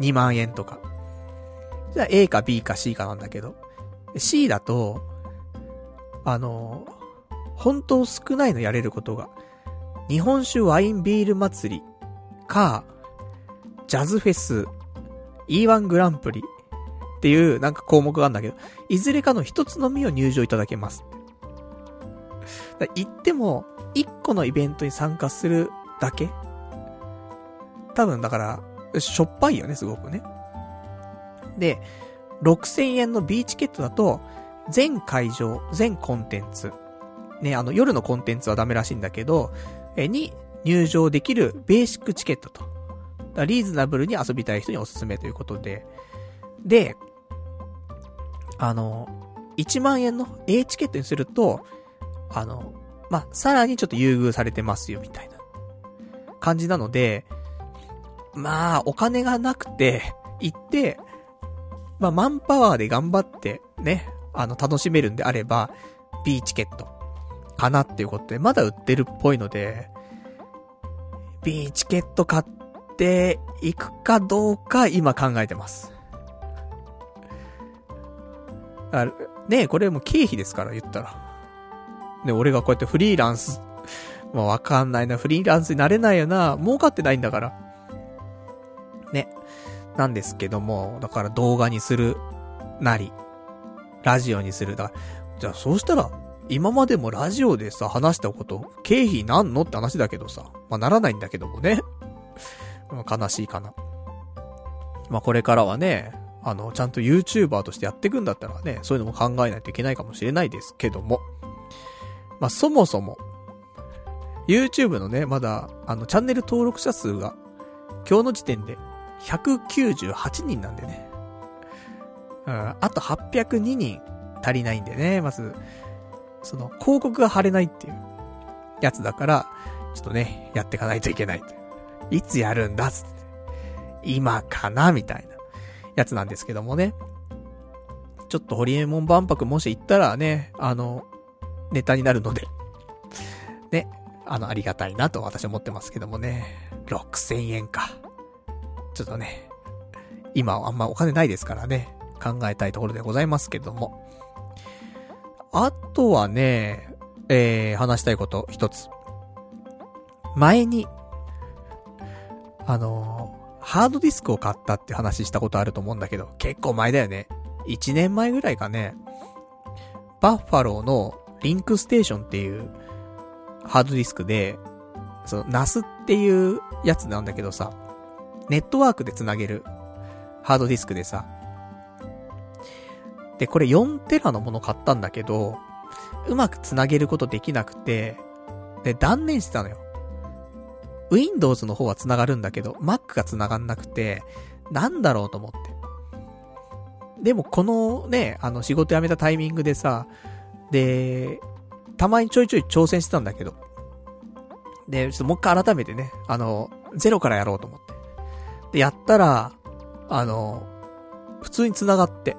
2万円とか。じゃあ A か B か C かなんだけど。C だと、本当少ないのやれることが。日本酒ワインビール祭りか、ジャズフェス、E1 グランプリっていうなんか項目があるんだけど、いずれかの一つのみを入場いただけます。行っても、一個のイベントに参加するだけ。多分だから、しょっぱいよね、すごくね。で、6000円の B チケットだと、全会場、全コンテンツ。ね、夜のコンテンツはダメらしいんだけど、に入場できるベーシックチケットと。リーズナブルに遊びたい人におすすめということで。で、1万円の A チケットにすると、さらにちょっと優遇されてますよ、みたいな感じなので、まあ、お金がなくて、行って、まあ、マンパワーで頑張って、ね、楽しめるんであれば、B チケット、かなっていうことで、まだ売ってるっぽいので、B チケット買っていくかどうか、今考えてます。ねえ、これもう経費ですから、言ったら。ね、俺がこうやってフリーランス、まあ、わかんないな、フリーランスになれないよな、儲かってないんだから。ね。なんですけども、だから動画にするなり、ラジオにする。だから、じゃあそうしたら、今までもラジオでさ、話したこと、経費なんのって話だけどさ、まあ、ならないんだけどもね。悲しいかな。まあ、これからはね、ちゃんと YouTuber としてやっていくんだったらね、そういうのも考えないといけないかもしれないですけども。まあ、そもそも、YouTube のね、まだ、チャンネル登録者数が、今日の時点で、198人なんでね。うん、あと802人足りないんでね、まず、その、広告が貼れないっていう、やつだから、ちょっとね、やっていかないといけない。いつやるんだっつって。今かなみたいな、やつなんですけどもね。ちょっとホリエモン万博もし行ったらね、ネタになるので。ね。ありがたいなと私は思ってますけどもね。6000円か。ちょっとね。今はあんまお金ないですからね。考えたいところでございますけども。あとはね、話したいこと一つ。前に、ハードディスクを買ったって話したことあると思うんだけど、結構前だよね。1年前ぐらいかね。バッファローのリンクステーションっていうハードディスクで、その NAS っていうやつなんだけどさ、ネットワークでつなげるハードディスクでさ、でこれ4テラのもの買ったんだけど、うまくつなげることできなくて、で断念してたのよ。Windows の方はつながるんだけど Mac がつながんなくて、なんだろうと思って。でもこのね、仕事辞めたタイミングでさ、で、たまにちょいちょい挑戦してたんだけど。で、ちょっともう一回改めてね、ゼロからやろうと思って。で、やったら、普通に繋がって、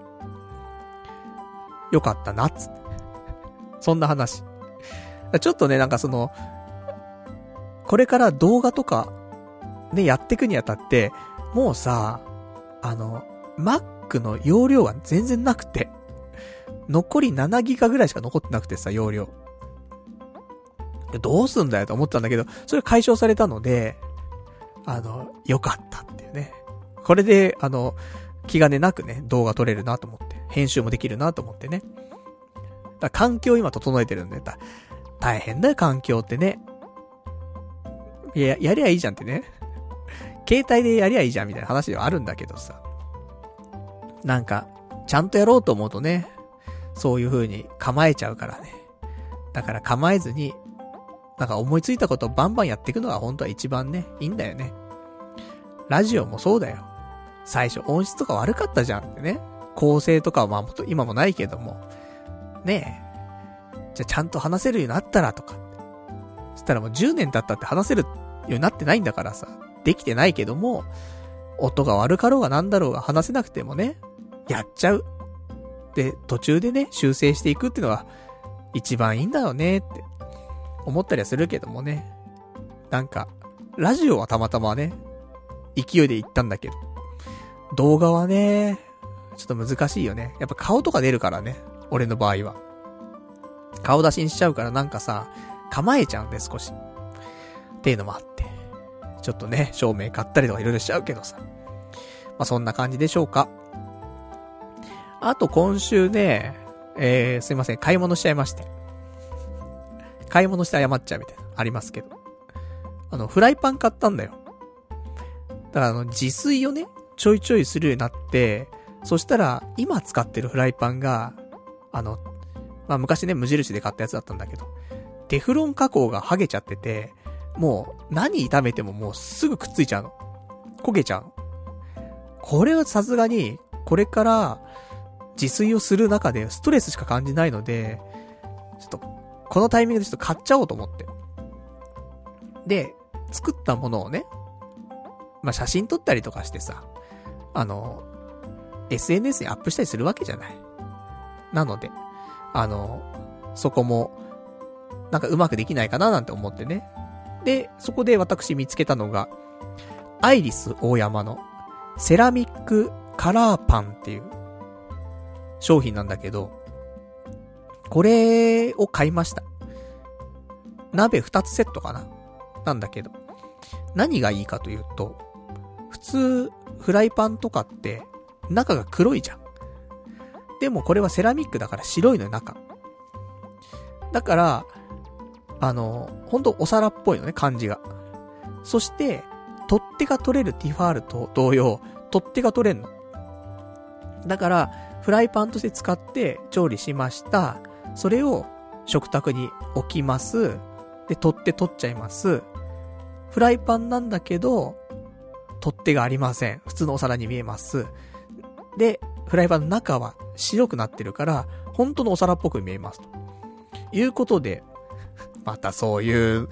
よかったな、つって。そんな話。ちょっとね、なんかその、これから動画とか、ね、やっていくにあたって、もうさ、Mac の容量が全然なくて。残り7ギガぐらいしか残ってなくてさ、容量。どうすんだよと思ったんだけど、それ解消されたので、良かったっていうね。これで、気兼ねなくね、動画撮れるなと思って、編集もできるなと思ってね。だから環境今整えてるんで、大変だよ、環境ってね。いや、やりゃいいじゃんってね。携帯でやりゃいいじゃんみたいな話ではあるんだけどさ。なんか、ちゃんとやろうと思うとね、そういう風に構えちゃうからね。だから構えずに、なんか思いついたことをバンバンやっていくのが本当は一番ね、いいんだよね。ラジオもそうだよ。最初音質とか悪かったじゃんってね。構成とかはまあ今もないけども。ねえ。じゃあちゃんと話せるようになったらとか。そしたらもう10年経ったって話せるようになってないんだからさ。できてないけども、音が悪かろうがなんだろうが話せなくてもね、やっちゃう。で、途中でね、修正していくっていうのが一番いいんだよねって思ったりはするけどもね。なんか、ラジオはたまたまね、勢いで行ったんだけど、動画はね、ちょっと難しいよね。やっぱ顔とか出るからね、俺の場合は。顔出しにしちゃうからなんかさ、構えちゃうんで少し。っていうのもあって。ちょっとね、照明買ったりとかいろいろしちゃうけどさ。まあ、そんな感じでしょうか。あと今週ね、すいません、買い物しちゃいまして。買い物して謝っちゃうみたいな、ありますけど。フライパン買ったんだよ。だから自炊をね、ちょいちょいするようになって、そしたら、今使ってるフライパンが、まあ、昔ね、無印で買ったやつだったんだけど、テフロン加工が剥げちゃってて、もう、何炒めてももうすぐくっついちゃうの。焦げちゃうの。これはさすがに、これから、自炊をする中でストレスしか感じないので、ちょっと、このタイミングでちょっと買っちゃおうと思って。で、作ったものをね、まあ、写真撮ったりとかしてさ、SNS にアップしたりするわけじゃない。なので、そこも、なんかうまくできないかななんて思ってね。で、そこで私見つけたのが、アイリス大山のセラミックカラーパンっていう商品なんだけど、これを買いました。鍋2つセットかななんだけど、何がいいかというと、普通フライパンとかって中が黒いじゃん。でもこれはセラミックだから白いのよ中。だからほんとお皿っぽいのね感じが。そして取っ手が取れるティファールと同様取っ手が取れんの。だからフライパンとして使って調理しました。それを食卓に置きます。で取っ手取っちゃいます。フライパンなんだけど取っ手がありません。普通のお皿に見えます。でフライパンの中は白くなってるから本当のお皿っぽく見えますということで、またそういう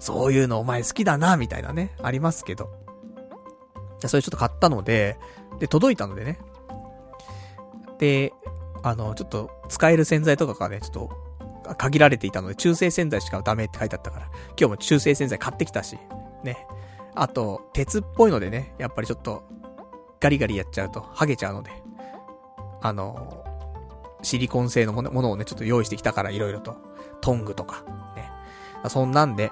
のお前好きだなみたいなねありますけど、それちょっと買ったので、で届いたのでね、でちょっと使える洗剤とかがねちょっと限られていたので中性洗剤しかダメって書いてあったから、今日も中性洗剤買ってきたしね、あと鉄っぽいのでねやっぱりちょっとガリガリやっちゃうと剥げちゃうので、シリコン製のものをねちょっと用意してきたから、いろいろとトングとかね、そんなんで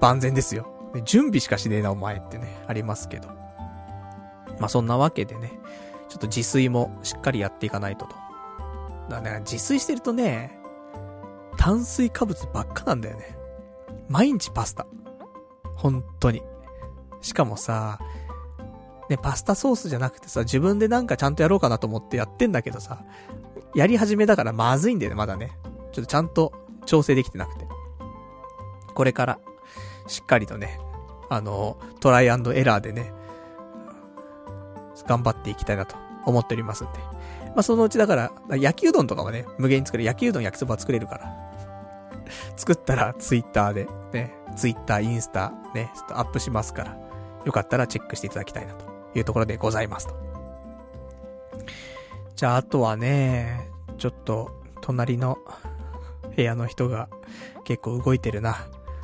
万全ですよ。準備しかしねえなお前ってねありますけど、まあ、そんなわけでねちょっと自炊もしっかりやっていかないとと。だからね自炊してるとね炭水化物ばっかなんだよね。毎日パスタ。本当に。しかもさね、パスタソースじゃなくてさ、自分でなんかちゃんとやろうかなと思ってやってんだけどさ、やり始めだからまずいんだよね、まだね。ちょっとちゃんと調整できてなくて。これから、しっかりとね、トライアンドエラーでね、頑張っていきたいなと思っておりますんで。まあ、そのうちだから、焼きうどんとかはね、無限に作れる。焼きうどん、焼きそば作れるから。作ったらツイッターで、ね、ツイッター、インスタ、ね、ちょっとアップしますから、よかったらチェックしていただきたいなと。いうところでございますと。じゃああとはね、ちょっと隣の部屋の人が結構動いてるな。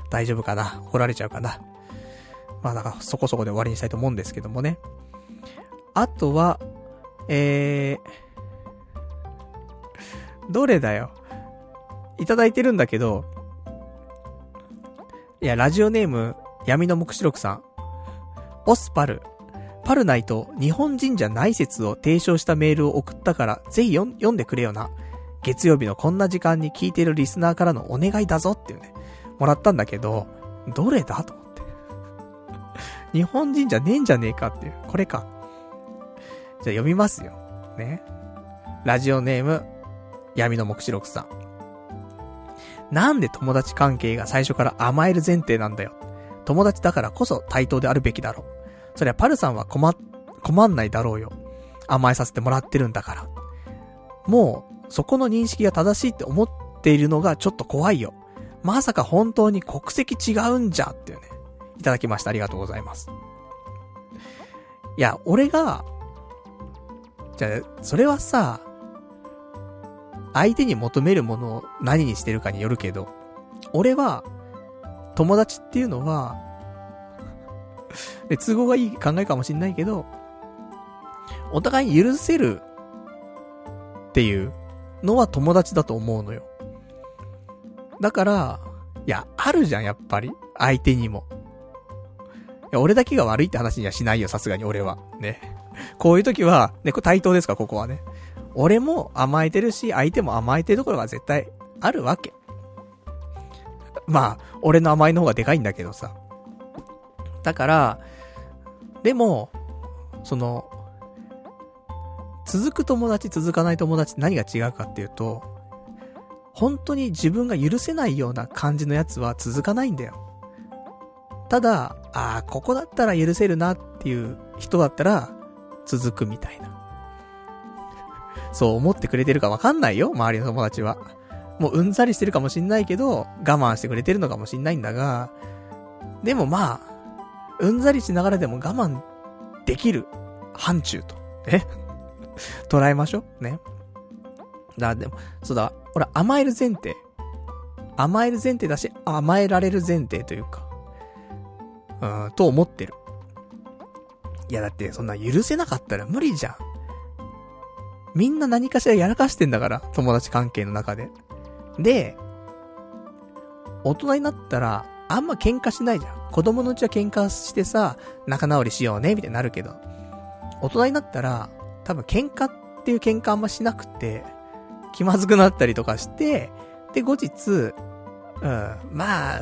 大丈夫かな？怒られちゃうかな？まあだからそこそこで終わりにしたいと思うんですけどもね。あとはどれだよ。いただいてるんだけど、いやラジオネーム闇の黙示録さん、オスパル。パルナイと日本人じゃない説を提唱したメールを送ったからぜひ読んでくれよな。月曜日のこんな時間に聞いてるリスナーからのお願いだぞっていうねもらったんだけど、どれだと思って日本人じゃねえんじゃねえかっていう、これか。じゃあ読みますよね。ラジオネーム闇の黙示録さん。なんで友達関係が最初から甘える前提なんだよ。友達だからこそ対等であるべきだろう。そりゃパルさんは困んないだろうよ。甘えさせてもらってるんだから。もう、そこの認識が正しいって思っているのがちょっと怖いよ。まさか本当に国籍違うんじゃっていうね。いただきました。ありがとうございます。いや、俺が、じゃあ、それはさ、相手に求めるものを何にしてるかによるけど、俺は、友達っていうのは、都合がいい考えかもしんないけど、お互い許せるっていうのは友達だと思うのよ。だから、いや、あるじゃん、やっぱり。相手にも。いや、俺だけが悪いって話にはしないよ、さすがに俺は。ね。こういう時は、ね、これ対等ですから、ここはね。俺も甘えてるし、相手も甘えてるところが絶対あるわけ。まあ、俺の甘えの方がでかいんだけどさ。だから、でも、その、続く友達、続かない友達って何が違うかっていうと、本当に自分が許せないような感じのやつは続かないんだよ。ただ、ああ、ここだったら許せるなっていう人だったら続くみたいな。そう思ってくれてるかわかんないよ、周りの友達は。もううんざりしてるかもしんないけど、我慢してくれてるのかもしんないんだが、でもまあ、うんざりしながらでも我慢できる範疇と。捉えましょうね。だ、でも、そうだ、俺甘える前提。甘える前提だし、甘えられる前提というか。と思ってる。いやだって、そんな許せなかったら無理じゃん。みんな何かしらやらかしてんだから、友達関係の中で。で、大人になったら、あんま喧嘩しないじゃん。子供のうちは喧嘩してさ、仲直りしようね、みたいになるけど。大人になったら、多分喧嘩っていう喧嘩あんましなくて、気まずくなったりとかして、で、後日、まあ、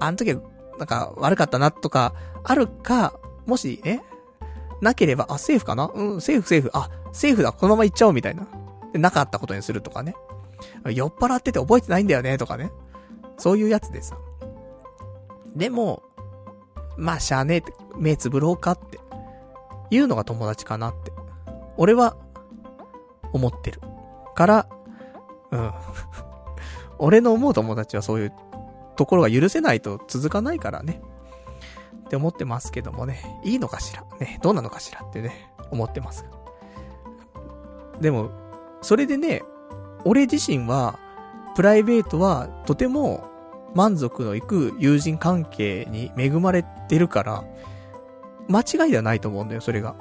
あの時は、なんか、悪かったなとか、あるか、もし、なければ、あ、セーフかな？うん、セーフ。あ、セーフだ、このまま行っちゃおう、みたいな。で、なかったことにするとかね。酔っ払ってて覚えてないんだよね、とかね。そういうやつでさ。でも、まあ、しゃあねえって、目つぶろうかって、いうのが友達かなって。俺は、思ってる。から、俺の思う友達はそういうところが許せないと続かないからね。って思ってますけどもね。いいのかしらね。どうなのかしらってね、思ってます。でも、それでね、俺自身は、プライベートはとても満足のいく友人関係に恵まれてるから、間違いではないと思うんだよ、それが。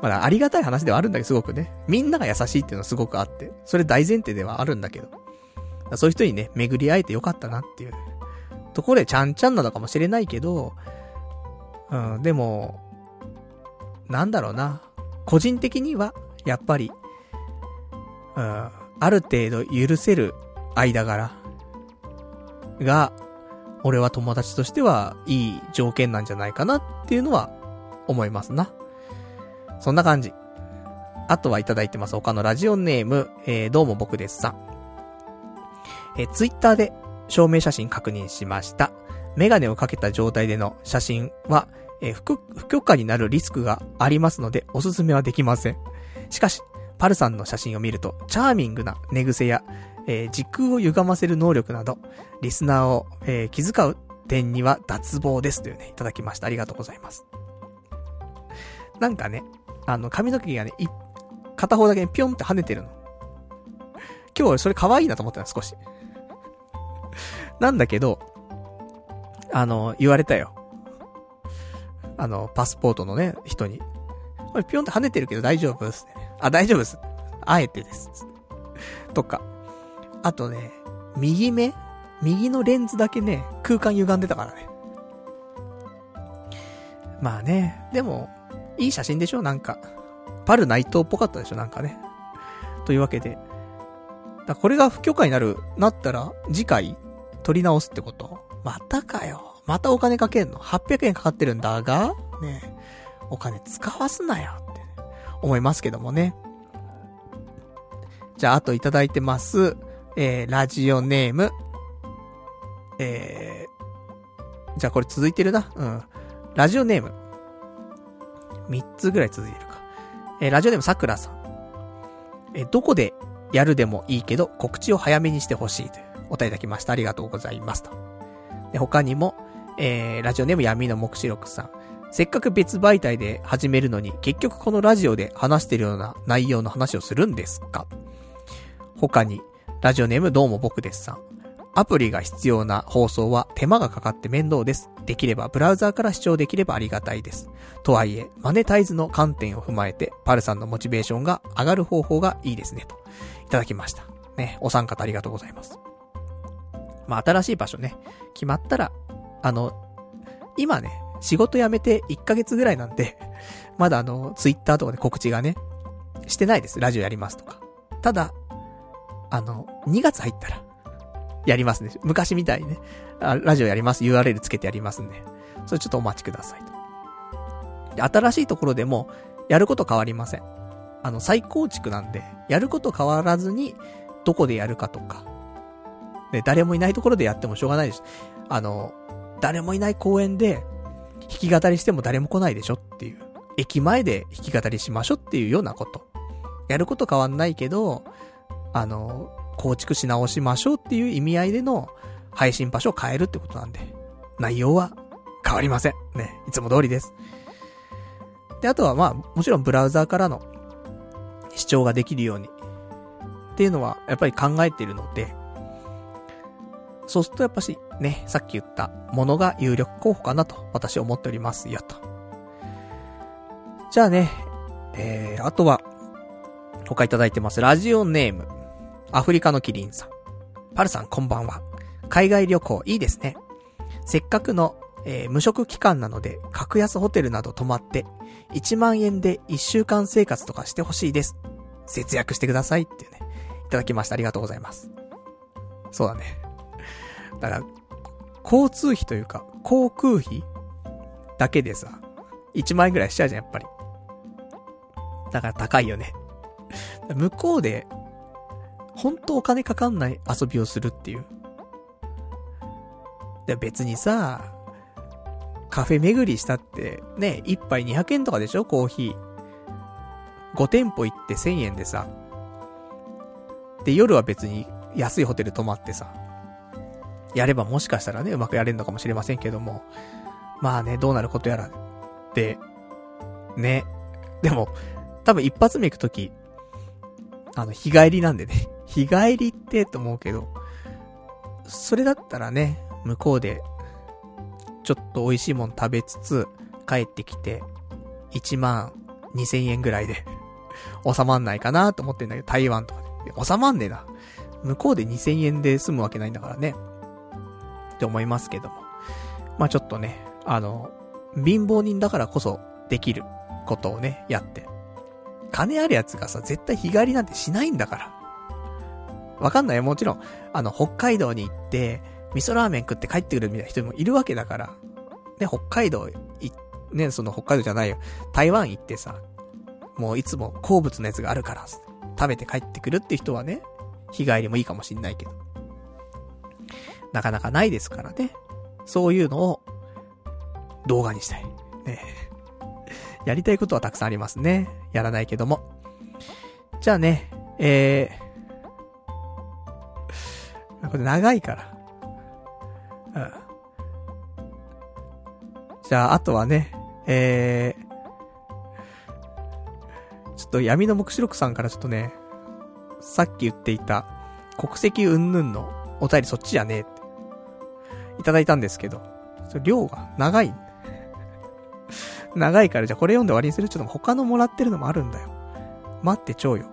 まだありがたい話ではあるんだけど、すごくね。みんなが優しいっていうのはすごくあって。それ大前提ではあるんだけど。そういう人にね、巡り会えてよかったなっていう。ところでちゃんちゃんなのかもしれないけど、でも、なんだろうな。個人的には、やっぱり、ある程度許せる間柄が、俺は友達としてはいい条件なんじゃないかなっていうのは思いますな。そんな感じ。あとはいただいてます。他のラジオネーム、どうも僕ですさん。ツイッターで証明写真確認しました。メガネをかけた状態での写真は、不許可になるリスクがありますのでおすすめはできません。しかし、パルさんの写真を見ると、チャーミングな寝癖や、時空を歪ませる能力など、リスナーを、気遣う点には脱帽ですというね、いただきました。ありがとうございます。なんかね、髪の毛がね、片方だけね、ピョンって跳ねてるの。今日俺それ可愛いなと思ったの、少し。なんだけど、言われたよ。パスポートのね、人に。これピョンって跳ねてるけど大丈夫です、ね。あ、大丈夫です。あえてです。とか。あとね、右のレンズだけね、空間歪んでたからね。まあね、でも、いい写真でしょなんか。パル内藤っぽかったでしょなんかね。というわけで。だこれが不許可になったら、次回、撮り直すってことまたかよ。またお金かけんの ?800 円かかってるんだが、ねえ、お金使わすなよって、ね、思いますけどもね。じゃあ、あといただいてます。ラジオネーム。じゃあこれ続いてるな。うん。ラジオネーム。3つぐらい続いてるか。ラジオネームさくらさん。どこでやるでもいいけど、告知を早めにしてほしいというお答えいただきました。ありがとうございますと。で、他にも、ラジオネーム闇の目視録さん。せっかく別媒体で始めるのに、結局このラジオで話してるような内容の話をするんですか。他に、ラジオネームどうも僕ですさん。アプリが必要な放送は手間がかかって面倒です。できればブラウザーから視聴できればありがたいです。とはいえ、マネタイズの観点を踏まえて、パルさんのモチベーションが上がる方法がいいですね、と。いただきました。ね、お三方ありがとうございます。まあ、新しい場所ね、決まったら、今ね、仕事辞めて1ヶ月ぐらいなんで、まだツイッターとかで告知がね、してないです。ラジオやりますとか。ただ、2月入ったら、やりますね。昔みたいにね、ラジオやります。URL つけてやりますんで。それちょっとお待ちくださいと。で、新しいところでも、やること変わりません。再構築なんで、やること変わらずに、どこでやるかとか。ね、誰もいないところでやってもしょうがないです。誰もいない公園で、弾き語りしても誰も来ないでしょっていう。駅前で弾き語りしましょうっていうようなこと。やること変わんないけど、構築し直しましょうっていう意味合いでの配信場所を変えるってことなんで、内容は変わりません。ね。いつも通りです。で、あとはまあ、もちろんブラウザーからの視聴ができるようにっていうのはやっぱり考えているので、そうするとやっぱしね、さっき言ったものが有力候補かなと私は思っておりますよと。じゃあね、あとは他いただいてます。ラジオネームアフリカのキリンさん。パルさんこんばんは。海外旅行いいですね。せっかくの、無職期間なので格安ホテルなど泊まって1万円で1週間生活とかしてほしいです。節約してくださいってね、いただきました。ありがとうございます。そうだね、だから交通費というか航空費だけでさ1万円ぐらいしちゃうじゃんやっぱり。だから高いよね。向こうで本当お金かかんない遊びをするっていう。で別にさ、カフェ巡りしたってね、一杯200円とかでしょコーヒー。5店舗行って1000円でさ。で夜は別に安いホテル泊まってさ。やればもしかしたらね、うまくやれるのかもしれませんけども。まあね、どうなることやらって、ね。でも、多分一発目行くとき、日帰りなんでね。日帰りってと思うけど、それだったらね、向こうでちょっと美味しいもん食べつつ帰ってきて12000円ぐらいで収まんないかなと思ってんだけど、台湾とかで収まんねえな。向こうで2000円で済むわけないんだからねって思いますけども、まあちょっとね、貧乏人だからこそできることをねやって、金あるやつがさ絶対日帰りなんてしないんだから。わかんないよ、もちろん北海道に行って味噌ラーメン食って帰ってくるみたいな人もいるわけだからね。北海道ね、その北海道じゃないよ、台湾行ってさ、もういつも好物のやつがあるから食べて帰ってくるって人はね、日帰りもいいかもしんないけど、なかなかないですからね。そういうのを動画にしたいね。やりたいことはたくさんありますね。やらないけども。じゃあね、これ長いから。うん。じゃあ、あとはね、ちょっと闇の目視録さんからちょっとね、さっき言っていた国籍云々のお便りそっちじゃねえっていただいたんですけど、量が長い。長いから、じゃあこれ読んで終わりにする。ちょっと他のもらってるのもあるんだよ。待ってちょうよ。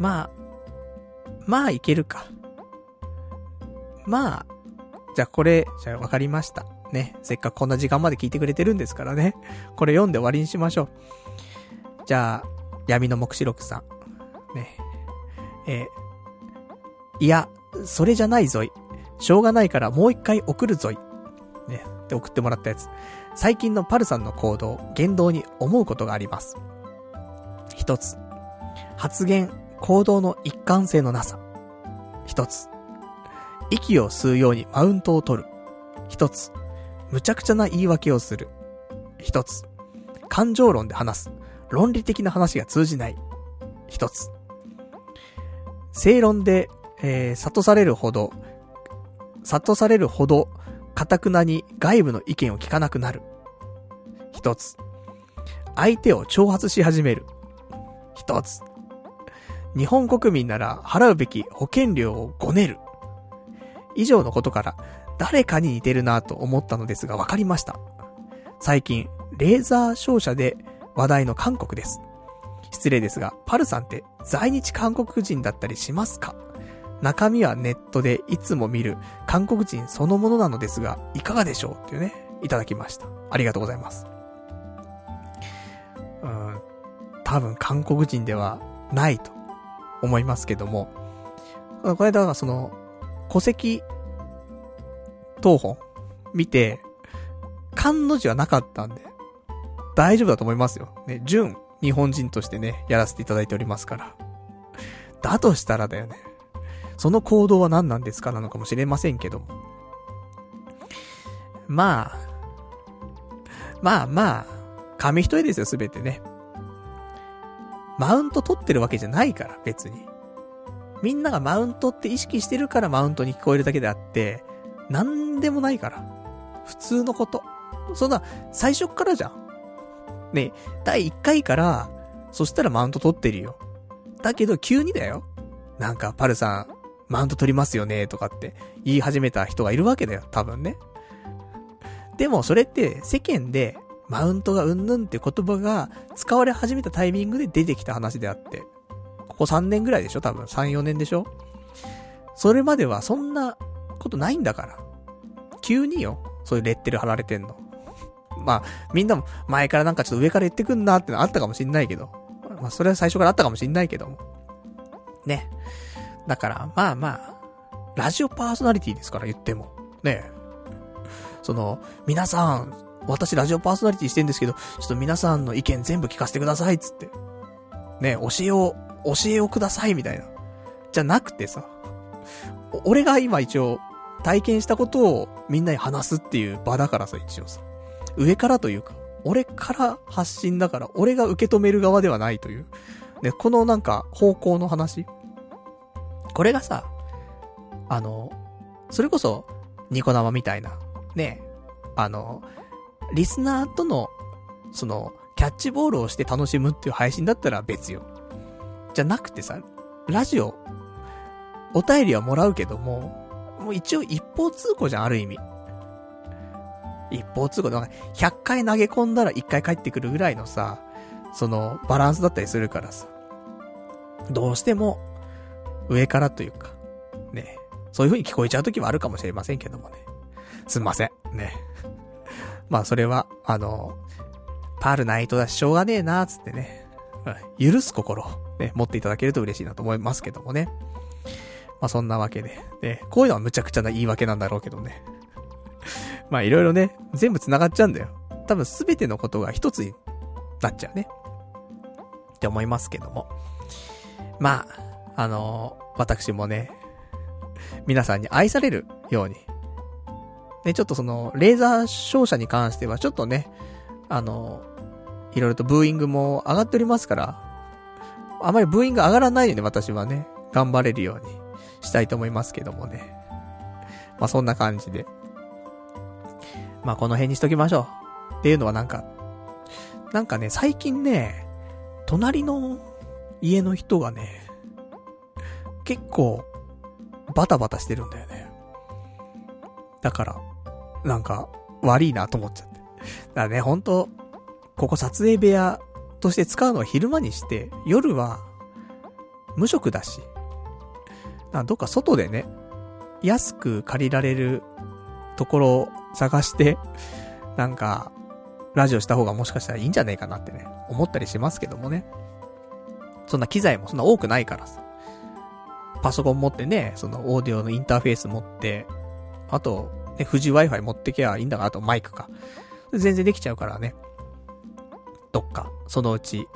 まあいけるか。まあ、じゃあこれ、じゃあわかりました。ね。せっかくこんな時間まで聞いてくれてるんですからね。これ読んで終わりにしましょう。じゃあ、闇の目視録さん。ね。いや、それじゃないぞい。しょうがないからもう一回送るぞい。ね。って送ってもらったやつ。最近のパルさんの行動、言動に思うことがあります。一つ、発言、行動の一貫性のなさ。一つ、息を吸うようにマウントを取る。一つ、むちゃくちゃな言い訳をする。一つ、感情論で話す。論理的な話が通じない。一つ、正論で、諭されるほど堅くなに外部の意見を聞かなくなる。一つ、相手を挑発し始める。一つ、日本国民なら払うべき保険料をごねる。以上のことから誰かに似てるなぁと思ったのですが分かりました。最近レーザー照射で話題の韓国です。失礼ですが、パルさんって在日韓国人だったりしますか？中身はネットでいつも見る韓国人そのものなのですがいかがでしょうっていうね、いただきました。ありがとうございます。多分韓国人ではないと思いますけども、この間はその戸籍謄本見て漢の字はなかったんで大丈夫だと思いますよ、ね、純日本人としてねやらせていただいておりますから。だとしたらだよね、その行動は何なんですかなのかもしれませんけども、まあ紙一重ですよ、すべてね。マウント取ってるわけじゃないから、別にみんながマウントって意識してるからマウントに聞こえるだけであってなんでもないから、普通のこと。そんな最初からじゃんね、第1回からそしたらマウント取ってるよ。だけど急にだよ、なんかパルさんマウント取りますよねとかって言い始めた人がいるわけだよ、多分ね。でもそれって世間でマウントがうんぬんって言葉が使われ始めたタイミングで出てきた話であって、ここ3年ぐらいでしょ、多分 3,4 年でしょ。それまではそんなことないんだから、急によ、そういうレッテル貼られてんの。まあみんなも前からなんかちょっと上から言ってくんなってのあったかもしんないけど、まあそれは最初からあったかもしんないけどもね。だからまあラジオパーソナリティですから、言ってもねえ、その皆さん私ラジオパーソナリティしてんですけどちょっと皆さんの意見全部聞かせてくださいっつってねえ、教えをくださいみたいなじゃなくてさ、俺が今一応体験したことをみんなに話すっていう場だからさ、一応さ上からというか、俺から発信だから、俺が受け止める側ではないという。で、このなんか方向の話。これがさ、それこそ、ニコ生みたいな、ね、リスナーとの、その、キャッチボールをして楽しむっていう配信だったら別よ。じゃなくてさ、ラジオ、お便りはもらうけども、もう一応一方通行じゃん、ある意味。一方通行で100回投げ込んだら1回帰ってくるぐらいのさ、そのバランスだったりするからさ、どうしても上からというかね、そういう風に聞こえちゃう時はあるかもしれませんけどもね、すんませんね。まあそれはパールナイトだししょうがねえなーつってね、許す心をね持っていただけると嬉しいなと思いますけどもね。まあそんなわけで、ね、こういうのはむちゃくちゃな言い訳なんだろうけどね。まあいろいろね、全部繋がっちゃうんだよ。多分すべてのことが一つになっちゃうね。って思いますけども。まあ、私もね、皆さんに愛されるように。ね、ちょっとその、レーザー照射に関してはちょっとね、いろいろとブーイングも上がっておりますから、あまりブーイング上がらないので私はね、頑張れるようにしたいと思いますけどもね。まあそんな感じで。まあこの辺にしときましょう。っていうのはなんかね、最近ね、隣の家の人がね、結構バタバタしてるんだよね。だから、なんか悪いなと思っちゃって。だからね、ほんと、ここ撮影部屋として使うのは昼間にして、夜は無職だし、どっか外でね、安く借りられるところを探してなんかラジオした方がもしかしたらいいんじゃねえかなってね思ったりしますけどもね。そんな機材もそんな多くないからさ、パソコン持ってね、そのオーディオのインターフェース持って、あとね富士 Wi-Fi 持ってきゃいいんだから、あとマイクか全然できちゃうからね。どっかそのうち、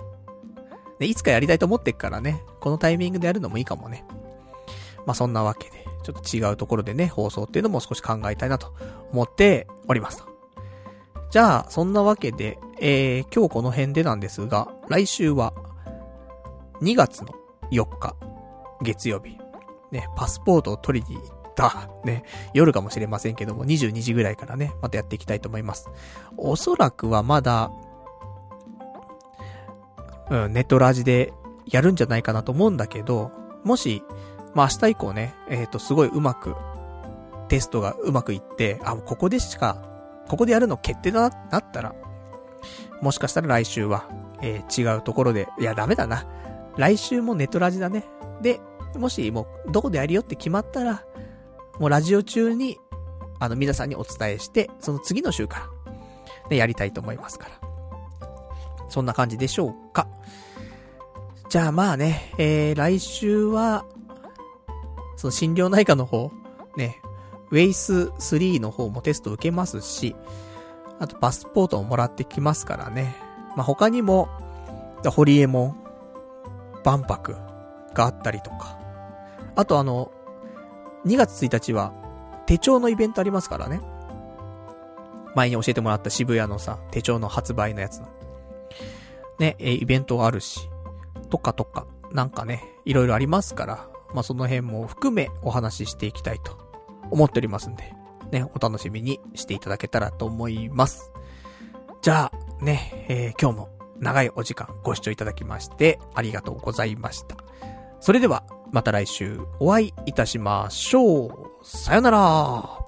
ね、いつかやりたいと思ってっからね、このタイミングでやるのもいいかもね。まあそんなわけでちょっと違うところでね、放送っていうのも少し考えたいなと思っておりますと。じゃあ、そんなわけで、今日この辺でなんですが、来週は、2月の4日、月曜日、ね、パスポートを取りに行った、ね、夜かもしれませんけども、22時ぐらいからね、またやっていきたいと思います。おそらくはまだ、ネットラジでやるんじゃないかなと思うんだけど、もし、まあ、明日以降ね、すごいうまく、テストがうまくいって、あ、ここでやるの決定だなったら、もしかしたら来週は、違うところで、いや、ダメだな。来週もネットラジだね。で、もしもうどこでやるよって決まったら、もうラジオ中に皆さんにお伝えして、その次の週から、ね、やりたいと思いますから。そんな感じでしょうか。じゃあまあね、来週は、その心療内科の方、ね、Wais 3の方もテスト受けますし、あとパスポートをもらってきますからね。まあ、他にも、ホリエモン、万博があったりとか。あと2月1日は手帳のイベントありますからね。前に教えてもらった渋谷のさ、手帳の発売のやつの。ね、イベントがあるし、とか、なんかね、いろいろありますから、まあ、その辺も含めお話ししていきたいと思っておりますんで、ね、お楽しみにしていただけたらと思います。じゃあ、ね、今日も長いお時間ご視聴いただきましてありがとうございました。それではまた来週お会いいたしましょう。さよなら。